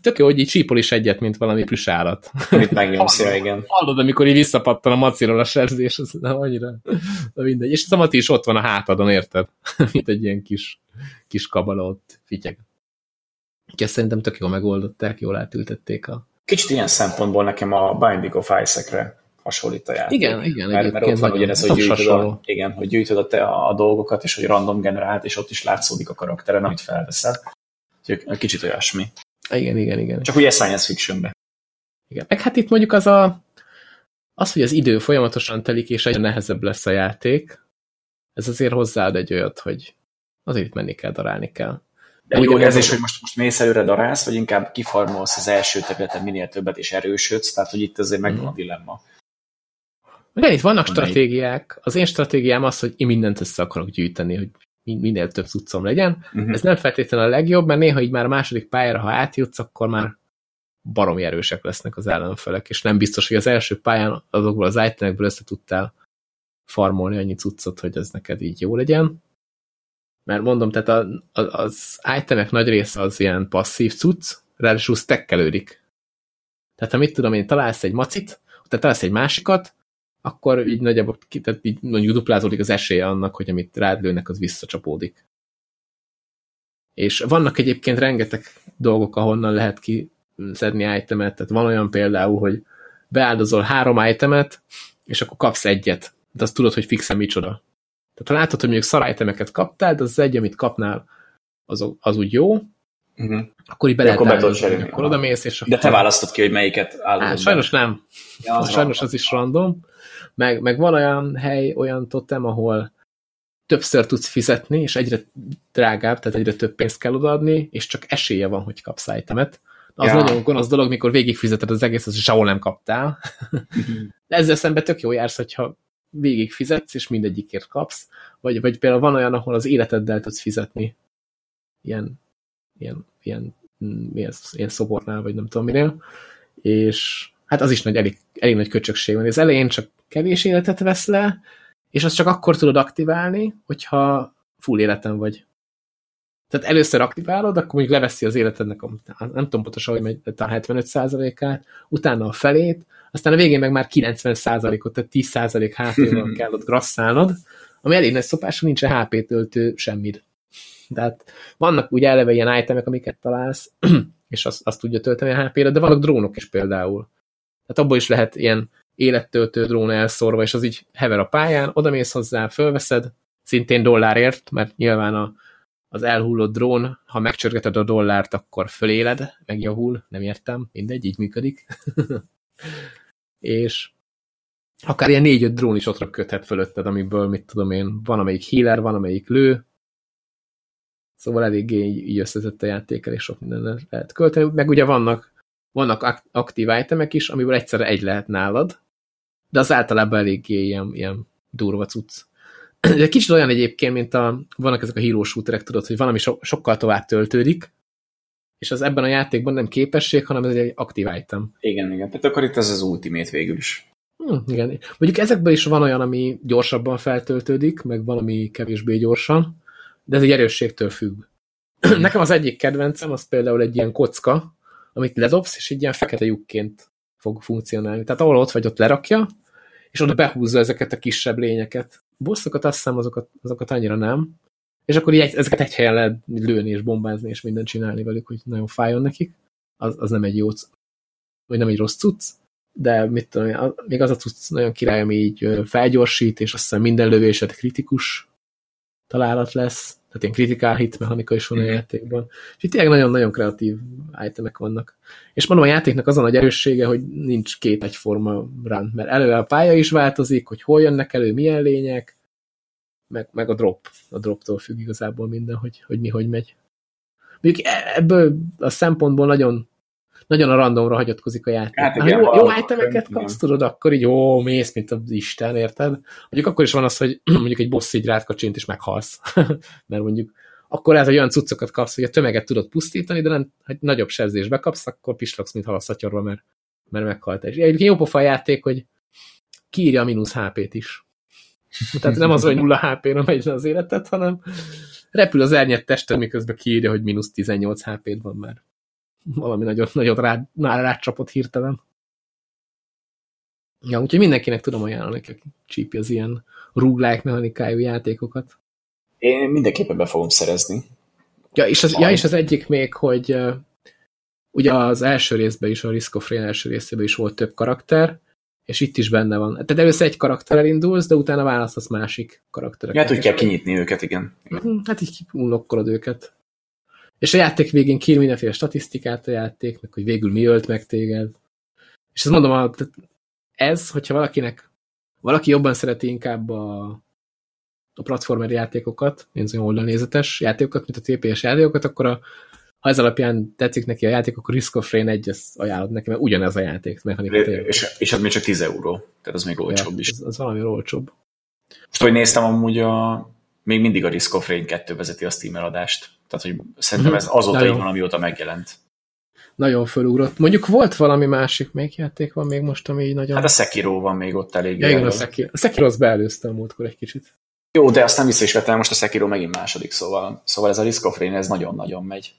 tök jó, hogy így sípol is egyet, mint valami plüss állat. Itt megnyomsz, igen. Hallod, amikor így visszapattan a maciról a sebzés, az nem annyira, de mindegy. És a maci is ott van a hátadon, érted? Mint egy ilyen kis kabala ott fityeg. Úgyhogy szerintem tök jól megoldották, jól átültették a... Kicsit ilyen szempontból nekem a Binding of Isaac-re hasonlít a játék. Igen. Mert ott van ugyanez, hogy gyűjtöd a dolgokat, és hogy random generált, és ott is látszódik a karakteren, amit felveszel. Úgyhogy kicsit olyasmi. Igen. Csak ugye science fictionbe. Igen. Meg hát itt mondjuk az, hogy az idő folyamatosan telik, és egyre nehezebb lesz a játék, ez azért hozzáad egy olyat, hogy azért menni kell, darálni kell. De úgy ez is, hogy most mész előre darálsz, vagy inkább kifarmolsz az első területen minél többet és erősödsz, tehát hogy itt azért megvan a dilemma. De itt vannak stratégiák. Az én stratégiám az, hogy én mindent össze akarok gyűjteni, hogy minél több cuccom legyen. Ez nem feltétlenül a legjobb, mert néha így már a második pályára, ha átjutsz, akkor már baromi erősek lesznek az ellenfelek, és nem biztos, hogy az első pályán azokból az itemekből össze tudtál farmolni annyi cuccot, hogy ez neked így jó legyen. Mert mondom, tehát az itemek nagy része az ilyen passzív cucc, ráadásul stekkelődik. Tehát ha mit tudom én, találsz egy macit, utána találsz egy másikat, akkor így nagyjából mondjuk duplázódik az esélye annak, hogy amit rád lőnek, az visszacsapódik. És vannak egyébként rengeteg dolgok, ahonnan lehet kiszedni itemet, tehát van olyan például, hogy beáldozol 3 itemet, és akkor kapsz egyet, de azt tudod, hogy fixen micsoda. Tehát ha látod, hogy mondjuk szar itemeket kaptál, de az egy, amit kapnál, az úgy jó, akkor így be lehet állni, akkor odamész, és akkor... De te választod ki, hogy melyiket állod. Hát, sajnos nem. Ja, az is random. Meg van olyan hely, olyan totem, ahol többször tudsz fizetni, és egyre drágább, tehát egyre több pénzt kell odaadni, és csak esélye van, hogy kapsz itemet. Az nagyon gonosz dolog, mikor végigfizeted az egészet, és ahol nem kaptál. De ezzel szemben tök jó jársz, hogyha végig fizetsz, és mindegyikért kapsz, vagy például van olyan, ahol az életeddel tudsz fizetni. Ilyen szobornál, vagy nem tudom minél. És hát az is elég nagy köcsökség van. Az elején csak kevés életet vesz le, és azt csak akkor tudod aktiválni, hogyha full életen vagy. Tehát először aktiválod, akkor mondjuk leveszi az életednek, nem tudom pontosan, hogy megy, a 75%-át, utána a felét, aztán a végén meg már 90%-ot, tehát 10% HP-val kell ott grasszálnod, ami elég nagy szopás, nincs HP töltő semmid. Tehát vannak úgy eleve ilyen itemek, amiket találsz, és azt tudja tölteni a HP-re, de vannak drónok is például. Tehát abból is lehet ilyen élettöltő drón elszórva, és az így hever a pályán, odamész hozzá, fölveszed, szintén dollárért, mert nyilván az elhullott drón, ha megcsörgeted a dollárt, akkor föléled, megjavul, nem értem, mindegy, így működik. És akár ilyen 4-5 drón is ott köthet fölötted, amiből, mit tudom én, van amelyik healer, van amelyik lő, szóval eléggé így összetett a játékkel, és sok minden lehet költeni. Meg ugye vannak aktív itemek is, amiből egyszerre egy lehet nálad, de az általában eléggé ilyen durva cucc. De kicsit olyan egyébként, mint vannak ezek a hero shooterek, tudod, hogy valami sokkal tovább töltődik, és az ebben a játékban nem képesség, hanem ez egy aktív item. Igen. Tehát akkor itt ez az ultimate végül is. Igen. Mondjuk ezekből is van olyan, ami gyorsabban feltöltődik, meg van, ami kevésbé gyorsan, de ez egy erősségtől függ. Nekem az egyik kedvencem, az például egy ilyen kocka, amit ledobsz, és egy ilyen fekete lyukként fog funkcionálni. Tehát ahol ott vagy, ott lerakja, és oda behúzza ezeket a kisebb lényeket. Bosszokat azt hiszem, azokat annyira nem. És akkor így ezeket egy helyen lehet lőni, és bombázni, és mindent csinálni velük, hogy nagyon fájjon nekik. Az nem egy jó, vagy nem egy rossz cucc, de mit tudom, még az a cucc nagyon király, ami így felgyorsít, és azt hiszem minden lövésed kritikus találat lesz. Tehát ilyen kritikál hit mechanika is van a játékban. És itt tényleg nagyon-nagyon kreatív itemek vannak. És mondom, a játéknak az a nagy erőssége, hogy nincs két egyforma run, mert előre a pálya is változik, hogy hol jönnek elő, milyen lények, meg a drop. A droptól függ igazából minden, hogy mi hogy megy. Mondjuk ebből a szempontból nagyon, nagyon a randomra hagyatkozik a játék. Hát, igen, ha jó itemeket kapsz, tudod, akkor így jó, mész, mint az Isten, érted? Mondjuk akkor is van az, hogy mondjuk egy boss így rád kacsint, és meghalsz. Mert mondjuk akkor ez olyan cuccokat kapsz, hogy a tömeget tudod pusztítani, de nem, hogy nagyobb sebzésbe kapsz, akkor pislogsz, mint hal a szatyorba, mert meghalt. És egyébként jó pofa a játék, hogy kiírja a mínusz HP-t is. Tehát nem az, hogy 0 HP-ra megy le az életet, hanem repül az elnyett tested, miközben kiírja, hogy mínusz 18 HP-t van már. Valami nagyon-nagyon rácsapott hirtelen. Ja, úgyhogy mindenkinek tudom ajánlani, hogy csípj az ilyen roguelike mechanikájú játékokat. Én mindenképpen be fogom szerezni. Ja, és az egyik még, hogy ugye az első részben is, a Risk of Rain első részében is volt több karakter, és itt is benne van. Tehát először egy karakterrel indulsz, de utána választasz másik karaktereket. Hát úgy kell kinyitni őket, igen. Hát így unlokkolod őket. És a játék végén kír mindenféle statisztikát a játéknak, hogy végül mi ölt meg téged. És ezt mondom, ez, hogyha valaki jobban szereti inkább a platformer játékokat, én olyan oldalnézetes játékokat, mint a TPS játékokat, akkor ha ez alapján tetszik neki a játék, akkor Risk of Rain 1, ezt ajánlod neki, mert ugyanez a játék. És az még csak 10 euró, tehát az még olcsóbb is. Az valami olcsóbb. Most, hogy néztem, amúgy még mindig a Risk of Rain 2 vezeti a Steam eladást. Tehát, hogy szerintem ez azóta így van, amióta megjelent. Nagyon fölugrott. Mondjuk volt valami másik, még játék van még most, ami így nagyon... Hát a Sekiro van még ott elég. Igen, a Sekiro az beelőzte a múltkor egy kicsit. Jó, de aztán vissza is vettem, most a Sekiro megint második, szóval ez a Risk of Rain, ez nagyon-nagyon megy.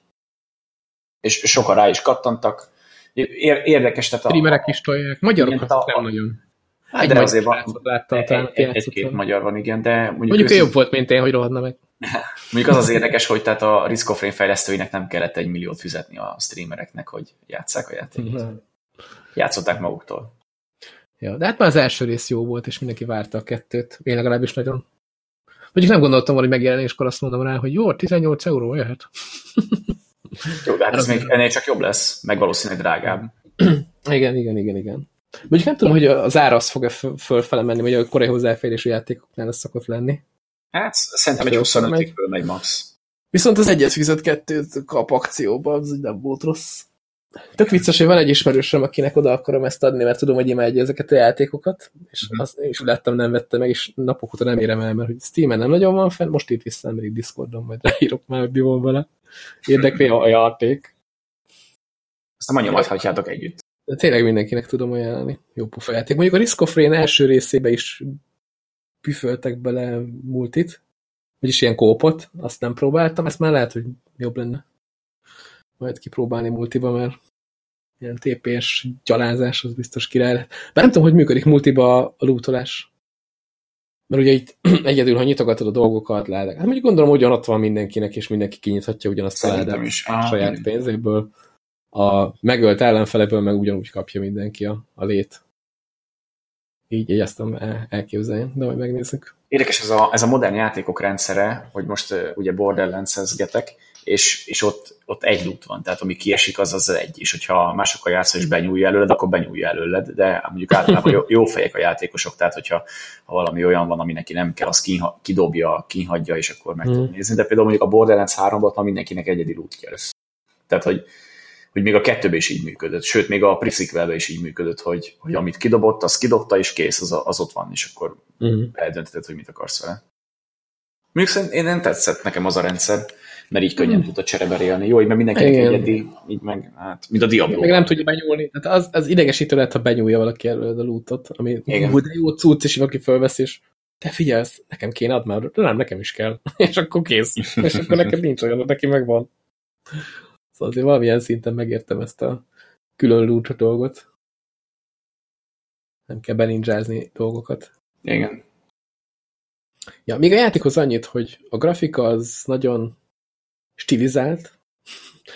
És sokan rá is kattantak. Érdekes, tehát a... Primerek is tolják. Magyarok nem nagyon. Hát, de azért van. Egy-két magyar van, igen, de... Mondjuk ő jobb volt, mint én, hogy rohadna meg. Mondjuk az érdekes, hogy tehát a Risk of Rain fejlesztőinek nem kellett 1 milliót fizetni a streamereknek, hogy játsszák a játékot. Játszották maguktól. Ja, de hát már az első rész jó volt, és mindenki várta a kettőt. Én legalábbis nagyon. Mondjuk nem gondoltam volna, hogy megjelenéskor azt mondom rá, hogy jó, 18 euró jöhet. Jó, de hát ez még ennél csak jobb lesz, meg valószínűleg drágább. Igen. Mondjuk nem tudom, hogy az ára az fog-e fölfele menni, vagy a korai hozzáférésű játékoknál ez szokott lenni. Hát szerintem egy 25-ig megy max. Viszont az egyet fizet 2-t kap akcióba, az nem volt rossz. Tök vicces, hogy van egy ismerősöm, akinek oda akarom ezt adni, mert tudom, hogy imádja ezeket a játékokat, és azt is láttam, nem vette meg, és napok óta nem érem el, mert hogy Steamen nem nagyon van fenn, most itt vissza, mert Discordon majd ráírok már, hogy mi van vele. Érdekli a játék. Aztán majd nyomadhatjátok együtt. De tényleg mindenkinek tudom ajánlani. Jó pofa játék. Mondjuk a Risk of Rain első részébe is püföltek bele multit, vagyis ilyen kópot, azt nem próbáltam, ezt már lehet, hogy jobb lenne majd kipróbálni multiba, mert ilyen TPS gyalázás az biztos király lett. Bár nem tudom, hogy működik multiba a lootolás. Mert ugye itt egyedül, ha nyitogatod a dolgokat, ládák. Hát mondjuk gondolom, ugyanott van mindenkinek, és mindenki kinyithatja ugyanazt a ládát saját pénzéből. A megölt ellenfeleből meg ugyanúgy kapja mindenki a lét. Így jegyeztem elképzelni, de majd megnézzük. Érdekes ez a modern játékok rendszere, hogy most ugye Borderlands-ezgetek, és ott egy loot van, tehát ami kiesik, az egy is. Hogyha másokkal játszol és benyúlja előled, akkor benyúlja előled, de mondjuk általában jó fejek a játékosok, tehát hogyha valami olyan van, ami neki nem kell, az kidobja, kihagyja, és akkor meg tud nézni. De például mondjuk a Borderlands 3-ban már mindenkinek egyedi lootja lesz. Tehát, hogy még a 2-ben is így működött, sőt, még a pre-sequelben is így működött, hogy amit kidobott, az kidobta, és kész, az ott van, és akkor eldönteted, hogy mit akarsz vele. Mondjuk én nem tetszett nekem az a rendszer, mert így könnyen tud a csereber élni. Jó, így meg mindenkinek egyedi, így meg, hát, mint a Diablo. Meg nem tudja benyúlni. Tehát az idegesítő lehet, ha benyúlja valaki előtt a lootot, ami de jó cucc, és valaki fölvesz, és te figyelsz, nekem kéne ad már, de nem, nekem is kell. És akkor kész. És akkor nekem nincs olyan, neki megvan. Szóval azért valamilyen szinten megértem ezt a külön loot dolgot. Nem kell benindzsázni dolgokat. Igen. Ja, még a játékhoz annyit, hogy a grafika az nagyon stilizált.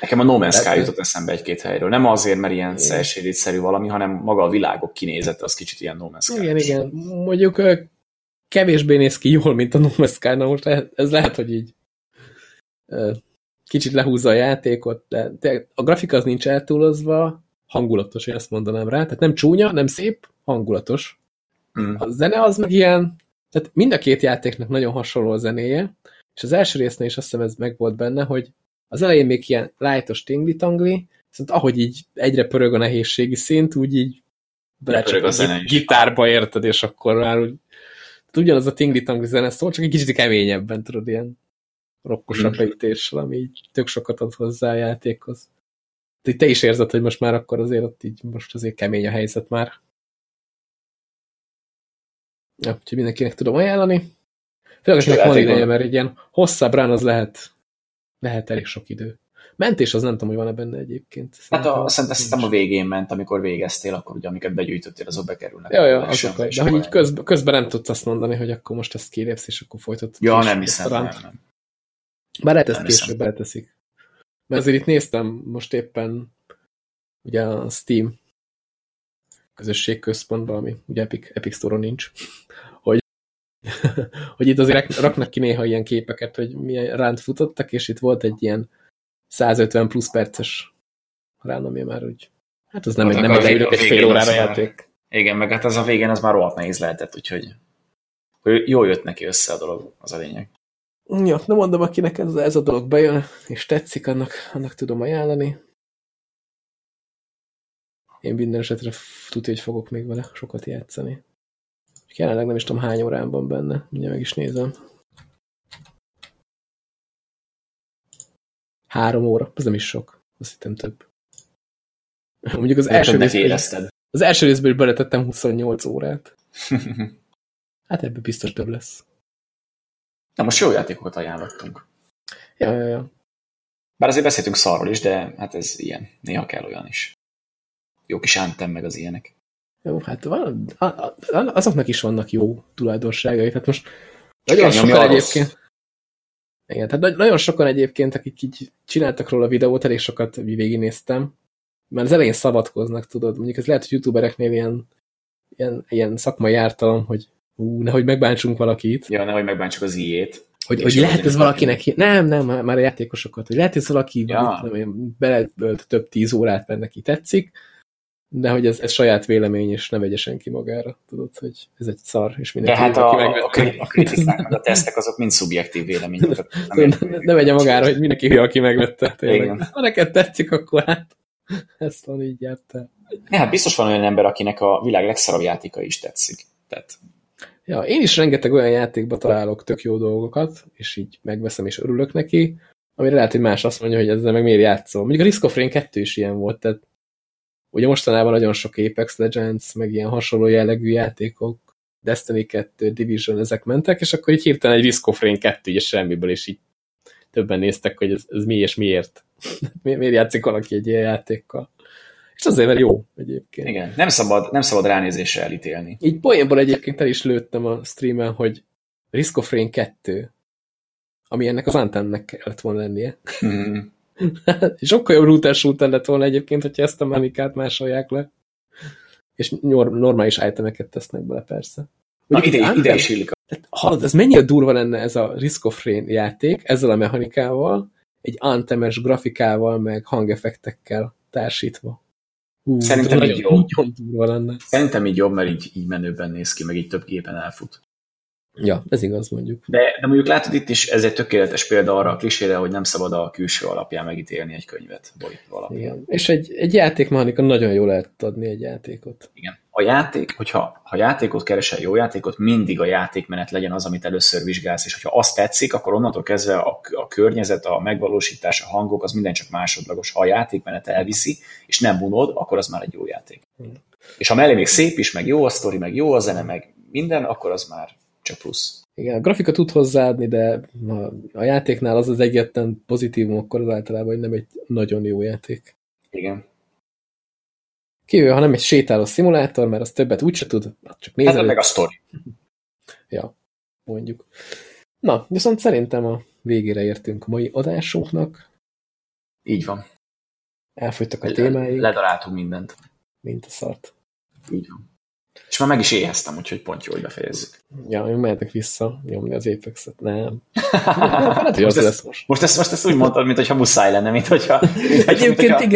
Nekem a No Man's Sky jutott eszembe egy-két helyről. Nem azért, mert ilyen cel-shaded-szerű valami, hanem maga a világok kinézete, az kicsit ilyen No Man's Sky. Igen, igen. Mondjuk kevésbé néz ki jól, mint a No Man's Sky, na most ez lehet, hogy így kicsit lehúzza a játékot, de a grafika az nincs eltúlozva, hangulatos, én ezt mondanám rá. Tehát nem csúnya, nem szép, hangulatos. Mm. A zene az meg ilyen, tehát mind a két játéknak nagyon hasonló a zenéje, és az első résznél is azt hiszem ez meg volt benne, hogy az elején még ilyen light-os tingli-tangli, viszont ahogy így egyre pörög a nehézségi szint, úgy így belecsap a gitárba, érted, és akkor már úgy, ugyanaz a tingli-tangli zene szól, csak egy kicsit keményebben, tudod, ilyen rokkosabb beütéssel, ami így tök sokat ad hozzá a játékhoz. Te is érzed, hogy most már akkor azért ott így most azért kemény a helyzet már. Ja, úgyhogy mindenkinek tudom ajánlani. Főleg van ideje, mert ilyen hosszabb rán az lehet elég sok idő. Mentés az nem tudom, hogy van-e benne egyébként. Hát szerintem a végén ment, amikor végeztél, akkor ugye amiket begyűjtöttél, azok bekerülnek. Jaj, azok, de hogy így közben nem tudsz azt mondani, hogy akkor most ezt kilépsz, és akkor folytatod. Ja, nem hiszem. Bár lehet ezt később beleteszik. Mert azért itt néztem most éppen ugye a Steam közösségközpontban, ami ugye Epic Store-on nincs, hogy itt azért raknak ki néha ilyen képeket, hogy milyen ránt futottak, és itt volt egy ilyen 150 plusz perces rán, ami már úgy, hát az nem hát egy fél órára játék. Igen, meg hát az a végén az már rohadt nehéz lehetett, úgyhogy jól jött neki össze a dolog, az a lényeg. Ja, nem mondom, akinek ez a dolog bejön, és tetszik, annak tudom ajánlani. Én minden esetre tudja, hogy fogok még vele sokat játszani. Jelenleg nem is tudom, hány órán van benne. Mindjárt meg is nézem. 3 óra. Ez nem is sok. Azt hittem több. Mondjuk az első részből is beletettem 28 órát. Hát ebből biztos több lesz. Na, most jó játékokat ajánlottunk. Ja. Bár azért beszéltünk szarról is, de hát ez ilyen. Néha kell olyan is. Jó kis Anthem meg az ilyenek. Jó, hát van, azoknak is vannak jó tulajdonságai. Tehát most nagyon sokan egyébként... Igen, tehát nagyon sokan egyébként, akik így csináltak róla videót, elég sokat végignéztem. Már az elején szabadkoznak, tudod. Mondjuk ez lehet, hogy youtubereknél ilyen szakmai ártalom, hogy nehogy megbántsunk valakit. Ja, nehogy megbántsuk az ilyét. Hogy lehet ez valakinek... Nem, már a játékosokat. Hogy lehet ez valaki, beleölt több 10 órát, mert neki tetszik. De hogy ez saját vélemény, és ne vegye senki magára. Tudod, hogy ez egy szar, és mindenki... De hát a kritikák, meg a tesztek, azok mind szubjektív vélemények. Ne vegye magára, hogy mindenki hülye, aki megvette. Ha neked tetszik, akkor hát ezt van így jártál. Hát biztos van olyan ember, akinek a világ legszarabb játéka is tetszik. Tehát... Ja, én is rengeteg olyan játékba találok tök jó dolgokat, és így megveszem, és örülök neki, amire lehet, hogy más azt mondja, hogy ezzel meg miért játszol. Mondjuk a Risk of Rain 2 is ilyen volt, tehát ugye mostanában nagyon sok Apex Legends, meg ilyen hasonló jellegű játékok, Destiny 2, Division, ezek mentek, és akkor így hirtelen egy Risk of Rain 2, ugye semmiből, és így többen néztek, hogy ez mi és miért. Miért játszik valaki egy ilyen játékkal? És azért, mert jó egyébként. Igen, nem szabad ránézésre elítélni. Így poénból egyébként el is lőttem a streamen, hogy Risk of Rain 2, ami ennek az Anthemnek kellett volna lennie. Sokkal jobb router-shooter lett volna egyébként, hogyha ezt a mechanikát másolják le. És normális itemeket tesznek bele, persze. Na, ide is illik. Hallod, ez mennyire durva lenne ez a Risk of Rain játék, ezzel a mechanikával, egy Anthemes grafikával, meg hangeffektekkel társítva. Szerintem így jobb. Szerintem így jobb, mert így menőben néz ki, meg így több gépen elfut. Ja, ez igaz, mondjuk. De mondjuk látod, itt is ez egy tökéletes példa arra a klisére, hogy nem szabad a külső alapján megítélni egy könyvet. Vagy alapján. Igen. És egy játékmechanika nagyon jól lehet adni egy játékot. Igen. a játék, hogyha ha játékot keresel, jó játékot, mindig a játékmenet legyen az, amit először vizsgálsz, és hogyha azt tetszik, akkor onnantól kezdve a környezet, a megvalósítás, a hangok, az minden csak másodlagos. Ha a játékmenet elviszi, és nem unod, akkor az már egy jó játék. És ha mellé még szép is, meg jó a sztori, meg jó a zene, meg minden, akkor az már csak plusz. Igen, a grafika tud hozzáadni, de a játéknál az az egyetlen pozitívum, akkor az általában, hogy nem egy nagyon jó játék. Igen. Kívül, ha nem egy sétáló szimulátor, mert az többet úgyse tud, csak nézel. Hát meg a sztori. Ja, mondjuk. Na, viszont szerintem a végére értünk a mai adásunknak. Így van. Elfogytak a témáink. Ledaráltunk mindent. Mint a szart. Így van. És már meg is éheztem, úgyhogy pont jó, hogy befejezzük. Ja, én mehetnek vissza nyomni az Apexet. Nem. Hát, most ezt úgy mondtad, mintha muszáj lenne, mintha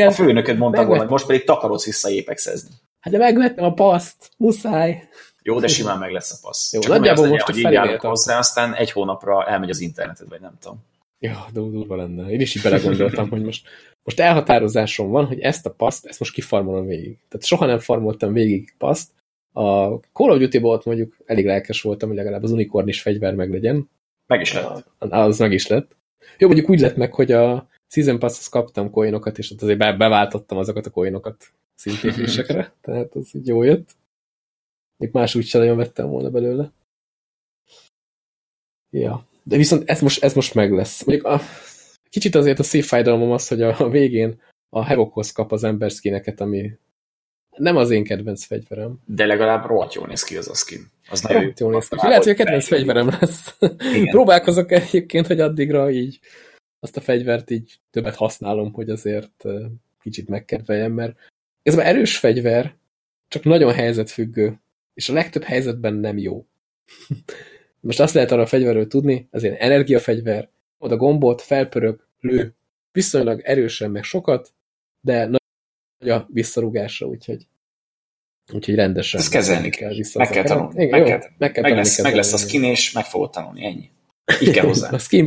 a főnököd mondta volna, most pedig takarodsz vissza Apexezni. Hát de megvettem a paszt, muszáj. Jó, de simán meg lesz a passz. Jó, csak nagyjából most hogy így állok hozzá, aztán egy hónapra elmegy az interneted, vagy nem tudom. Ja, durva lenne. Én is így belegondoltam, hogy most elhatározásom van, hogy ezt a paszt, ezt most kifarmolom végig. Tehát soha nem farmoltam végig paszt. A Call of Duty-ból ott mondjuk elég lelkes voltam, hogy legalább az unikornis fegyver meg legyen. Meg is lett. Az meg is lett. Jó, mondjuk úgy lett meg, hogy a Season Pass-hoz kaptam coinokat, és ott azért beváltottam azokat a coinokat szintétésekre, tehát az így jó jött. Még más úgy sem nagyon vettem volna belőle. Ja. De viszont ez most meg lesz. Mondjuk kicsit azért a szívfájdalmam az, hogy a végén a Hevokhoz kap az ember skineket, ami nem az én kedvenc fegyverem. De legalább rohadt jól néz ki az a skin. Az nagyon jól néz ki. Lehet, hogy a kedvenc fegyverem lesz. Próbálkozok egyébként, hogy addigra így azt a fegyvert így többet használom, hogy azért kicsit megkedveljem, mert ez már erős fegyver, csak nagyon helyzetfüggő, és a legtöbb helyzetben nem jó. Most azt lehet arra a fegyverről tudni, az ilyen energiafegyver, oda gombot, felpörög, lő, viszonylag erősen meg sokat, de a visszarúgásra, úgyhogy rendesen. Ezt kezelni kell. Meg kell tanulni. Igen, meg kell tanulni. Meg lesz a skin, és meg fogod tanulni. Ennyi. Így kell hozzá. A skin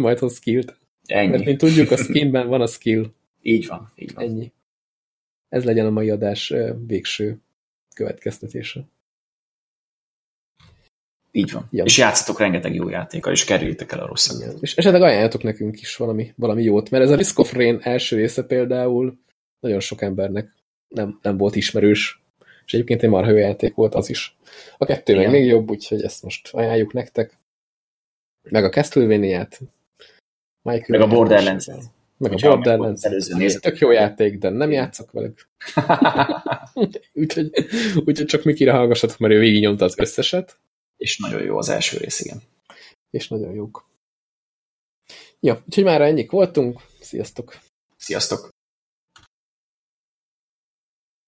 majd hoz skillt. Ennyi. Mert mint tudjuk, a skinben van a skill. Így van. Ennyi. Ez legyen a mai adás végső következtetése. Így van. Ja. És játszatok rengeteg jó játékkal, és kerüljétek el a rosszat. És esetleg ajánljatok nekünk is valami jót, mert ez a Risk of Rain első része például nagyon sok embernek nem volt ismerős, és egyébként egy marha jó játék volt az is. A kettő meg még jobb, úgyhogy ezt most ajánljuk nektek. Meg a Castlevania-t. Meg a Borderlands-et. Meg a Borderlands-et. Tök jó játék, de nem játszok velük. úgyhogy csak Mikire hallgassatok, mert ő végignyomta az összeset. És nagyon jó az első rész, igen. És nagyon jók. Ja, úgyhogy már ennyik voltunk. Sziasztok! Sziasztok!